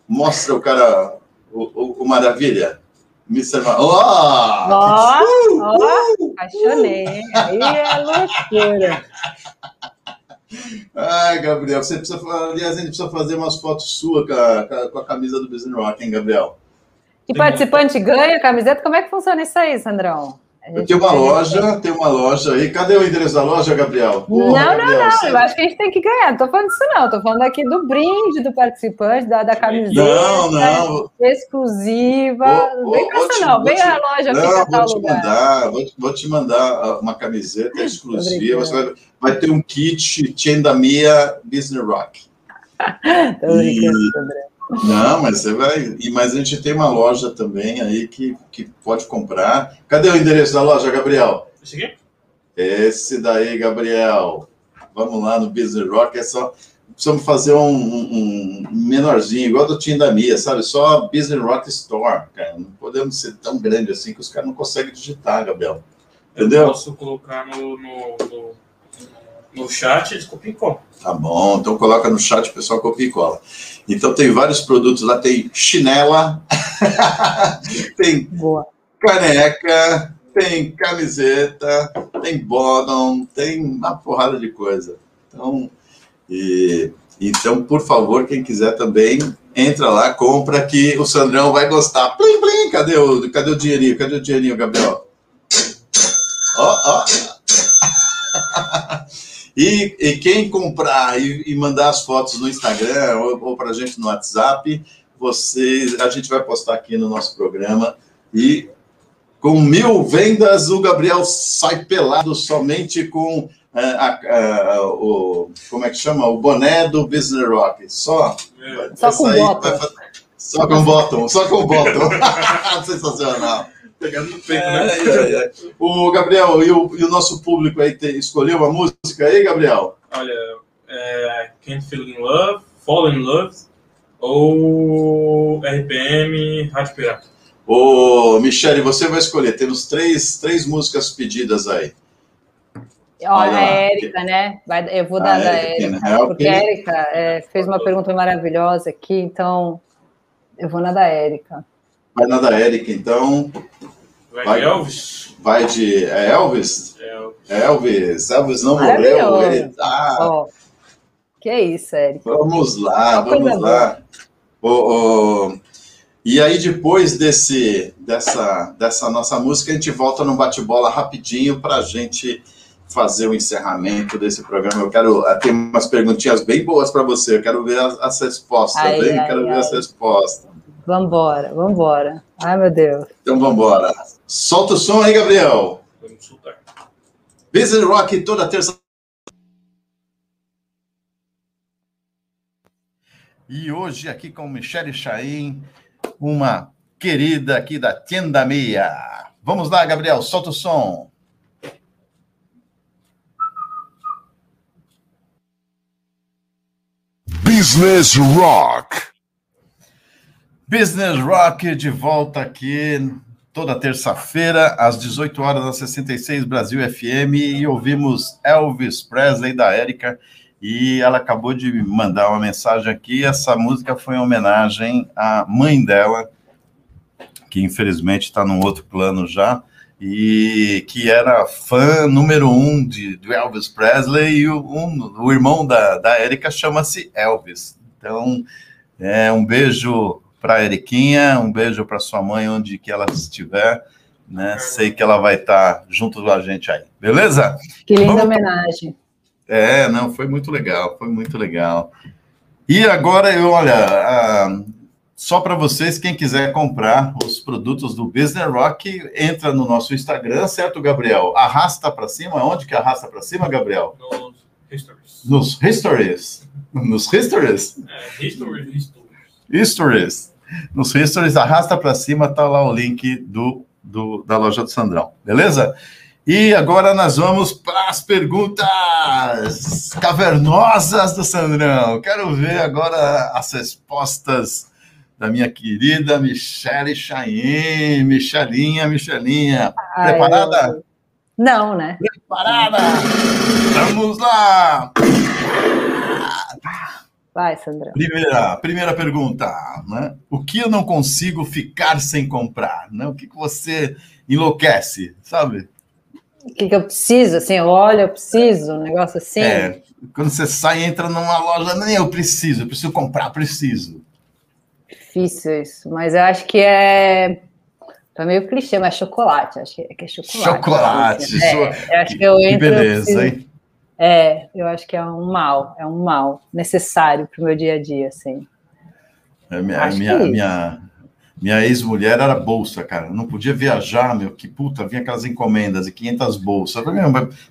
Mostra o cara, o, o, o maravilha. mister Ma... Oh! Oh, uh, oh, uh, apaixonei, uh. aí é loucura. Ai, Gabriel, você precisa, aliás, a gente precisa fazer umas fotos suas com a, com a camisa do Business Rock, hein, Gabriel? E participante ganha camiseta, como é que funciona isso aí, Sandrão? Eu tenho uma loja, tem uma loja aí. Cadê o endereço da loja, Gabriel? Porra, não, Gabriel, não, não. Eu acho que a gente tem que ganhar. Não estou falando disso, não. Estou falando aqui do brinde do participante, da, da camiseta. Não, não. Exclusiva. Vou, vem com essa, não. Vem te, a loja. Não, vou te mandar. Vou, vou te mandar uma camiseta exclusiva. Você vai, vai ter um kit Tiendamia Business Rock. Tô brincando, Gabriel. Não, mas você vai. Mas a gente tem uma loja também aí que, que pode comprar. Cadê o endereço da loja, Gabriel? Esse aqui? Esse daí, Gabriel. Vamos lá no Business Rock. É só. Precisamos fazer um, um, um menorzinho, igual do Tiendamia, sabe? Só Business Rock Store, cara. Não podemos ser tão grande assim que os caras não conseguem digitar, Gabriel. Entendeu? Eu posso colocar no. no, no... No chat, eles copiam e colam. Tá bom, então coloca no chat, o pessoal copia e cola. Então tem vários produtos lá, tem chinela, tem boa caneca, tem camiseta, tem bottom, tem uma porrada de coisa. Então, e, então, por favor, quem quiser também, entra lá, compra que o Sandrão vai gostar. Plim, plim, cadê o, cadê o dinheirinho? Cadê o dinheirinho, Gabriel? Ó, ó. E, e quem comprar e, e mandar as fotos no Instagram ou, ou para a gente no WhatsApp, vocês, a gente vai postar aqui no nosso programa. E com mil vendas, o Gabriel sai pelado somente com a, a, a, o, como é que chama? O boné do Business Rock. Só, é. só, com aí, vai, só com bottom. Só com bottom. Sensacional. Pegando no peito, né? É, é, é. O Gabriel, e o, e o nosso público aí te, escolheu uma música aí, Gabriel? Olha, é, Can't Feel in Love, Fall in Love, ou R P M, Rádio Pirata. Ô, Michele, você vai escolher. Temos três, três músicas pedidas aí. Olha, a Érica, né? Vai, eu vou dar a da Érica, Érica porque a Érica é, fez uma pergunta maravilhosa aqui, então eu vou na da Érica. Vai na da Érica, então. Vai, vai de Elvis? Vai de é Elvis? Elvis? Elvis. Elvis não morreu, ele tá. Oh, que isso, Érica. Vamos lá, vamos lá. Oh, oh. E aí, depois desse, dessa, dessa nossa música, a gente volta no bate-bola rapidinho para a gente fazer o encerramento desse programa. Eu quero ter umas perguntinhas bem boas para você. Eu quero ver as, as respostas, ai, bem? Ai, quero ai, ver ai. as respostas. Vambora, vambora. Ai, meu Deus. Então, vambora. Solta o som aí, Gabriel. Vamos soltar. Business Rock, toda terça. E hoje, aqui com Michele Chahin, uma querida aqui da Tiendamia. Vamos lá, Gabriel, solta o som. Business Rock. Business Rock de volta aqui toda terça-feira, às dezoito horas, na sessenta e seis Brasil F M, e ouvimos Elvis Presley da Érica, e ela acabou de mandar uma mensagem aqui. Essa música foi em homenagem à mãe dela, que infelizmente está num outro plano já, e que era fã número um de, de Elvis Presley, e o, um, o irmão da, da Érica chama-se Elvis. Então, é, um beijo para a Eriquinha, um beijo para sua mãe, onde que ela estiver, né? Sei que ela vai estar junto com a gente aí, beleza? Que linda Vamos... homenagem. É, não, foi muito legal, foi muito legal. E agora, eu, olha, ah, só para vocês, quem quiser comprar os produtos do Business Rock, entra no nosso Instagram, certo, Gabriel? Arrasta para cima, onde que arrasta para cima, Gabriel? Nos histories. Nos histories. Nos histories? É, histories, histories. Histories. Nos stories, arrasta para cima, tá lá o link do, do, da loja do Sandrão, beleza? E agora nós vamos para as perguntas cavernosas do Sandrão. Quero ver agora as respostas da minha querida Michele Chahin. Michelinha, Michelinha, ai, preparada? Eu... Não, né? Preparada! Vamos lá! Vai, Sandrão. Primeira, primeira pergunta, né? O que eu não consigo ficar sem comprar? Né? O que, que você enlouquece, sabe? O que, que eu preciso, assim, eu olho, eu preciso, um negócio assim. É, quando você sai e entra numa loja, nem eu preciso, eu preciso comprar, preciso. Difícil isso, mas eu acho que é Então é meio clichê, mas chocolate. Acho que é, que é chocolate. Chocolate. Né? É, eu acho que eu entro, beleza, hein? É, eu acho que é um mal, é um mal necessário para o meu dia a dia, assim. É, minha, minha, é minha, minha ex-mulher era bolsa, cara. Eu não podia viajar, meu, que puta, vinha aquelas encomendas e quinhentas bolsas.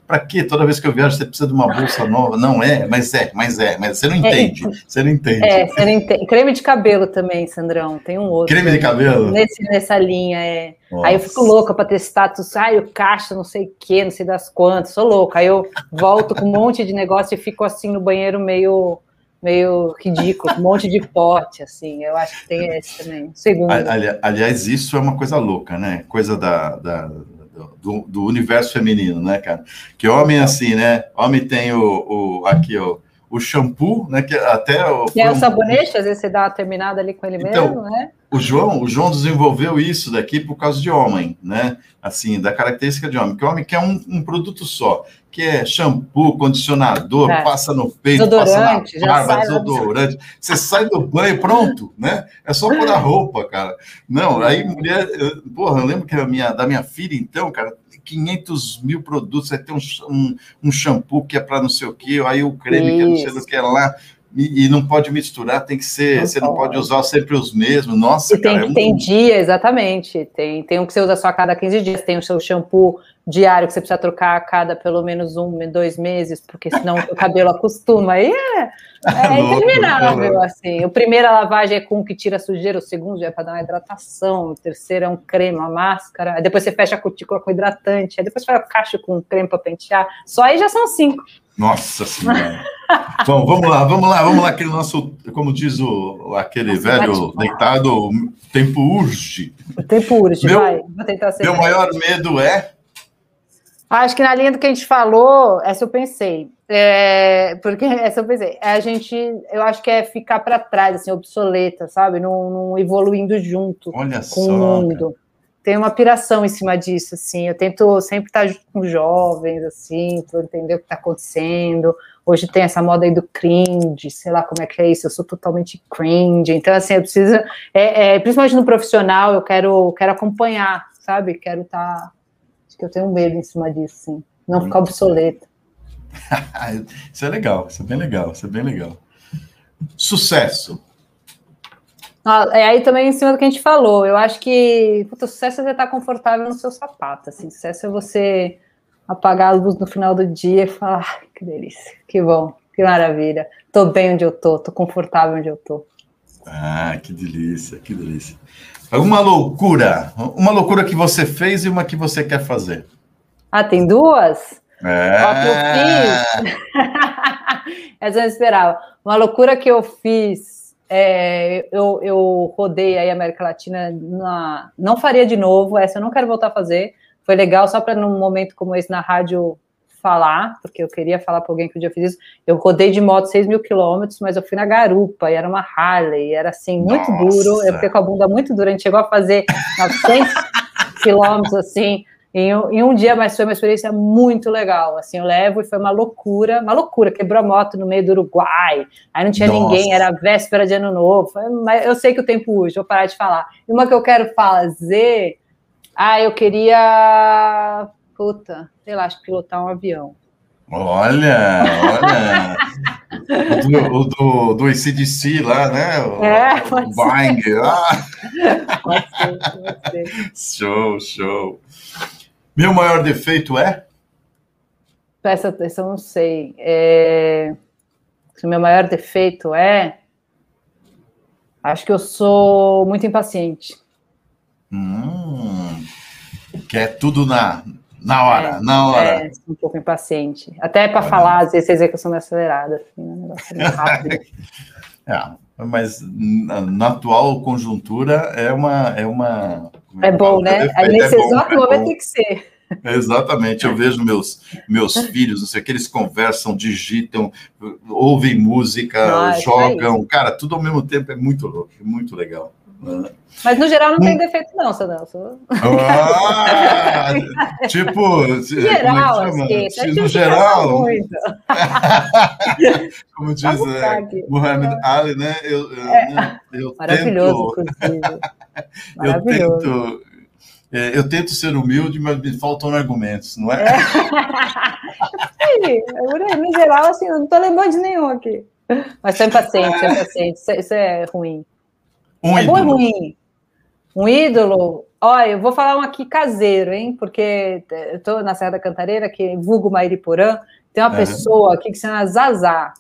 Para quê? Toda vez que eu viajo, você precisa de uma bolsa nova. Não é, mas é, mas é, mas você não entende. É, você não entende. É, você não entende. Creme de cabelo também, Sandrão, tem um outro. Creme de cabelo? Nesse, nessa linha, é. Nossa. Aí eu fico louca para ter status, ai, o caixa, não sei o que, não sei das quantas, sou louca. Aí eu volto com um monte de negócio e fico assim no banheiro meio, meio ridículo, um monte de pote, assim. Eu acho que tem esse também. Segundo. Ali, aliás, isso é uma coisa louca, né? Coisa da, da, do, do universo feminino, né, cara? Que homem, assim, né? Homem tem o, o aqui, ó, o shampoo, né? Que até o, e é o sabonete, um... às vezes você dá uma terminada ali com ele então, mesmo, né? O João, o João desenvolveu isso daqui por causa de homem, né? Assim, da característica de homem, que o homem quer um, um produto só, que é shampoo, condicionador, é. Passa no peito, passa na barba, desodorante. Do... Você sai do banho, pronto, né? É só pôr a roupa, cara. Não, aí mulher... Eu, porra, eu lembro que a minha, da minha filha, então, cara... quinhentos mil produtos, aí tem um, um, um shampoo que é para não sei o que, aí o creme isso. que é não sei do que é lá, e, e não pode misturar, tem que ser, não você pode. Não pode usar sempre os mesmos, nossa, e tem, cara. É um... Tem dia, exatamente, tem, tem um que você usa só a cada quinze dias, tem o seu shampoo diário que você precisa trocar a cada pelo menos um, dois meses, porque senão o cabelo acostuma, aí é, é interminável, assim. A primeira lavagem é com o que tira a sujeira, o segundo é para dar uma hidratação, o terceiro é um creme, uma máscara, aí depois você fecha a cutícula com hidratante, aí depois você faz o cacho com creme para pentear, só aí já são cinco. Nossa Senhora! Bom, vamos lá, vamos lá, vamos lá, aquele nosso, como diz o, aquele Nossa, velho deitado, o tempo urge. O tempo urge, meu, vai. Vou tentar ser meu bem. Maior medo é... Acho que na linha do que a gente falou, essa eu pensei, é, porque essa eu pensei, a gente, eu acho que é ficar para trás, assim, obsoleta, sabe, não, não evoluindo junto Olha com só, o mundo. Cara. Tem uma piração em cima disso, assim, eu tento sempre estar junto com jovens, assim, para entender o que está acontecendo, hoje tem essa moda aí do cringe, sei lá como é que é isso, eu sou totalmente cringe, então, assim, eu preciso, é, é, principalmente no profissional, eu quero, quero acompanhar, sabe, quero estar... Tá, que eu tenho medo em cima disso, sim. Não ficar obsoleta. Isso é legal, isso é bem legal, isso é bem legal. Sucesso. Ah, é aí também em cima do que a gente falou. Eu acho que puta, sucesso é você estar confortável no seu sapato, assim. Sucesso é você apagar a luz no final do dia e falar, ah, que delícia, que bom, que maravilha. Tô bem onde eu tô, tô confortável onde eu tô. Ah, que delícia, que delícia. Uma loucura, uma loucura que você fez e uma que você quer fazer. Ah, tem duas? É. Ó, que eu fiz. Essa eu não esperava. Uma loucura que eu fiz, é, eu, eu rodei aí a América Latina, na, não faria de novo, essa eu não quero voltar a fazer. Foi legal só para num momento como esse na rádio falar, porque eu queria falar para alguém que um dia eu fiz isso. Eu rodei de moto seis mil quilômetros, mas eu fui na garupa, e era uma Harley, era assim, muito Nossa. Duro, eu fiquei com a bunda muito dura, a gente chegou a fazer novecentos quilômetros, assim, em um, em um dia, mas foi uma experiência muito legal, assim, eu levo, e foi uma loucura, uma loucura, quebrou a moto no meio do Uruguai, aí não tinha Nossa. Ninguém, era véspera de ano novo, foi, mas eu sei que o tempo urge, vou parar de falar. E uma que eu quero fazer, ah, eu queria... Puta, sei lá, acho que pilotar um avião. Olha, olha. O do, do, do A C D C lá, né? O, é, o Bang. Ah. Pode ser, pode ser. Show, show. Meu maior defeito é? Presta atenção, não sei. É... Se o meu maior defeito é... Acho que eu sou muito impaciente. Hum, quer tudo na... Na hora, é, na hora. É, um pouco impaciente. Até para falar, às vezes, vocês veem que eu sou meio acelerada. Assim, um negócio meio rápido. É, mas na, na atual conjuntura é uma... É, uma, é bom, né? Defeito, aí nesse é exato momento é tem que ser. Exatamente. Eu vejo meus, meus filhos, não sei o que, eles conversam, digitam, ouvem música, ah, jogam. É cara, tudo ao mesmo tempo é muito louco, muito legal. Mas no geral não tem defeito, não, Sandrão. Ah, tipo, no geral, esquece. No geral, como diz é, Muhammad Ali, né? Eu, eu, é. eu, eu Maravilhoso, tento... inclusive. Maravilhoso. Eu tento É, eu tento ser humilde, mas me faltam argumentos, não é? É. Sim, no geral, assim, não estou lembrando de nenhum aqui. Mas sou impaciente, sou impaciente. Isso, isso é ruim. Um é ídolo. Bom, ruim. Um ídolo. Olha, eu vou falar um aqui caseiro, hein? Porque eu estou na Serra da Cantareira, que vulgo Mairiporã. Tem uma é. pessoa aqui que se chama Zazá,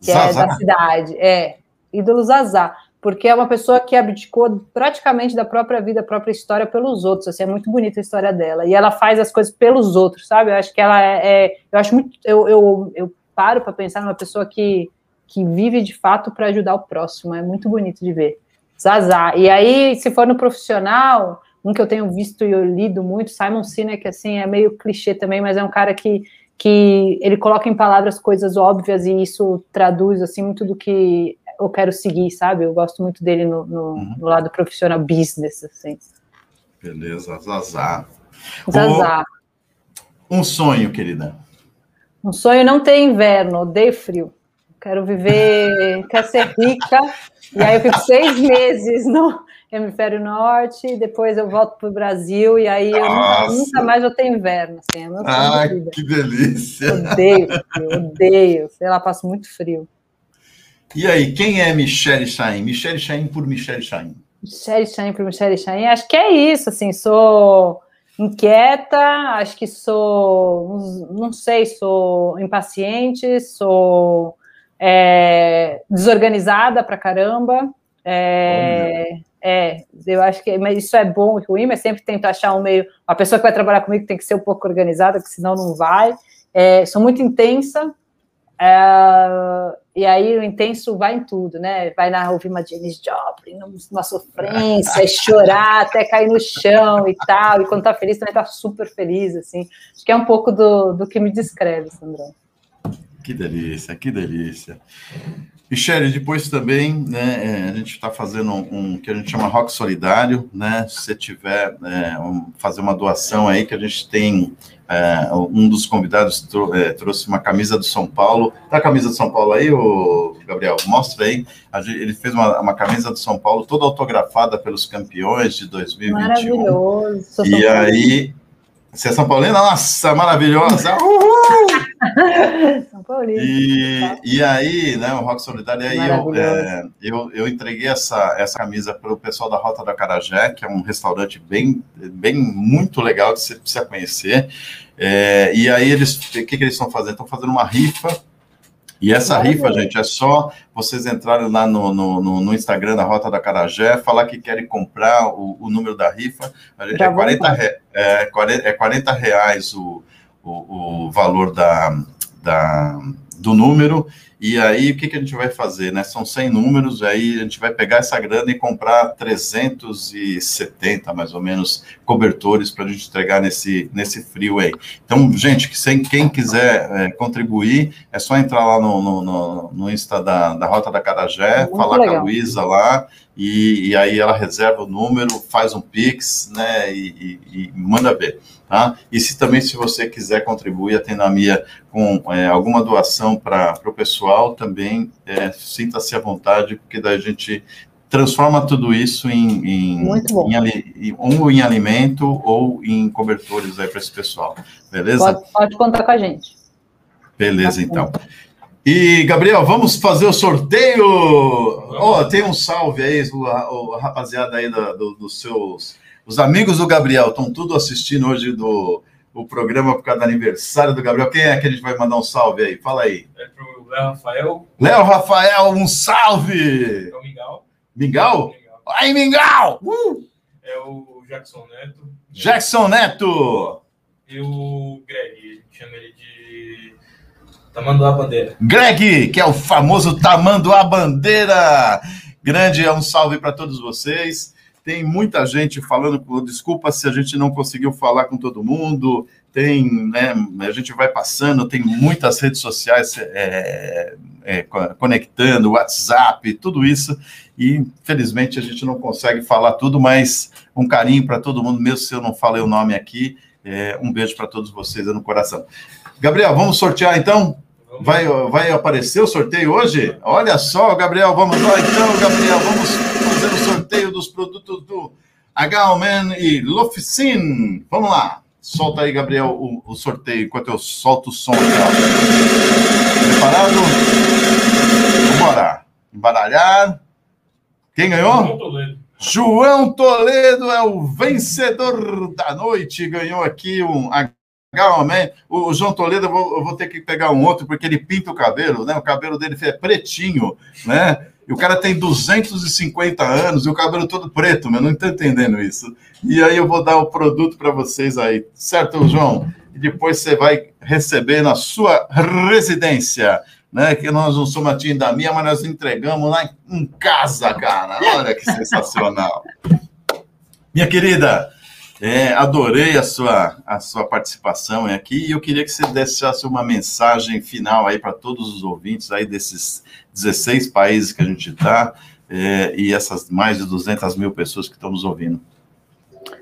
que Zazá? é da cidade. É, ídolo Zazá. Porque é uma pessoa que abdicou praticamente da própria vida, da própria história pelos outros, assim, é muito bonita a história dela, e ela faz as coisas pelos outros, sabe? Eu acho que ela é, é eu acho muito, eu, eu, eu paro para pensar numa pessoa que, que vive de fato para ajudar o próximo, é muito bonito de ver, Zazá. E aí, se for no profissional, um que eu tenho visto e eu lido muito, Simon Sinek, que assim, é meio clichê também, mas é um cara que que ele coloca em palavras coisas óbvias, e isso traduz, assim, muito do que eu quero seguir, sabe? Eu gosto muito dele no, no, uhum. no lado profissional, business, assim. Beleza, Zazá. Zazá. O, um sonho, querida. Um sonho não ter inverno, odeio frio. Quero viver, quero ser rica, e aí eu fico seis meses no hemisfério norte, depois eu volto para o Brasil, e aí eu nunca, nunca mais vou ter inverno. Assim, eu não tenho ah, vida. Que delícia! Odeio frio, odeio. Sei lá, passo muito frio. E aí, quem é Michele Chahin? Michele Chahin por Michele Chahin. Michele Chahin por Michele Chahin. Acho que é isso, assim, sou inquieta, acho que sou, não sei, sou impaciente, sou é, desorganizada pra caramba. É, é, eu acho que mas isso é bom e ruim, mas sempre tento achar um meio. A pessoa que vai trabalhar comigo tem que ser um pouco organizada, porque senão não vai. É, sou muito intensa. É, e aí o intenso vai em tudo, né? Vai na ouvir uma Janis Joplin, uma sofrência, chorar até cair no chão e tal. E quando tá feliz, também tá super feliz, assim. Acho que é um pouco do, do que me descreve, Sandrão. Que delícia, que delícia. Michele, depois também, né? A gente está fazendo um, um que a gente chama Rock Solidário, né? Se você tiver é, um, fazer uma doação aí, que a gente tem. É, um dos convidados trou- é, trouxe uma camisa do São Paulo. Tá a camisa do São Paulo aí, ô, Gabriel? Mostra aí. A gente, ele fez uma, uma camisa do São Paulo toda autografada pelos campeões de dois mil e vinte e um. Maravilhoso. Sou e São aí, você é São Paulina? Nossa, maravilhosa! Uhul! São Paulina. E, tá. E aí, né, o Rock Solidário, aí eu, é, eu, eu entreguei essa, essa camisa para o pessoal da Rota da Carajé, que é um restaurante bem, bem muito legal que você precisa conhecer. É, e aí, eles, o que, que eles estão fazendo? Estão fazendo uma rifa. E essa Maravilha. rifa, gente, é só vocês entrarem lá no, no, no, no Instagram da Rota da Carajé, falar que querem comprar o, o número da rifa. Gente, é, quarenta, é, é quarenta reais o, o, o valor da, da, do número. E aí, o que, que a gente vai fazer, né? São cem números, aí a gente vai pegar essa grana e comprar trezentos e setenta, mais ou menos, cobertores para a gente entregar nesse, nesse frio aí. Então, gente, quem quiser é, contribuir, é só entrar lá no, no, no, no Insta da, da Rota da Carajé, muito falar legal. Com a Luísa lá, e, e aí ela reserva o número, faz um Pix, né, e, e, e manda ver. Tá? E se também, se você quiser contribuir, a Tiendamia com é, alguma doação para o pessoal, também é, sinta-se à vontade, porque daí a gente transforma tudo isso em, em, em, em ou em alimento ou em cobertores para esse pessoal, beleza? Pode, pode contar com a gente. Beleza, então. E, Gabriel, vamos fazer o sorteio! Oh, tem um salve aí, o, o rapaziada aí da, do, dos seus... Os amigos do Gabriel estão tudo assistindo hoje do, o programa por causa do aniversário do Gabriel. Quem é que a gente vai mandar um salve aí? Fala aí. É pro Léo Rafael. Léo Rafael, um salve! É o Mingau. Mingau? Aí, Mingau! Uh! É o Jackson Neto. Jackson Neto! E o Greg, a gente chama ele de Tamanduá Bandeira. Greg, que é o famoso Tamanduá Bandeira! Grande, é um salve para todos vocês. Tem muita gente falando, desculpa se a gente não conseguiu falar com todo mundo, tem, né, a gente vai passando, tem muitas redes sociais é, é, conectando, WhatsApp, tudo isso, e infelizmente a gente não consegue falar tudo, mas um carinho para todo mundo, mesmo se eu não falei o nome aqui, é, um beijo para todos vocês no coração. Gabriel, vamos sortear então? Vai, vai aparecer o sorteio hoje? Olha só, Gabriel, vamos lá então, Gabriel, vamos fazer o sorteio dos produtos do H O Man e Lofsin. Vamos lá. Solta aí, Gabriel, o, o sorteio, enquanto eu solto o som aqui, ó. Preparado? Vambora. Embaralhar. Quem ganhou? João Toledo. João Toledo é o vencedor da noite. Ganhou aqui um H O Man. O João Toledo, eu vou, eu vou ter que pegar um outro, porque ele pinta o cabelo, né? O cabelo dele é pretinho, né? E o cara tem duzentos e cinquenta anos e o cabelo todo preto, mas não estou entendendo isso. E aí eu vou dar o produto para vocês aí, certo, João? E depois você vai receber na sua residência, né? Que nós não somos a Tiendamia, mas nós entregamos lá em casa, cara. Olha que sensacional. Minha querida, é, adorei a sua, a sua participação aqui e eu queria que você deixasse uma mensagem final aí para todos os ouvintes aí desses dezesseis países que a gente está, é, e essas mais de duzentas mil pessoas que estão nos ouvindo.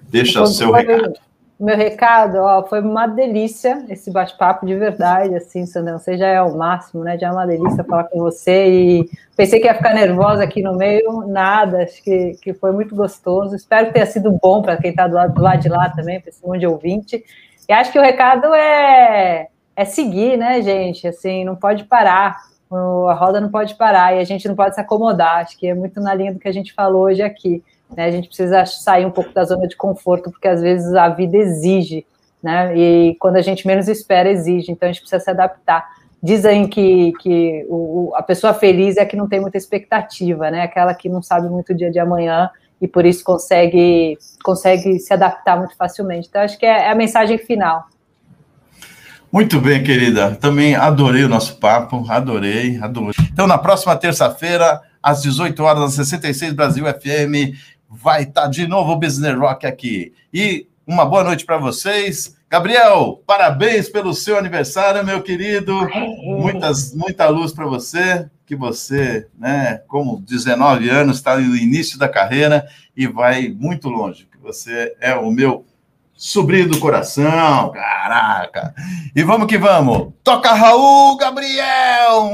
Deixa o seu recado. Meu recado, ó, foi uma delícia esse bate-papo de verdade, assim, Sandrão, você já é o máximo, né? Já é uma delícia falar com você e pensei que ia ficar nervosa aqui no meio, nada, acho que, que foi muito gostoso. Espero que tenha sido bom para quem está do lado, do lado de lá também, para esse monte de ouvinte. E acho que o recado é, é seguir, né, gente? Assim, não pode parar. A roda não pode parar e a gente não pode se acomodar, acho que é muito na linha do que a gente falou hoje aqui, né? A gente precisa sair um pouco da zona de conforto, porque às vezes a vida exige, né? E quando a gente menos espera, exige, então a gente precisa se adaptar. Dizem que, que o, a pessoa feliz é a que não tem muita expectativa, né? Aquela que não sabe muito o dia de amanhã e por isso consegue, consegue se adaptar muito facilmente, então acho que é, é a mensagem final. Muito bem, querida. Também adorei o nosso papo, adorei, adorei. Então, na próxima terça-feira, às dezoito horas, na sessenta e seis Brasil F M, vai estar de novo o Business Rock aqui. E uma boa noite para vocês. Gabriel, parabéns pelo seu aniversário, meu querido. Muitas, muita luz para você, que você, né, com dezenove anos, está no início da carreira e vai muito longe, que você é o meu sobrinho do coração, caraca. E vamos que vamos. Toca Raul, Gabriel.